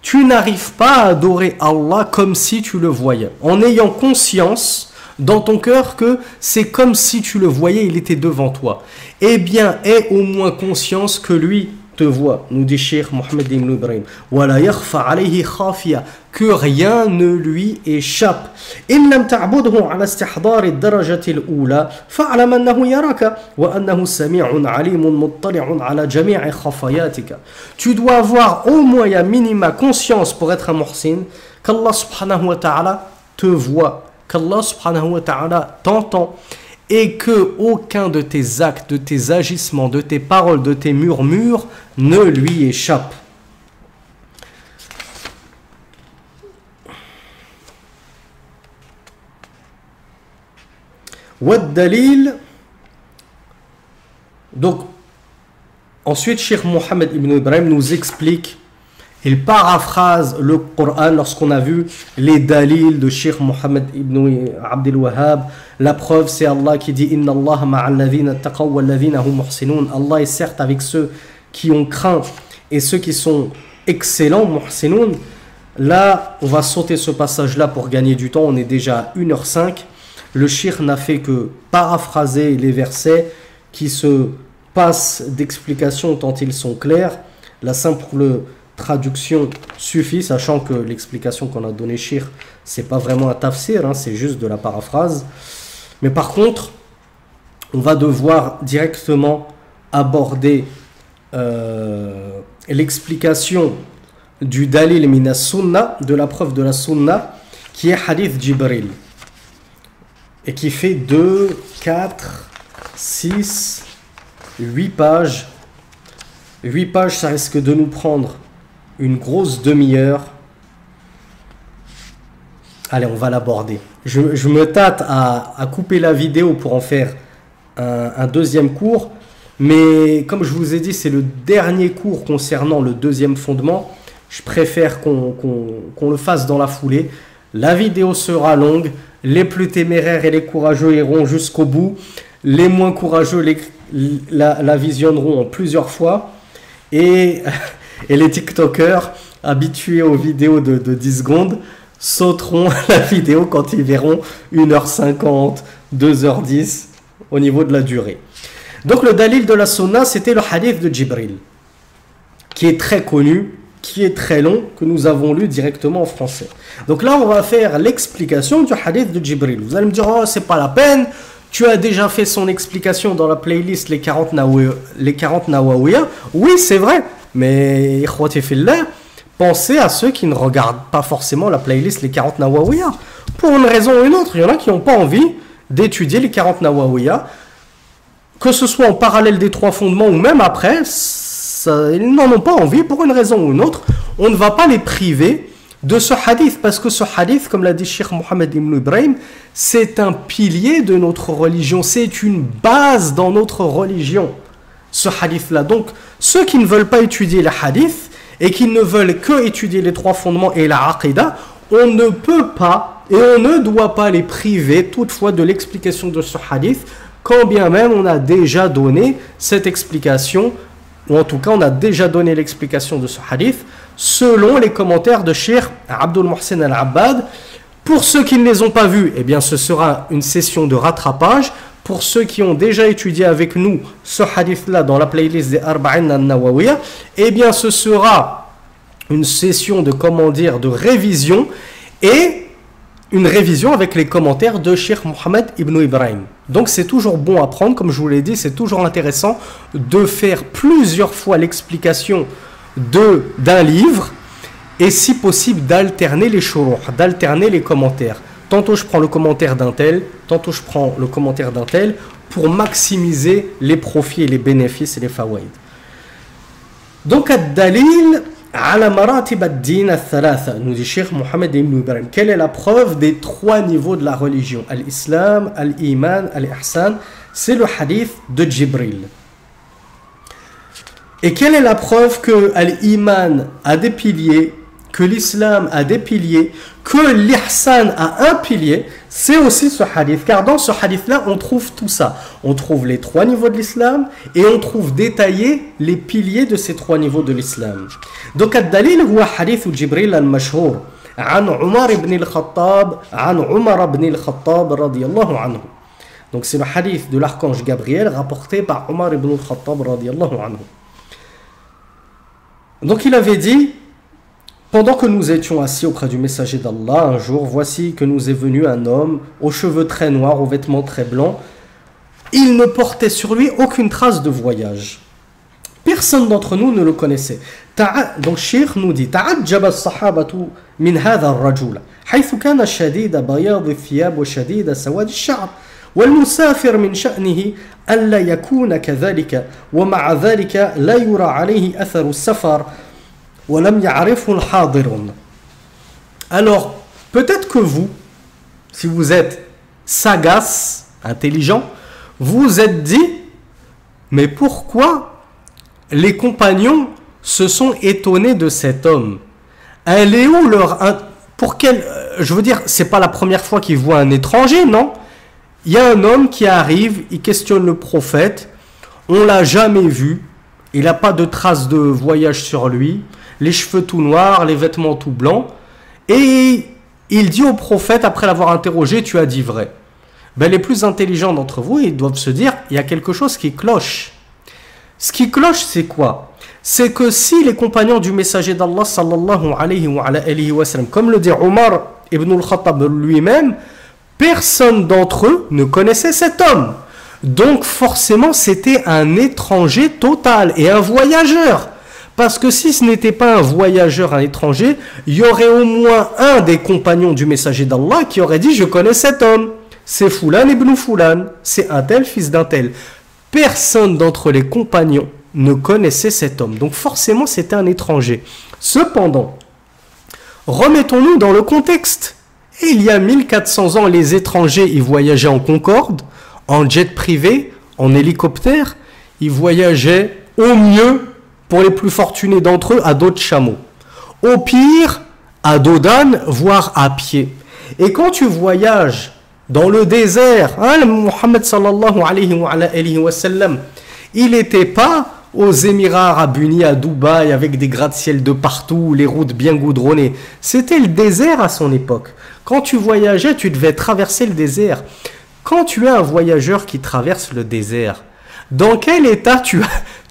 tu n'arrives pas à adorer Allah comme si tu le voyais, en ayant conscience dans ton cœur que c'est comme si tu le voyais, il était devant toi, eh bien, aie au moins conscience que lui te voit, nous dit Cheikh Mohammed ibn Ibrahim, wala yakhfa alayhi khafiya, que rien ne lui échappe. In lam ta'budhu ala istihdar ad-darajati al-ula fa'lam annahu yaraka wa annahu sami'un 'alimun muttali'un ala jami'i khafayatika. Tu dois avoir au moyen minima conscience pour être un muhsin qu'Allah subhanahu wa ta'ala te voit, qu'Allah subhanahu wa ta'ala t'entend, et que aucun de tes actes, de tes agissements, de tes paroles, de tes murmures ne lui échappe. Wad Dalil. Donc, ensuite, Cheikh Mohammed ibn Ibrahim nous explique, il paraphrase le Coran lorsqu'on a vu les dalils de Cheikh Mohammed ibn Abdel Wahhab. La preuve, c'est Allah qui dit « Inna Allah ma'al ladhina taqaw wal ladhina hum muhsinun » Allah est certes avec ceux qui ont craint et ceux qui sont excellents, muhsinun. Là, on va sauter ce passage-là pour gagner du temps. On est déjà à une heure cinq. Le Cheikh n'a fait que paraphraser les versets qui se passent d'explications tant ils sont clairs. La simple traduction suffit, sachant que l'explication qu'on a donnée, Cheikh, c'est pas vraiment un tafsir, hein, c'est juste de la paraphrase. Mais par contre, on va devoir directement aborder euh, l'explication du dalil mina sunna, de la preuve de la sunna, qui est hadith Jibril. Et qui fait deux, quatre, six, huit pages. huit pages, ça risque de nous prendre une grosse demi-heure. Allez, on va l'aborder. Je, je me tâte à, à couper la vidéo pour en faire un, un deuxième cours. Mais comme je vous ai dit, c'est le dernier cours concernant le deuxième fondement. Je préfère qu'on qu'on, qu'on le fasse dans la foulée. La vidéo sera longue. Les plus téméraires et les courageux iront jusqu'au bout. Les moins courageux les, la, la visionneront en plusieurs fois. Et, et les TikTokers, habitués aux vidéos de, de dix secondes, sauteront la vidéo quand ils verront une heure cinquante, deux heures dix au niveau de la durée. Donc le dalil de la sunna, c'était le hadith de Jibril, qui est très connu, qui est très long, que nous avons lu directement en français. Donc là, on va faire l'explication du hadith de Jibril. Vous allez me dire, oh, c'est pas la peine, tu as déjà fait son explication dans la playlist les quarante Nawawiyah. Oui, c'est vrai, mais ikhwati fillah, pensez à ceux qui ne regardent pas forcément la playlist les quarante Nawawiyah. Pour une raison ou une autre, il y en a qui n'ont pas envie d'étudier les quarante Nawawiyah, que ce soit en parallèle des trois fondements ou même après, ça, ils n'en ont pas envie pour une raison ou une autre. On ne va pas les priver de ce hadith, parce que ce hadith, comme l'a dit Cheikh Mohammed ibn Ibrahim, c'est un pilier de notre religion, c'est une base dans notre religion, ce hadith-là. Donc, ceux qui ne veulent pas étudier le hadith, et qui ne veulent que étudier les trois fondements et la aqidah, on ne peut pas et on ne doit pas les priver toutefois de l'explication de ce hadith, quand bien même on a déjà donné cette explication, ou en tout cas on a déjà donné l'explication de ce hadith, selon les commentaires de Cheikh Abdul Muhsin Al-Abbad. Pour ceux qui ne les ont pas vus, eh bien ce sera une session de rattrapage. Pour ceux qui ont déjà étudié avec nous ce hadith-là dans la playlist des Arba'in An-Nawawiyah, eh bien ce sera une session de, comment dire, de révision, et une révision avec les commentaires de Cheikh Mohammed ibn Ibrahim. Donc c'est toujours bon à prendre, comme je vous l'ai dit, c'est toujours intéressant de faire plusieurs fois l'explication de, d'un livre, et si possible d'alterner les shuruh, d'alterner les commentaires. Tantôt je prends le commentaire d'un tel, tantôt je prends le commentaire d'un tel, pour maximiser les profits et les bénéfices et les fawaïd. Donc, ad-dalil ala maratib ad-din al-thalatha, nous dit Cheikh Mohammed ibn Ibrahim. Quelle est la preuve des trois niveaux de la religion? Al-Islam, Al-Iman, Al-Ihsan. C'est le hadith de Jibril. Et quelle est la preuve que Al-Iman a des piliers, que l'islam a des piliers, que l'ihsan a un pilier? C'est aussi ce hadith, car dans ce hadith-là, on trouve tout ça. On trouve les trois niveaux de l'islam, et on trouve détaillés les piliers de ces trois niveaux de l'islam. Donc, ad-dalil huwa hadith Jibril al-mashhur, an Omar ibn al-Khattab, an Omar ibn al-Khattab, radiyallahu anhu. Donc, c'est le hadith de l'archange Gabriel, rapporté par Omar ibn al-Khattab, radiyallahu anhu. Donc il avait dit: pendant que nous étions assis auprès du messager d'Allah, un jour, voici que nous est venu un homme aux cheveux très noirs, aux vêtements très blancs. Il ne portait sur lui aucune trace de voyage. Personne d'entre nous ne le connaissait. Donc Cheikh nous dit: تعجب الصحابة من هذا الرجل حيث كان شديد بياض الثياب وشديد سواد الشعر والمسافر من شأنه ألا يكون كذلك ومع ذلك لا يرى عليه أثر السفر. Alors, peut-être que vous, si vous êtes sagace, intelligent, vous vous êtes dit: mais pourquoi les compagnons se sont étonnés de cet homme? Elle est où leur... Pour quel, je veux dire, c'est pas la première fois qu'ils voient un étranger, non? Il y a un homme qui arrive, il questionne le prophète, on l'a jamais vu, il n'a pas de traces de voyage sur lui, les cheveux tout noirs, les vêtements tout blancs, et il dit au prophète, après l'avoir interrogé: tu as dit vrai. Ben, les plus intelligents d'entre vous, ils doivent se dire: il y a quelque chose qui cloche. Ce qui cloche, c'est quoi? C'est que si les compagnons du messager d'Allah sallallahu alayhi wa alayhi wa sallam, comme le dit Omar ibn al-Khattab lui-même, personne d'entre eux ne connaissait cet homme. Donc forcément c'était un étranger total et un voyageur. Parce que si ce n'était pas un voyageur, un étranger, il y aurait au moins un des compagnons du messager d'Allah qui aurait dit: je connais cet homme, c'est Foulan ibn Foulan, c'est un tel fils d'un tel. Personne d'entre les compagnons ne connaissait cet homme, donc forcément c'était un étranger. Cependant, remettons-nous dans le contexte. Il y a mille quatre cents ans, les étrangers y voyageaient en Concorde, en jet privé, en hélicoptère. Ils voyageaient au mieux, pour les plus fortunés d'entre eux, à dos de chameau, au pire à dos d'âne, voire à pied. Et quand tu voyages dans le désert, hein, le Mohammed sallallahu alayhi wa, alayhi wa sallam, il n'était pas aux Émirats Arabes Unis, à Dubaï, avec des gratte-ciel de partout, les routes bien goudronnées. C'était le désert à son époque. Quand tu voyageais, tu devais traverser le désert. Quand tu es un voyageur qui traverse le désert, dans quel état tu,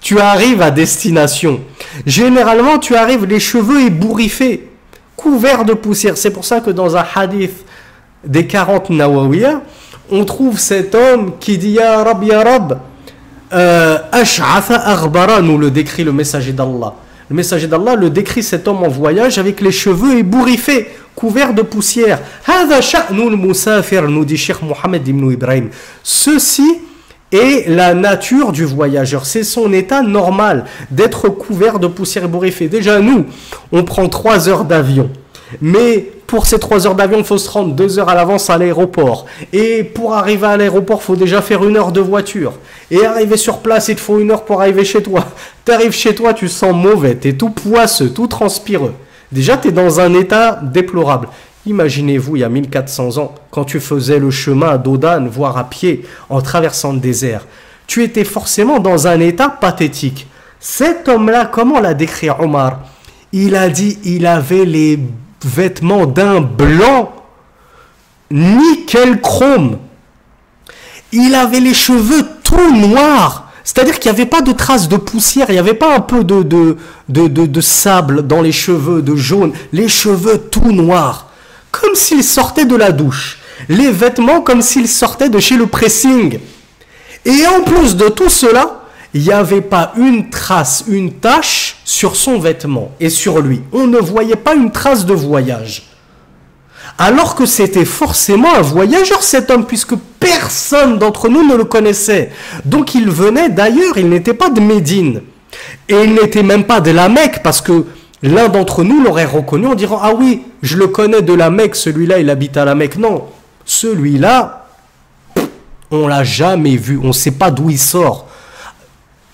tu arrives à destination? Généralement, tu arrives les cheveux ébouriffés, couverts de poussière. C'est pour ça que dans un hadith des quarante Nawawiyah, on trouve cet homme qui dit: Ya Rab, Ya Rab, euh, Ash'atha Aghbara, nous le décrit le messager d'Allah. Le messager d'Allah le décrit, cet homme en voyage, avec les cheveux ébouriffés, couverts de poussière. Hadha sha'nul musafir, nous dit Cheikh Mohammed ibn Ibrahim. Ceci est la nature du voyageur, c'est son état normal d'être couvert de poussière ébouriffée. Déjà nous, on prend trois heures d'avion, mais pour ces trois heures d'avion, il faut se rendre deux heures à l'avance à l'aéroport. Et pour arriver à l'aéroport, il faut déjà faire une heure de voiture. Et arriver sur place, il te faut une heure pour arriver chez toi. Tu arrives chez toi, tu sens mauvais, tu es tout poisseux, tout transpireux. Déjà, tu es dans un état déplorable. Imaginez-vous, il y a mille quatre cents ans, quand tu faisais le chemin à dos d'âne, voire à pied, en traversant le désert, tu étais forcément dans un état pathétique. Cet homme-là, comment l'a décrit Omar? Il a dit il avait les vêtements d'un blanc nickel chrome. Il avait les cheveux tout noirs, c'est-à-dire qu'il n'y avait pas de traces de poussière, il n'y avait pas un peu de, de, de, de, de sable dans les cheveux, de jaune, les cheveux tout noirs, comme s'il sortait de la douche, les vêtements comme s'il sortait de chez le pressing. Et en plus de tout cela, il n'y avait pas une trace, une tache sur son vêtement et sur lui. On ne voyait pas une trace de voyage. Alors que c'était forcément un voyageur cet homme, puisque personne d'entre nous ne le connaissait. Donc il venait d'ailleurs, il n'était pas de Médine. Et il n'était même pas de la Mecque, parce que l'un d'entre nous l'aurait reconnu en disant: ah oui, je le connais de la Mecque, celui-là il habite à la Mecque. Non, celui-là, on ne l'a jamais vu, on ne sait pas d'où il sort.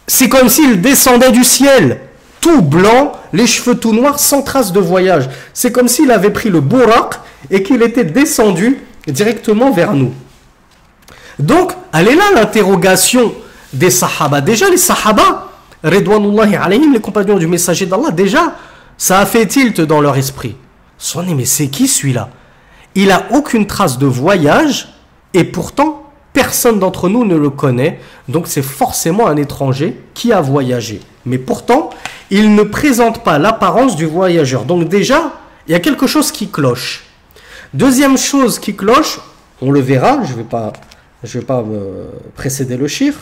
C'est comme s'il descendait du ciel, tout blanc, les cheveux tout noirs, sans trace de voyage. C'est comme s'il avait pris le buraq et qu'il était descendu directement vers nous. Donc, elle est là l'interrogation des sahaba. Déjà, les sahaba, Redwanullahi alayhim, les compagnons du messager d'Allah, déjà, ça a fait tilt dans leur esprit. Ils se sont dit: mais c'est qui celui-là? Il n'a aucune trace de voyage et pourtant, personne d'entre nous ne le connaît, donc c'est forcément un étranger qui a voyagé. Mais pourtant, il ne présente pas l'apparence du voyageur. Donc déjà, il y a quelque chose qui cloche. Deuxième chose qui cloche, on le verra, je ne vais pas, je vais pas me précéder le chiffre.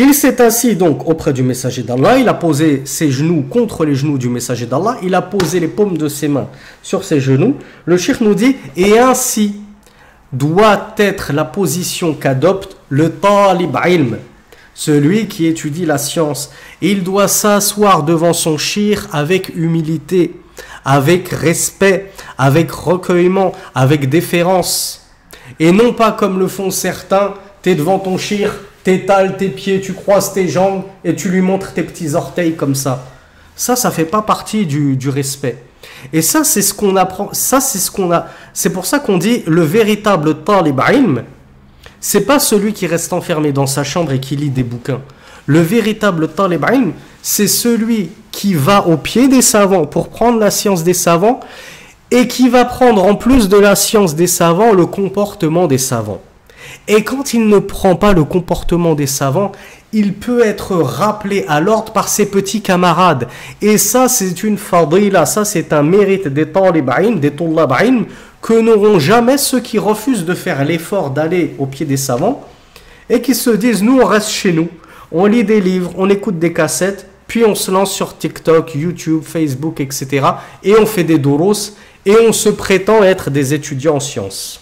Il s'est assis donc auprès du messager d'Allah, il a posé ses genoux contre les genoux du messager d'Allah, il a posé les paumes de ses mains sur ses genoux. Le cheikh nous dit, et ainsi doit être la position qu'adopte le talib ilm, celui qui étudie la science. Il doit s'asseoir devant son cheikh avec humilité, avec respect, avec recueillement, avec déférence. Et non pas comme le font certains, t'es devant ton cheikh, t'étales tes pieds, tu croises tes jambes et tu lui montres tes petits orteils comme ça. Ça, ça fait pas partie du, du respect. Et ça, c'est ce qu'on apprend. Ça, c'est ce qu'on a. C'est pour ça qu'on dit le véritable talib ilm, c'est pas celui qui reste enfermé dans sa chambre et qui lit des bouquins. Le véritable talib ilm, c'est celui qui va au pied des savants pour prendre la science des savants et qui va prendre en plus de la science des savants le comportement des savants. Et quand il ne prend pas le comportement des savants, il peut être rappelé à l'ordre par ses petits camarades. Et ça, c'est une fadila, ça c'est un mérite des talib'in, des tullab'in, que n'auront jamais ceux qui refusent de faire l'effort d'aller au pied des savants et qui se disent, nous on reste chez nous, on lit des livres, on écoute des cassettes, puis on se lance sur TikTok, YouTube, Facebook, et cetera. Et on fait des douros et on se prétend être des étudiants en sciences.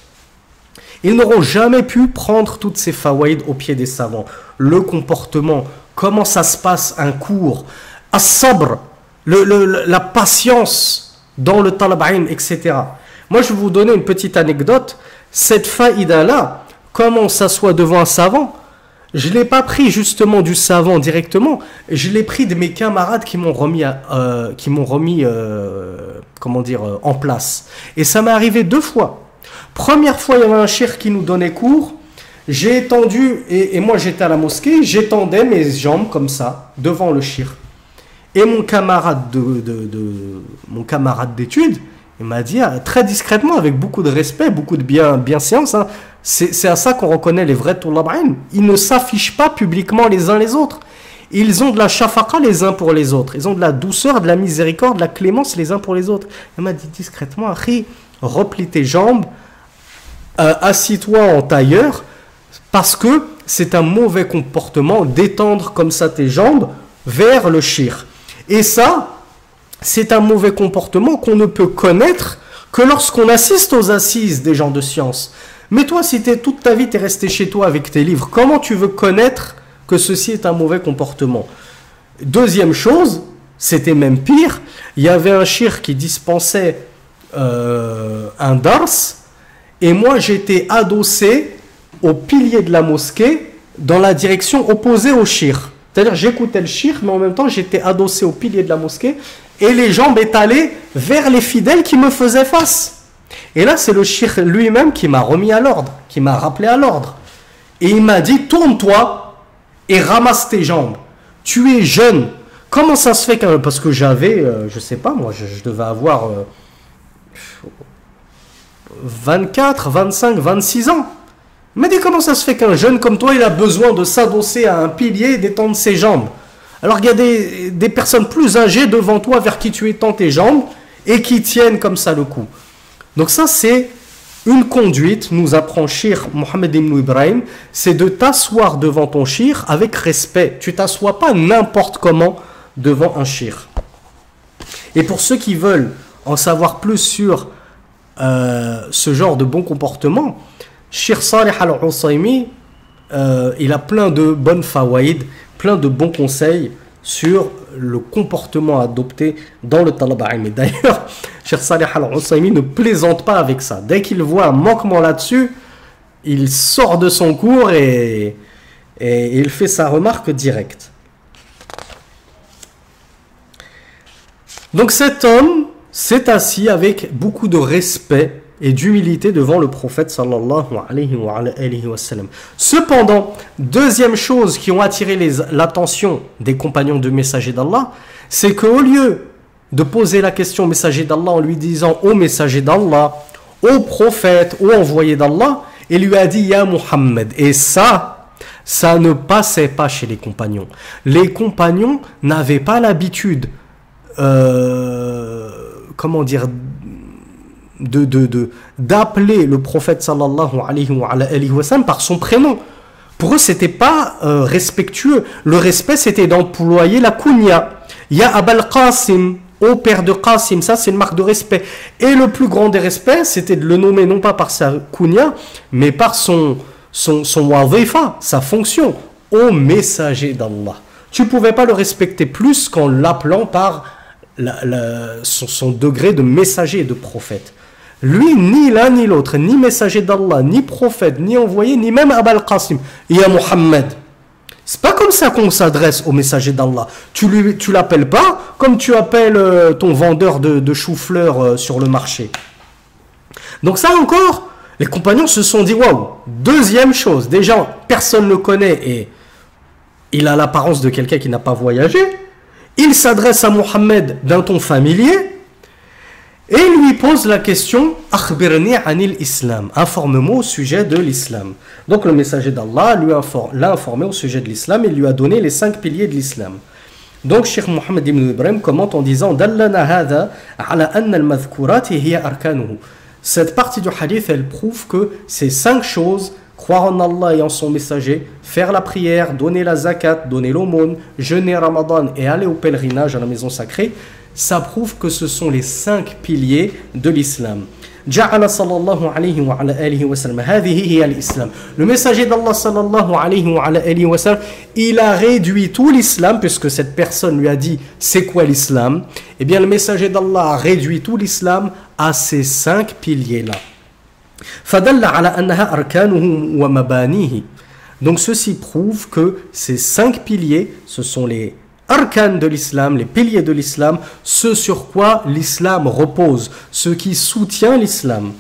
Ils n'auront jamais pu prendre toutes ces fawaïdes au pied des savants. Le comportement, comment ça se passe un cours, as-sabr, le, le, la patience dans le talab'in, et cetera. Moi, je vais vous donner une petite anecdote. Cette faïda-là, comment on s'assoit devant un savant, je ne l'ai pas pris justement du savant directement, je l'ai pris de mes camarades qui m'ont remis, à, euh, qui m'ont remis euh, comment dire, euh, en place. Et ça m'est arrivé deux fois. Première fois, il y avait un cheikh qui nous donnait cours, j'ai étendu, et, et moi j'étais à la mosquée, j'étendais mes jambes comme ça, devant le cheikh. Et mon camarade de, de, de, mon camarade d'études, il m'a dit très discrètement, avec beaucoup de respect, beaucoup de bien, bienséance, hein, c'est à ça qu'on reconnaît les vrais Toulab'in, ils ne s'affichent pas publiquement les uns les autres. Ils ont de la shafaqa les uns pour les autres, ils ont de la douceur, de la miséricorde, de la clémence les uns pour les autres. Il m'a dit discrètement, Akhi, replie tes jambes, Euh, assis-toi en tailleur, parce que c'est un mauvais comportement d'étendre comme ça tes jambes vers le shir. Et ça, c'est un mauvais comportement qu'on ne peut connaître que lorsqu'on assiste aux assises des gens de science. Mais toi, si t'es, toute ta vie t'es resté chez toi avec tes livres, comment tu veux connaître que ceci est un mauvais comportement? Deuxième chose, c'était même pire, il y avait un shir qui dispensait euh, un dars. Et moi, j'étais adossé au pilier de la mosquée dans la direction opposée au shir. C'est-à-dire, j'écoutais le shir, mais en même temps, j'étais adossé au pilier de la mosquée et les jambes étalées vers les fidèles qui me faisaient face. Et là, c'est le shir lui-même qui m'a remis à l'ordre, qui m'a rappelé à l'ordre. Et il m'a dit, tourne-toi et ramasse tes jambes. Tu es jeune. Comment ça se fait quand même? Parce que j'avais, euh, je sais pas, moi, je, je devais avoir... Euh, vingt-quatre, vingt-cinq, vingt-six ans. Mais dis, comment ça se fait qu'un jeune comme toi, il a besoin de s'adosser à un pilier et d'étendre ses jambes, alors qu'il y a des, des personnes plus âgées devant toi vers qui tu étends tes jambes et qui tiennent comme ça le coup. Donc ça, c'est une conduite, nous apprend Cheikh Mohammed ibn Ibrahim, c'est de t'asseoir devant ton cheikh avec respect. Tu t'assois pas n'importe comment devant un cheikh. Et pour ceux qui veulent en savoir plus sur Euh, ce genre de bon comportement, Cheikh Salih Al-Usaymi, euh, il a plein de bonnes fawaïd, plein de bons conseils sur le comportement adopté dans le talab'in. Et d'ailleurs, Cheikh Salih Al-Usaymi ne plaisante pas avec ça. Dès qu'il voit un manquement là-dessus, il sort de son cours et, et il fait sa remarque directe. Donc cet homme s'est assis avec beaucoup de respect et d'humilité devant le prophète sallallahu alayhi wa alayhi wa sallam. Cependant, deuxième chose qui ont attiré l'attention des compagnons du messager d'Allah, c'est qu'au lieu de poser la question au messager d'Allah en lui disant « Ô messager d'Allah, ô prophète, ô envoyé d'Allah », il lui a dit « Ya Muhammad ». Et ça, ça ne passait pas chez les compagnons. Les compagnons n'avaient pas l'habitude, euh, comment dire, de, de, de, d'appeler le prophète sallallahu alayhi wa, alayhi wa sallam par son prénom. Pour eux, c'était pas euh, respectueux. Le respect, c'était d'employer la kunya. Ya Abal Qasim, ô père de Qasim, ça c'est une marque de respect. Et le plus grand des respects, c'était de le nommer non pas par sa kunya, mais par son, son, son wazifa, sa fonction, ô messager d'Allah. Tu pouvais pas le respecter plus qu'en l'appelant par la, la, son, son degré de messager et de prophète. Lui, ni l'un ni l'autre, ni messager d'Allah, ni prophète, ni envoyé, ni même Abal Qasim. Il y a Mohammed. C'est pas comme ça qu'on s'adresse au messager d'Allah. Tu lui, tu l'appelles pas comme tu appelles euh, ton vendeur de, de chou-fleur euh, sur le marché. Donc ça encore, les compagnons se sont dit waouh. Deuxième chose, déjà personne ne le connaît et il a l'apparence de quelqu'un qui n'a pas voyagé. Il s'adresse à Mohammed d'un ton familier. Et lui pose la question « Akhbirni anil islam »« Informe-moi au sujet de l'islam ». Donc le messager d'Allah lui informe, l'a informé au sujet de l'islam et lui a donné les cinq piliers de l'islam. Donc Cheikh Mohammed ibn Ibrahim commente en disant « Dallana hadha ala anna al-madhkurati hiya arkanuhu » Cette partie du hadith, elle prouve que ces cinq choses, croire en Allah et en son messager, faire la prière, donner la zakat, donner l'aumône, jeûner Ramadan et aller au pèlerinage à la maison sacrée, ça prouve que ce sont les cinq piliers de l'islam. Ja'ala sallallahu alayhi wa alayhi wa sallam, hadhihi hiya al-islam. Le messager d'Allah sallallahu alayhi wa alayhi wa sallam, il a réduit tout l'islam, puisque cette personne lui a dit c'est quoi l'islam. Eh bien le messager d'Allah a réduit tout l'islam à ces cinq piliers-là. Fadalla ala annaha arkanuhu wa mabanihi. Donc ceci prouve que ces cinq piliers, ce sont les arcanes de l'islam, les piliers de l'islam, ce sur quoi l'islam repose, ce qui soutient l'islam.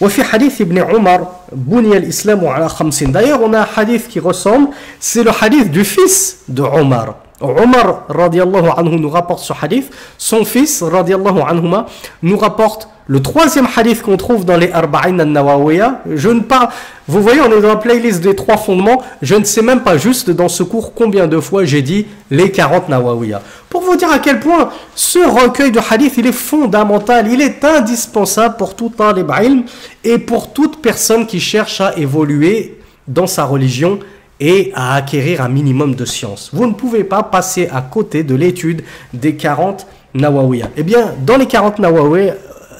وفي حديث ابن عمر بني الإسلام على خمسين. D'ailleurs, on a un hadith qui ressemble, c'est le hadith du fils de Omar. Omar radiyallahu anhu nous rapporte ce hadith, son fils radiyallahu anhuma nous rapporte le troisième hadith qu'on trouve dans les Arba'in An-Nawawiyah. Je ne parle, vous voyez, on est dans la playlist des trois fondements. Je ne sais même pas juste dans ce cours combien de fois j'ai dit les quarante Nawawiyah. Pour vous dire à quel point ce recueil de hadith, il est fondamental, il est indispensable pour tout talib ilm et pour toute personne qui cherche à évoluer dans sa religion et à acquérir un minimum de science. Vous ne pouvez pas passer à côté de l'étude des quarante Nawawiyah. Eh bien, dans les quarante Nawawiyah,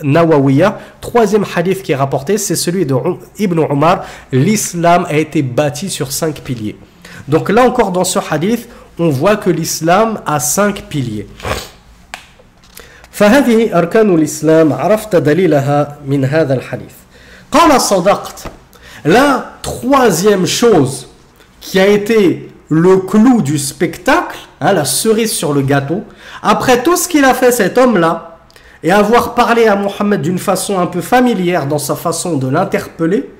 Nawawiyah, troisième hadith qui est rapporté, c'est celui de Ibn Omar. L'islam a été bâti sur cinq piliers. Donc là encore dans ce hadith, on voit que l'islam a cinq piliers. فهذه أركان الإسلام عرفت دليلها من هذا الحديث. قال صدقت. La troisième chose qui a été le clou du spectacle, hein, la cerise sur le gâteau, après tout ce qu'il a fait cet homme-là, et avoir parlé à Mohammed d'une façon un peu familière dans sa façon de l'interpeller,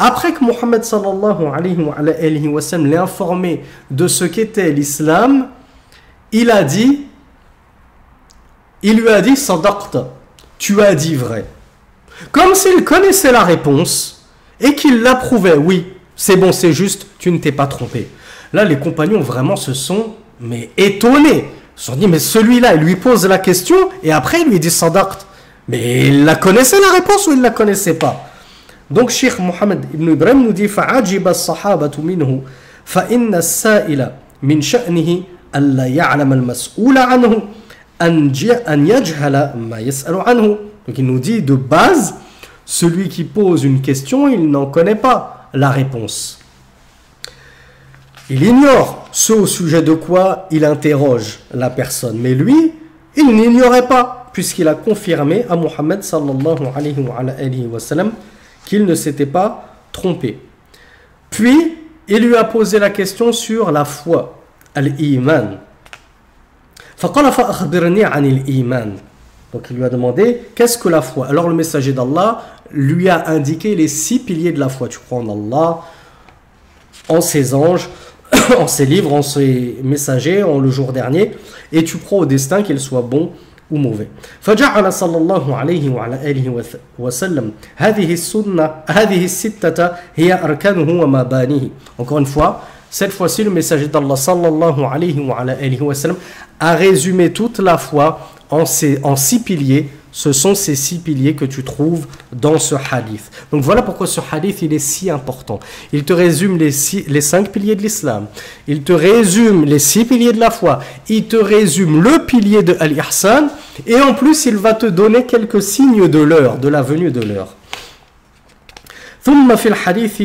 après que Mohammed sallallahu alayhi wa sallam l'ait informé de ce qu'était l'islam, il a dit, il lui a dit, Sadaqta, tu as dit vrai. Comme s'il connaissait la réponse et qu'il l'approuvait, oui, c'est bon, c'est juste, tu ne t'es pas trompé. Là, les compagnons vraiment se sont mais étonnés. Ils se sont dit, mais celui-là, il lui pose la question et après, il lui dit Sadaqt. Mais il la connaissait la réponse ou il ne la connaissait pas? Donc, Cheikh Mohammed ibn Ibrahim nous dit Fa'ajiba as-sahabatu minhu, fa'inna as-sa'ila min sha'nihi alla ya'lam al-mas'oula anhu, an yajhala ma yas'alu anhu. Donc, il nous dit de base, celui qui pose une question, il n'en connaît pas la réponse. Il ignore ce au sujet de quoi il interroge la personne. Mais lui, il n'ignorait pas, puisqu'il a confirmé à Mohammed sallallahu alayhi wa alayhi wa sallam qu'il ne s'était pas trompé. Puis, il lui a posé la question sur la foi, al-Iman. فَقَالَ فَأَخْبِرْنِي عَنِ الْإِيمَانِ. Donc, il lui a demandé, qu'est-ce que la foi? Alors, le messager d'Allah lui a indiqué les six piliers de la foi. Tu crois en Allah, en ses anges, en ses livres, en ses messagers, en le jour dernier, et tu crois au destin, qu'il soit bon ou mauvais. فجعل صلى الله عليه وعلى آله وسلم هذه السنة هذه الستة هي أركانه ومبانيه. Encore une fois, Cette fois-ci, le messager d'Allah sallallahu alayhi wa alayhi wa sallam a résumé toute la foi en, ces, en six piliers. Ce sont ces six piliers que tu trouves dans ce hadith. Donc voilà pourquoi ce hadith, il est si important. Il te résume les, six, les cinq piliers de l'islam. Il te résume les six piliers de la foi. Il te résume le pilier de Al-Ihsan. Et en plus, il va te donner quelques signes de l'heure, de la venue de l'heure. ثم في الحديث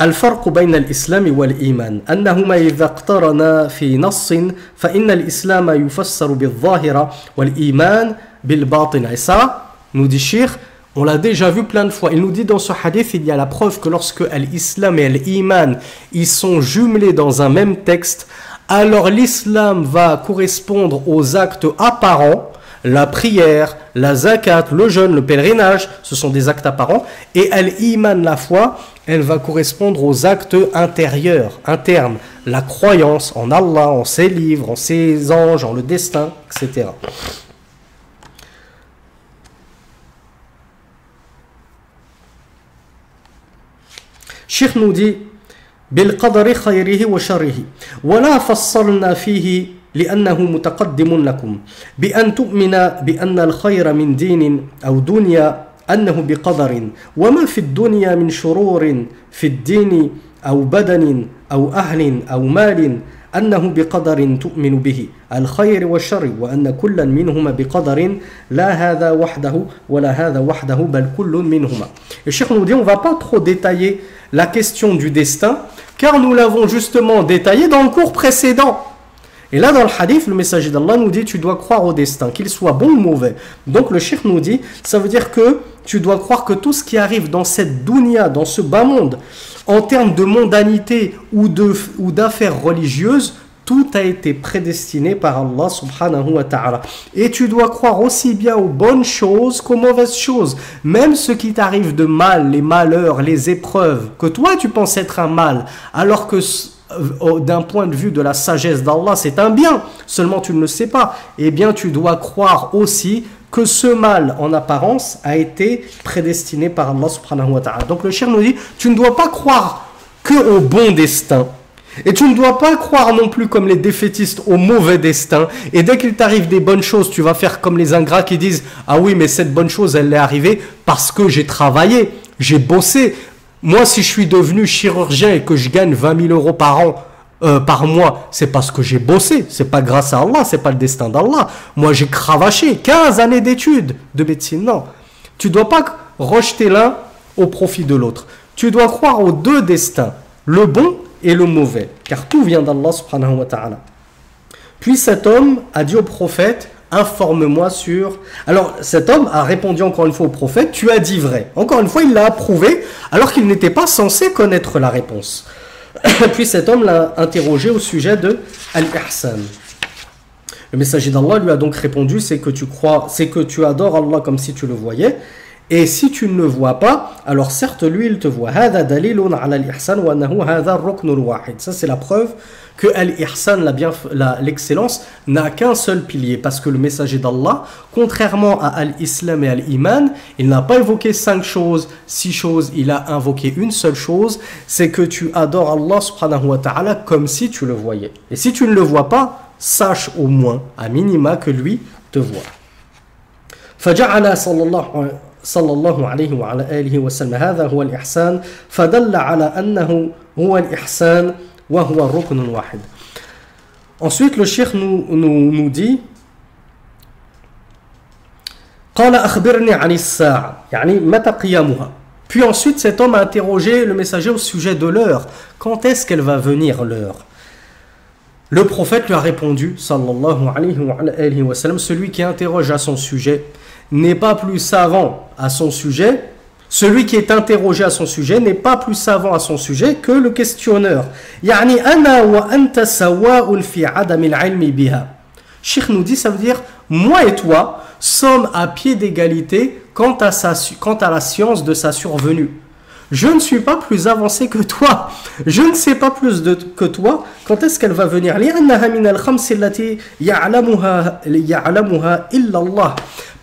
الفرق بين الإسلام والإيمان أنهما إذا اقترنا في نص فإن الإسلام يفسر بالظاهرة والإيمان بالباطن. Et ça, nous dit Cheikh, on l'a déjà vu plein de fois. Il nous dit dans ce hadith, il y a la preuve que lorsque l'islam et l'iman, ils sont jumelés dans un même texte, alors l'islam va correspondre aux actes apparents. La prière, la zakat, le jeûne, le pèlerinage, ce sont des actes apparents. Et al-iman, la foi, elle va correspondre aux actes intérieurs, internes. La croyance en Allah, en ses livres, en ses anges, en le destin, et cetera. Cheikh nous dit « Bil-qadari khayrihi wa sharihi wa la fassalna fihi » لأنه متقدم لكم بأن تؤمن بأن الخير من دين أو دنيا أنه بقدر وما في الدنيا من شرور في الدين أو بدن أو أهل أو مال أنه بقدر تؤمن به الخير والشر وأن كلا منهما بقدر لا هذا وحده ولا هذا وحده بل كل منهما. Le cheikh nous dit, on va pas trop détailler la question du destin car nous l'avons justement détaillé dans le cours précédent. Et là, dans le hadith, le messager d'Allah nous dit « Tu dois croire au destin, qu'il soit bon ou mauvais. » Donc, le cheikh nous dit « Ça veut dire que tu dois croire que tout ce qui arrive dans cette dunya, dans ce bas monde, en termes de mondanité ou de, ou d'affaires religieuses, tout a été prédestiné par Allah subhanahu wa ta'ala. Et tu dois croire aussi bien aux bonnes choses qu'aux mauvaises choses. Même ce qui t'arrive de mal, les malheurs, les épreuves, que toi tu penses être un mal, alors que... d'un point de vue de la sagesse d'Allah, c'est un bien, seulement tu ne le sais pas. Eh bien, tu dois croire aussi que ce mal, en apparence, a été prédestiné par Allah subhanahu wa ta'ala. Donc le cheikh nous dit, tu ne dois pas croire que au bon destin. Et tu ne dois pas croire non plus comme les défaitistes au mauvais destin. Et dès qu'il t'arrive des bonnes choses, tu vas faire comme les ingrats qui disent « Ah oui, mais cette bonne chose, elle est arrivée parce que j'ai travaillé, j'ai bossé. » Moi, si je suis devenu chirurgien et que je gagne vingt mille euros par an, euh, par mois, c'est parce que j'ai bossé. C'est pas grâce à Allah, c'est pas le destin d'Allah. Moi, j'ai cravaché quinze années d'études de médecine. Non, tu dois pas rejeter l'un au profit de l'autre. Tu dois croire aux deux destins, le bon et le mauvais, car tout vient d'Allah subhanahu wa ta'ala. Puis cet homme a dit au prophète, informe-moi sur... Alors, cet homme a répondu encore une fois au prophète, tu as dit vrai. Encore une fois, il l'a approuvé, alors qu'il n'était pas censé connaître la réponse. Puis cet homme l'a interrogé au sujet de Al-Ihsan. Le messager d'Allah lui a donc répondu, c'est que tu crois, c'est que tu adores Allah comme si tu le voyais, et si tu ne le vois pas, alors certes, lui, il te voit. Ça, c'est la preuve que Al-Ihsan, l'excellence, n'a qu'un seul pilier. Parce que le messager d'Allah, contrairement à Al-Islam et Al-Iman, il n'a pas évoqué cinq choses, six choses, il a invoqué une seule chose, c'est que tu adores Allah subhanahu wa ta'ala comme si tu le voyais. Et si tu ne le vois pas, sache au moins, à minima, que lui te voit. فَجَعَلَا صَلَّى اللَّهُ عَلَيْهِ صلى الله عليه وعلى آله وسلم هذا هو الإحسان فدل على أنه هو الإحسان وهو الركن الواحد. Ensuite le cheikh nous, nous, nous dit قال أخبرني عن الساعة يعني متى قيامها. Puis ensuite cet homme a interrogé le messager au sujet de l'heure. Quand est-ce qu'elle va venir l'heure? Le prophète lui a répondu sallallahu alayhi wa alihi wa sallam, celui qui interroge à son sujet n'est pas plus savant à son sujet, celui qui est interrogé à son sujet n'est pas plus savant à son sujet que le questionneur. يعني أنا وأنت سواء في عدم العلم بها. Cheikh nous dit, ça veut dire moi et toi sommes à pied d'égalité quant à sa, quant à la science de sa survenue. Je ne suis pas plus avancé que toi. Je ne sais pas plus de, que toi. Quand est-ce qu'elle va venir? لأنها من الخمس التي يعلمها يعلمها إلا الله.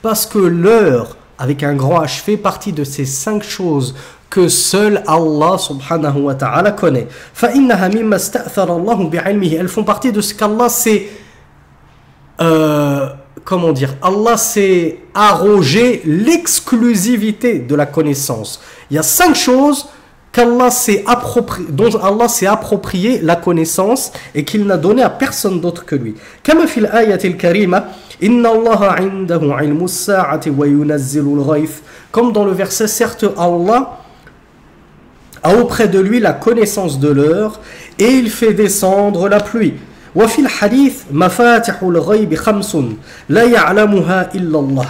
Parce que l'heure, avec un grand H, fait partie de ces cinq choses que seul Allah subhanahu wa ta'ala connaît. Elles font partie de ce qu'Allah s'est euh, comment dire, Allah s'est arrogé l'exclusivité de la connaissance. Il y a cinq choses qu'Allah s'est approprié, dont Allah s'est approprié la connaissance et qu'il n'a donné à personne d'autre que lui. Comme dans l'ayat al-karima, inna Allah 'indahu 'ilmu as-sa'ati wa yunazzilu al-ghayth. Comme dans le verset, certes Allah a auprès de lui la connaissance de l'heure et il fait descendre la pluie. Wa fil hadith mafatihu al-ghayb khamsun la ya'lamuha illa Allah.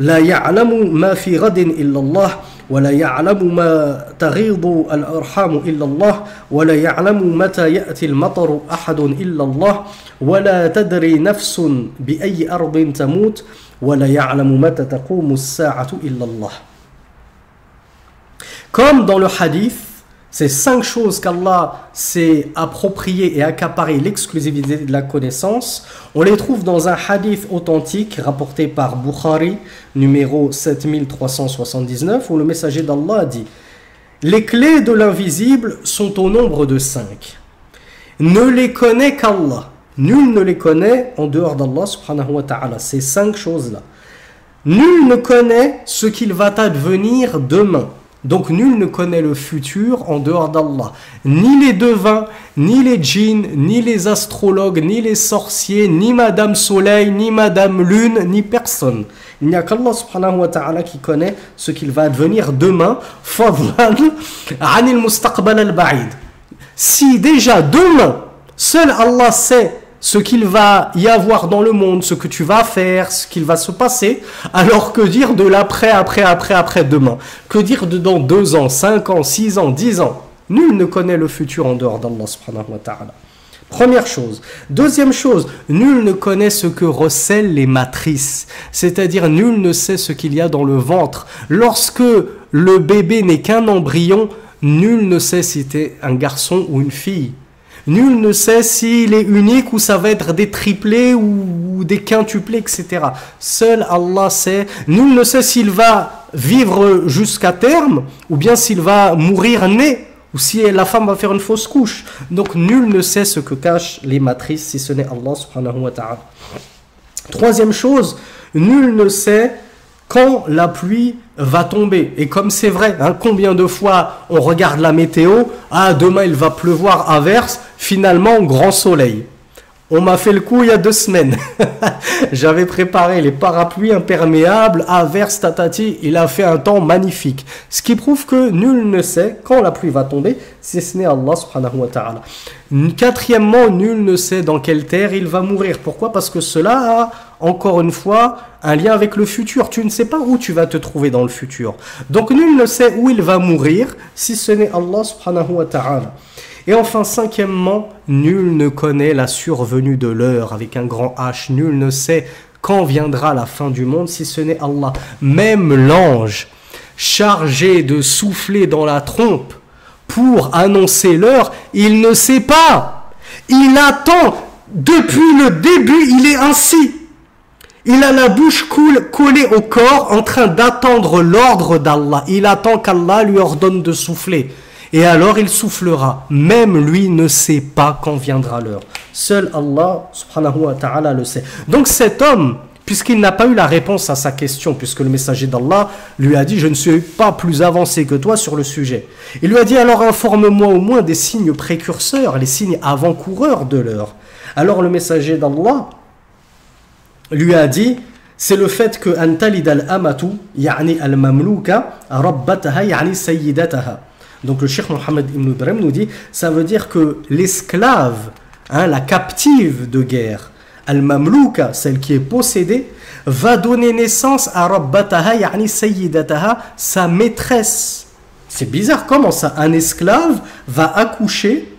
La ya'lamu ma fi ghadin illa Allah. ولا يعلم ما تغيض الأرحام إلا الله ولا يعلم متى يأتي المطر أحد إلا الله ولا تدري نفس بأي أرض تموت ولا يعلم متى تقوم الساعة إلا الله. Comme dans le hadith, ces cinq choses qu'Allah s'est appropriées et accaparées l'exclusivité de la connaissance, on les trouve dans un hadith authentique rapporté par Bukhari, numéro sept mille trois cent soixante-dix-neuf, où le messager d'Allah dit « Les clés de l'invisible sont au nombre de cinq. Ne les connaît qu'Allah. Nul ne les connaît en dehors d'Allah subhanahu wa ta'ala. » Ces cinq choses-là. « Nul ne connaît ce qu'il va advenir demain. » Donc nul ne connaît le futur en dehors d'Allah. Ni les devins, ni les djinns, ni les astrologues, ni les sorciers, ni Madame Soleil, ni Madame Lune, ni personne. Il n'y a qu'Allah subhanahu wa ta'ala qui connaît ce qu'il va advenir demain. Fadlan anil mustaqbal al-ba'id. Si déjà demain, seul Allah sait ce qu'il va y avoir dans le monde, ce que tu vas faire, ce qu'il va se passer, alors que dire de l'après, après, après, après demain? Que dire de dans deux ans, cinq ans, six ans, dix ans? Nul ne connaît le futur en dehors d'Allah subhanahu wa ta'ala. Première chose. Deuxième chose, nul ne connaît ce que recèlent les matrices, c'est-à-dire nul ne sait ce qu'il y a dans le ventre. Lorsque le bébé n'est qu'un embryon, nul ne sait si t'es un garçon ou une fille. Nul ne sait s'il est unique ou ça va être des triplés ou des quintuplés, et cetera. Seul Allah sait. Nul ne sait s'il va vivre jusqu'à terme ou bien s'il va mourir né ou si la femme va faire une fausse couche. Donc nul ne sait ce que cachent les matrices si ce n'est Allah subhanahu wa ta'ala. Troisième chose, nul ne sait quand la pluie va tomber. Et comme c'est vrai, hein, combien de fois on regarde la météo, ah demain il va pleuvoir, averse, finalement grand soleil. On m'a fait le coup il y a deux semaines. J'avais préparé les parapluies imperméables, averse, tatati, il a fait un temps magnifique. Ce qui prouve que nul ne sait quand la pluie va tomber, si ce n'est Allah subhanahu wa ta'ala. Quatrièmement, nul ne sait dans quelle terre il va mourir. Pourquoi? Parce que cela a, encore une fois, un lien avec le futur. Tu ne sais pas où tu vas te trouver dans le futur. Donc nul ne sait où il va mourir, si ce n'est Allah subhanahu wa ta'ala. Et enfin, cinquièmement, nul ne connaît la survenue de l'heure, avec un grand H. Nul ne sait quand viendra la fin du monde, si ce n'est Allah. Même l'ange, chargé de souffler dans la trompe pour annoncer l'heure, il ne sait pas. Il attend. Depuis le début, il est ainsi. Il a la bouche collée au corps, en train d'attendre l'ordre d'Allah. Il attend qu'Allah lui ordonne de souffler. Et alors il soufflera. Même lui ne sait pas quand viendra l'heure. Seul Allah subhanahu wa ta'ala le sait. Donc cet homme, puisqu'il n'a pas eu la réponse à sa question, puisque le messager d'Allah lui a dit « Je ne suis pas plus avancé que toi sur le sujet ». Il lui a dit « Alors informe-moi au moins des signes précurseurs, les signes avant-coureurs de l'heure ». Alors le messager d'Allah lui a dit « C'est le fait que « Antalid al-amatu, yani al-mamlouka, rabbataha, yani sayyidataha ». Donc le Cheikh Mohammed ibn Ibrahim nous dit, ça veut dire que l'esclave, hein, la captive de guerre, al-mamlouka, celle qui est possédée, va donner naissance à rabbataha, yani sayyidataha, sa maîtresse. C'est bizarre, comment ça? Un esclave va accoucher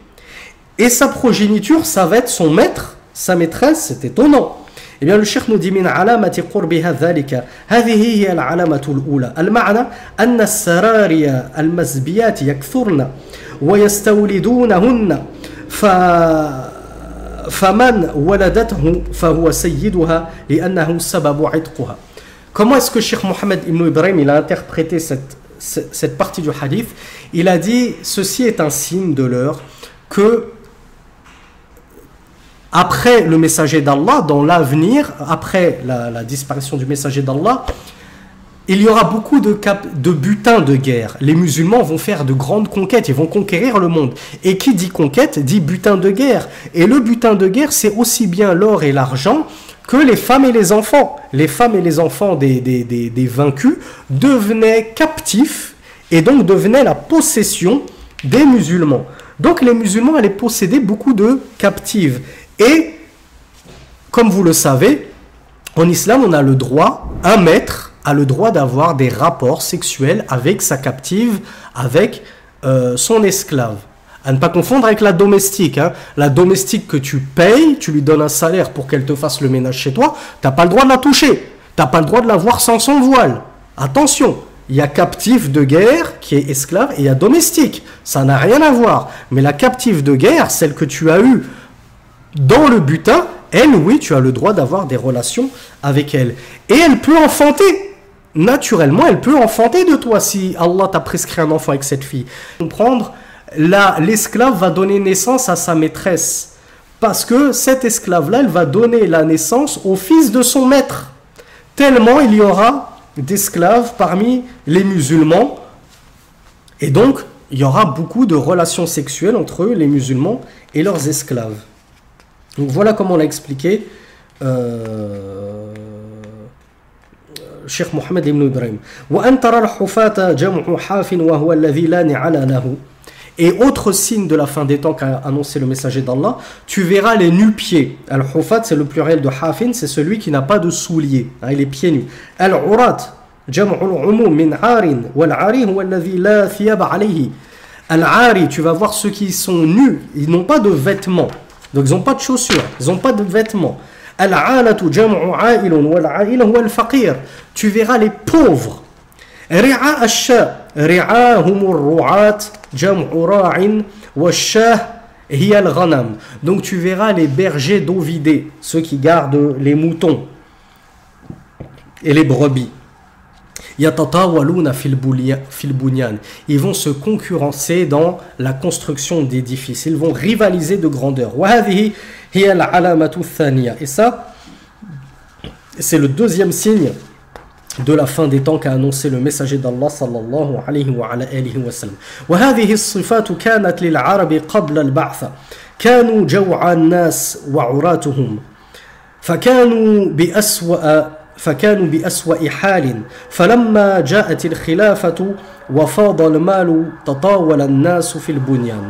et sa progéniture, ça va être son maître, sa maîtresse, c'est étonnant. Eh bien, le Cheikh nous dit min alamati qurbiha dhalika hadhihi hiya al-alamatu al-ula al-ma'na anna as-sarariya al-mazbiyat yakthurna wa yastawlidunahunna fa faman waladathu fa huwa sayyiduha li'annahu sababu 'itqiha. Comment est-ce que Cheikh Mohammed ibn Ibrahim il a interprété cette cette partie du hadith, il a dit « Ceci est un signe de l'heure que, après le messager d'Allah, dans l'avenir, après la, la disparition du messager d'Allah, il y aura beaucoup de, cap, de butins de guerre. Les musulmans vont faire de grandes conquêtes, ils vont conquérir le monde. Et qui dit conquête, dit butin de guerre. Et le butin de guerre, c'est aussi bien l'or et l'argent que les femmes et les enfants. Les femmes et les enfants des, des, des, des vaincus devenaient captifs et donc devenaient la possession des musulmans. Donc les musulmans allaient posséder beaucoup de captives. Et, comme vous le savez, en islam, on a le droit, un maître a le droit d'avoir des rapports sexuels avec sa captive, avec euh, son esclave. À ne pas confondre avec la domestique. Hein. La domestique que tu payes, tu lui donnes un salaire pour qu'elle te fasse le ménage chez toi, tu n'as pas le droit de la toucher. Tu n'as pas le droit de la voir sans son voile. Attention, il y a captive de guerre qui est esclave et il y a domestique. Ça n'a rien à voir. Mais la captive de guerre, celle que tu as eue dans le butin, elle, oui, tu as le droit d'avoir des relations avec elle. Et elle peut enfanter. Naturellement, elle peut enfanter de toi si Allah t'a prescrit un enfant avec cette fille. Comprendre. Là, l'esclave va donner naissance à sa maîtresse parce que cette esclave-là, elle va donner la naissance au fils de son maître. Tellement il y aura d'esclaves parmi les musulmans et donc il y aura beaucoup de relations sexuelles entre eux, les musulmans et leurs esclaves. Donc voilà comment l'a expliqué euh... Cheikh Mohammed ibn Ibrahim. Et autre signe de la fin des temps qu'a annoncé le messager d'Allah, tu verras les nus-pieds. Al-Hufat, c'est le pluriel de Hafin, c'est celui qui n'a pas de souliers. Hein, il est pieds nus. Al-Urat, jam'ul umum min arin, wal ari huwa alladhi la thiyab alayhi. Al-Ari, tu vas voir ceux qui sont nus, ils n'ont pas de vêtements. Donc ils n'ont pas de chaussures, ils n'ont pas de vêtements. Al-Alatu, jam'u ailun, wal ail huwa al-faqir. Tu verras les pauvres. Ri'a al-Sha, ri'a humur ru'at. Donc tu verras les bergers d'eau vidée, ceux qui gardent les moutons et les brebis. Ils vont se concurrencer dans la construction d'édifices, ils vont rivaliser de grandeur. Et ça, c'est le deuxième signe de la fin des temps qu'a annoncé le messager d'Allah sallallahu alayhi wa alihi wa sallam. وهذه الصفات كانت للعرب قبل البعث كانوا جوع الناس وعراتهم فكانوا بأسوأ فكانوا بأسوأ حال فلما جاءت الخلافة وفاض المال تطاول الناس في البنيان.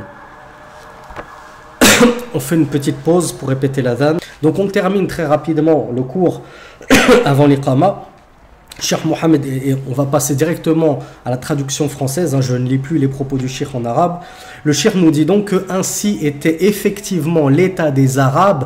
On fait une petite pause pour répéter l'adhan. Donc on termine très rapidement le cours avant l'iqama. Cheikh Mohammed, et on va passer directement à la traduction française, hein, je ne lis plus les propos du Cheikh en arabe. Le Cheikh nous dit donc que ainsi était effectivement l'état des Arabes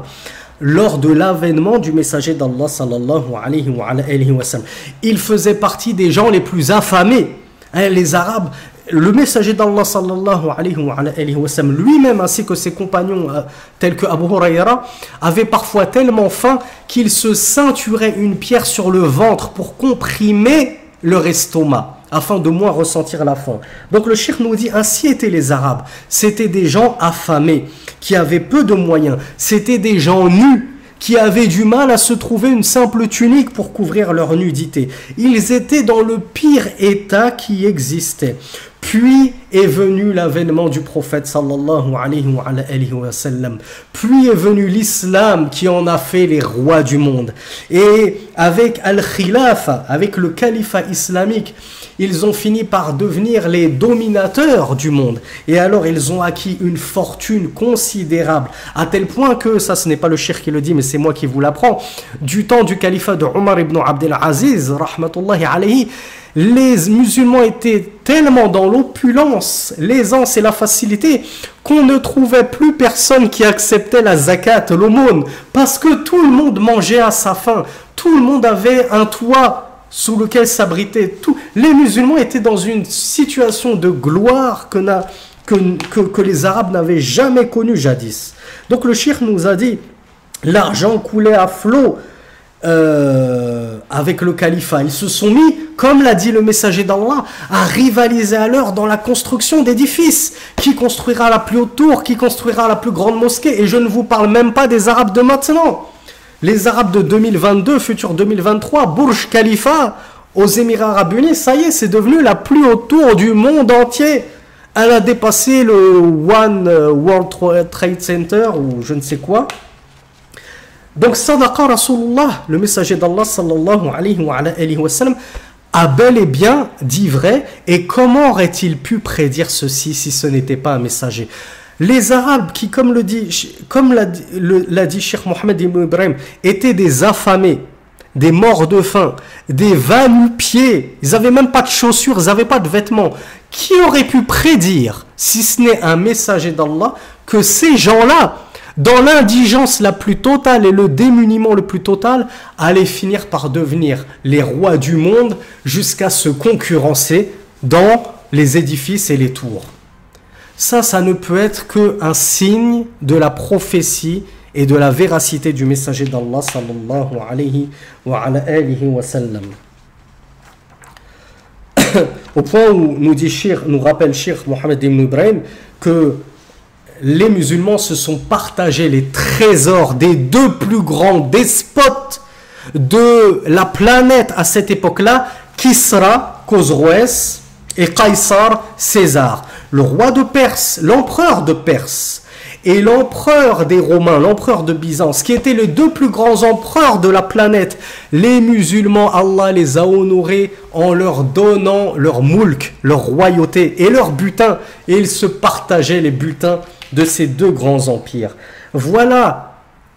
lors de l'avènement du messager d'Allah sallallahu alayhi wa alayhi wa sallam. Il faisait partie des gens les plus affamés, hein, les Arabes. Le messager d'Allah sallallahu alayhi wa alayhi wa sallam lui-même ainsi que ses compagnons euh, tels que Abu Huraira avaient parfois tellement faim qu'ils se ceinturaient une pierre sur le ventre pour comprimer leur estomac afin de moins ressentir la faim. Donc le cheikh nous dit ainsi étaient les Arabes, c'était des gens affamés qui avaient peu de moyens, c'était des gens nus qui avaient du mal à se trouver une simple tunique pour couvrir leur nudité. Ils étaient dans le pire état qui existait. Puis est venu l'avènement du prophète sallallahu alayhi wa alayhi wa sallam. Puis est venu l'islam qui en a fait les rois du monde. Et avec Al-Khilafa, avec le califat islamique, ils ont fini par devenir les dominateurs du monde. Et alors ils ont acquis une fortune considérable. À tel point que, ça ce n'est pas le cheikh qui le dit mais c'est moi qui vous l'apprends, du temps du califat de Omar ibn Abdelaziz, rahmatullahi alayhi, les musulmans étaient tellement dans l'opulence, l'aisance et la facilité qu'on ne trouvait plus personne qui acceptait la zakat, l'aumône, parce que tout le monde mangeait à sa faim, tout le monde avait un toit sous lequel s'abriter. Tout. Les musulmans étaient dans une situation de gloire que, na, que, que, que les Arabes n'avaient jamais connue jadis. Donc le cheikh nous a dit, l'argent coulait à flot euh, avec le califat. Ils se sont mis, comme l'a dit le messager d'Allah, à rivaliser à l'heure dans la construction d'édifices. Qui construira la plus haute tour, qui construira la plus grande mosquée. Et je ne vous parle même pas des Arabes de maintenant. Les Arabes de deux mille vingt-deux, futur deux mille vingt-trois, Burj Khalifa, aux Émirats Arabes Unis, ça y est, c'est devenu la plus haute tour du monde entier. Elle a dépassé le One World Trade Center, ou je ne sais quoi. Donc, Sadaqa Rasulullah, le messager d'Allah, sallallahu alayhi wa alayhi wa sallam, a bel et bien dit vrai. Et comment aurait-il pu prédire ceci si ce n'était pas un messager ? Les Arabes qui, comme l'a dit, comme l'a dit, l'a dit Cheikh Mohammed ibn Ibrahim, étaient des affamés, des morts de faim, des va-nu-pieds, ils n'avaient même pas de chaussures, ils n'avaient pas de vêtements. Qui aurait pu prédire, si ce n'est un messager d'Allah, que ces gens-là, dans l'indigence la plus totale et le démuniment le plus total, allaient finir par devenir les rois du monde jusqu'à se concurrencer dans les édifices et les tours? Ça, ça ne peut être qu'un signe de la prophétie et de la véracité du messager d'Allah sallallahu alayhi wa ala alihi wa sallam. Au point où nous dit Cheikh, nous rappelle Cheikh Mohammed ibn Ibrahim que les musulmans se sont partagés les trésors des deux plus grands despotes de la planète à cette époque-là, Kisra, Khosroès, et Kaysar, César, le roi de Perse, l'empereur de Perse, et l'empereur des Romains, l'empereur de Byzance, qui étaient les deux plus grands empereurs de la planète. Les musulmans, Allah les a honorés en leur donnant leur mulk, leur royauté et leur butin. Et ils se partageaient les butins de ces deux grands empires. Voilà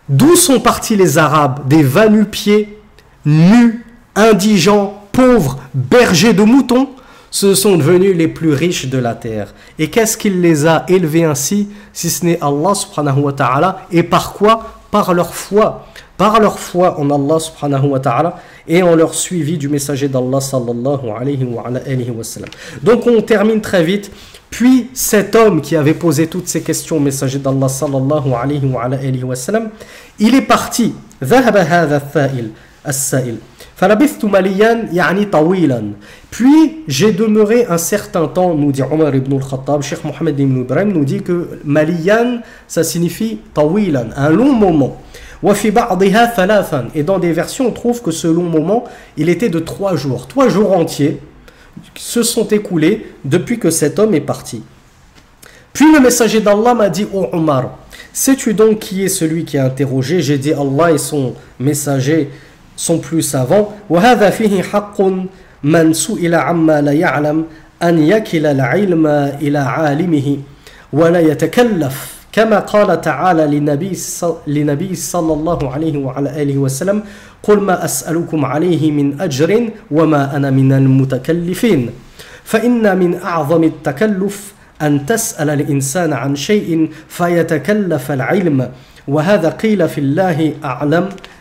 d'où sont partis les Arabes, des va-nu-pieds, nus, indigents, pauvres, bergers de moutons. Ce sont devenus les plus riches de la terre. Et qu'est-ce qu'il les a élevés ainsi, si ce n'est Allah subhanahu wa ta'ala? Et par quoi? Par leur foi. Par leur foi en Allah subhanahu wa ta'ala et en leur suivi du messager d'Allah sallallahu alayhi wa alayhi wa sallam. Donc on termine très vite. Puis cet homme qui avait posé toutes ces questions au messager d'Allah sallallahu alayhi wa alayhi wa sallam, il est parti. Puis j'ai demeuré un certain temps, nous dit Omar ibn al-Khattab. Cheikh Mohammed ibn Ibrahim nous dit que Maliyan, ça signifie Tawilan, un long moment. Et dans des versions, on trouve que ce long moment, il était de trois jours. Trois jours entiers se sont écoulés depuis que cet homme est parti. Puis le messager d'Allah m'a dit: ô Omar, sais-tu donc qui est celui qui a interrogé? J'ai dit: Allah et son messager sont plus savants.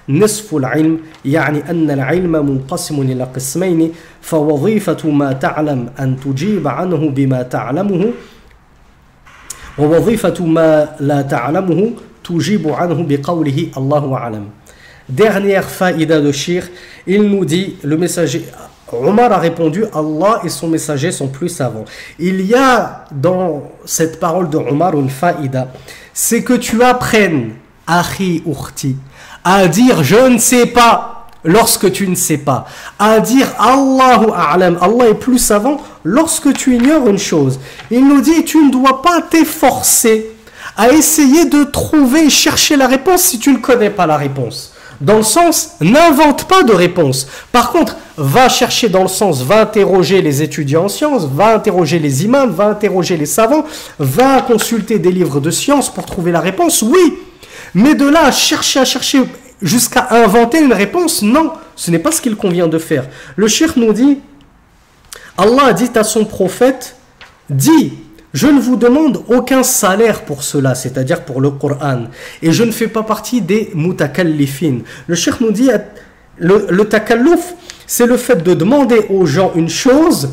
نصف العلم يعني أن العلم منقسم إلى قسمين فوظيفة ما تعلم أن تجيب عنه بما تعلمه ووظيفة ما لا تعلمه تجيب عنه بقوله الله أعلم. Dernière faïda de Cheikh, il nous dit, le messager Omar a répondu: Allah et son messager sont plus savants. Il y a dans cette parole de Omar une faïda, c'est que tu apprennes Akhi Ukhti à dire je ne sais pas lorsque tu ne sais pas, à dire Allahu A'lam, Allah est plus savant lorsque tu ignores une chose. Il nous dit: tu ne dois pas t'efforcer à essayer de trouver et chercher la réponse si tu ne connais pas la réponse. Dans le sens, n'invente pas de réponse. Par contre, va chercher dans le sens, va interroger les étudiants en sciences, va interroger les imams, va interroger les savants, va consulter des livres de sciences pour trouver la réponse, oui. Mais de là à chercher, à chercher, jusqu'à inventer une réponse, non, ce n'est pas ce qu'il convient de faire. Le cheikh nous dit, Allah a dit à son prophète, « Dis, je ne vous demande aucun salaire pour cela, c'est-à-dire pour le Coran, et je ne fais pas partie des mutakallifin. » Le cheikh nous dit, le, le takalluf, c'est le fait de demander aux gens une chose,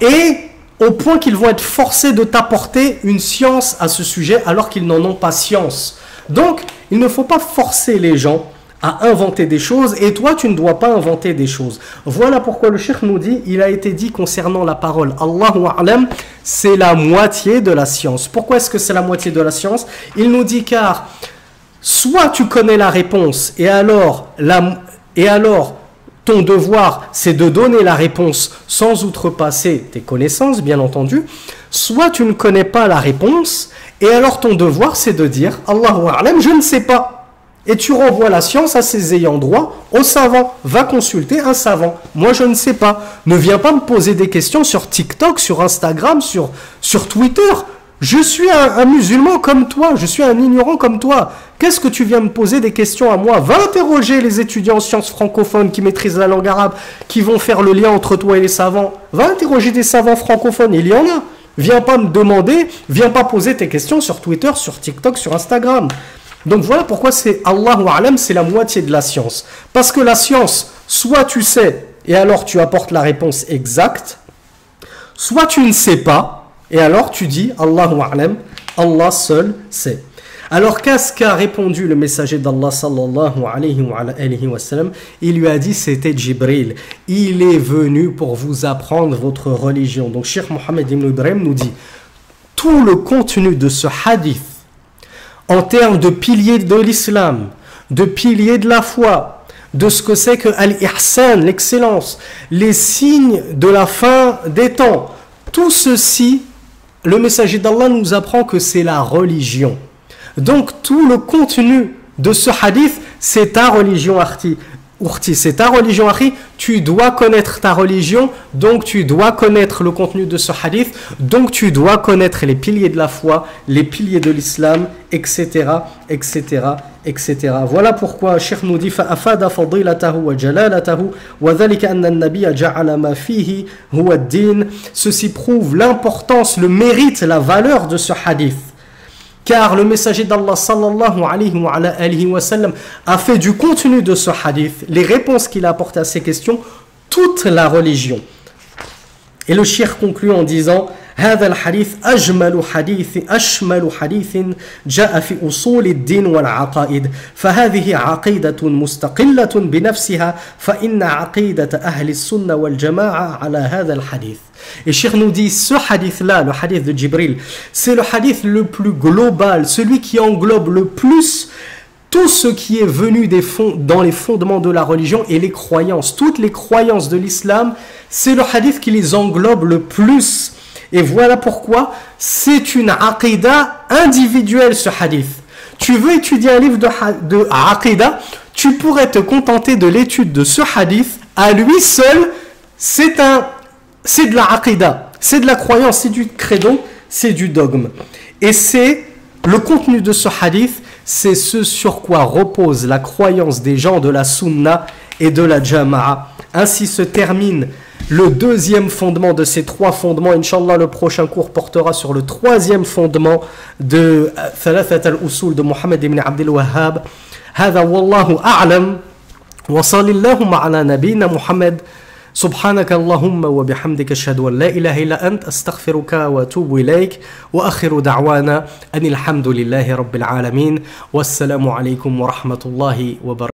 et au point qu'ils vont être forcés de t'apporter une science à ce sujet, alors qu'ils n'en ont pas science. Donc, il ne faut pas forcer les gens à inventer des choses et toi tu ne dois pas inventer des choses. Voilà pourquoi le cheikh nous dit, il a été dit concernant la parole Allahu a'lam, c'est la moitié de la science. Pourquoi est-ce que c'est la moitié de la science? Il nous dit car soit tu connais la réponse et alors, la, et alors ton devoir c'est de donner la réponse sans outrepasser tes connaissances bien entendu, soit tu ne connais pas la réponse et alors ton devoir c'est de dire Allahu a'lam, je ne sais pas. Et tu renvoies la science à ses ayants droit, aux savants. Va consulter un savant. Moi, je ne sais pas. Ne viens pas me poser des questions sur TikTok, sur Instagram, sur, sur Twitter. Je suis un, un musulman comme toi. Je suis un ignorant comme toi. Qu'est-ce que tu viens me poser des questions à moi? Va interroger les étudiants en sciences francophones qui maîtrisent la langue arabe, qui vont faire le lien entre toi et les savants. Va interroger des savants francophones. Il y en a. Viens pas me demander, viens pas poser tes questions sur Twitter, sur TikTok, sur Instagram. Donc voilà pourquoi c'est Allahu a'lam, c'est la moitié de la science. Parce que la science, soit tu sais, et alors tu apportes la réponse exacte, soit tu ne sais pas, et alors tu dis Allahu a'lam, Allah seul sait. Alors qu'est-ce qu'a répondu le messager d'Allah sallallahu alayhi wa alayhi wa sallam? Il lui a dit, c'était Jibril. Il est venu pour vous apprendre votre religion. Donc Cheikh Mohammed ibn Ibrahim nous dit, tout le contenu de ce hadith, en termes de piliers de l'islam, de piliers de la foi, de ce que c'est que Al-Ihsan, l'excellence, les signes de la fin des temps, tout ceci, le messager d'Allah nous apprend que c'est la religion. Donc tout le contenu de ce hadith, c'est ta religion, Arti. C'est ta religion, Akhi, tu dois connaître ta religion, donc tu dois connaître le contenu de ce hadith, donc tu dois connaître les piliers de la foi, les piliers de l'islam, et cetera, et cetera, et cetera. Voilà pourquoi Cheikh nous dit فَأَفَادَ فَضِيلَتَهُ وَجَلَالَتَهُ وَذَلِكَ أَنَّ النَّبِيَ جَعَلَ مَا فِيهِ هُوَ الدِّينِ. Ceci prouve l'importance, le mérite, la valeur de ce hadith. Car le messager d'Allah sallallahu alayhi wa alayhi wa sallam a fait du contenu de ce hadith, les réponses qu'il a apportées à ces questions, toute la religion. Et le cheikh conclut en disant هذا الحديث أجمل حديث أشمل حديث جاء في أصول الدين والعقائد فهذه عقيدة مستقلة بنفسها فإن عقيدة أهل السنة والجماعة على هذا الحديث. Et Cheikh nous dit, ce hadith-là, le hadith de Jibril, c'est le hadith le plus global, celui qui englobe le plus tout ce qui est venu des fonds, dans les fondements de la religion et les croyances. Toutes les croyances de l'islam, c'est le hadith qui les englobe le plus. Et voilà pourquoi c'est une aqidah individuelle ce hadith. Tu veux étudier un livre de, de aqidah, tu pourrais te contenter de l'étude de ce hadith. À lui seul, c'est un, c'est de la aqidah, c'est de la croyance, c'est du credo, c'est du dogme. Et c'est le contenu de ce hadith, c'est ce sur quoi repose la croyance des gens de la sunna et de la jama'a. Ainsi se termine le deuxième fondement de ces trois fondements. Inch'Allah, le prochain cours portera sur le troisième fondement de Thalathat al-Usul de Mohammed ibn Abdel Wahhab. Hada wallahu a'lam wa sallallahu ala nabina Muhammad. Subhanaka Allahumma wa bihamdika ashhadu an la ilaha illa ant astaghfiruka wa atubu ilayk wa akhiru da'wana anil hamdulillahi rabbil alamin. Wassalamu alaykum wa rahmatullahi wa barakatuh.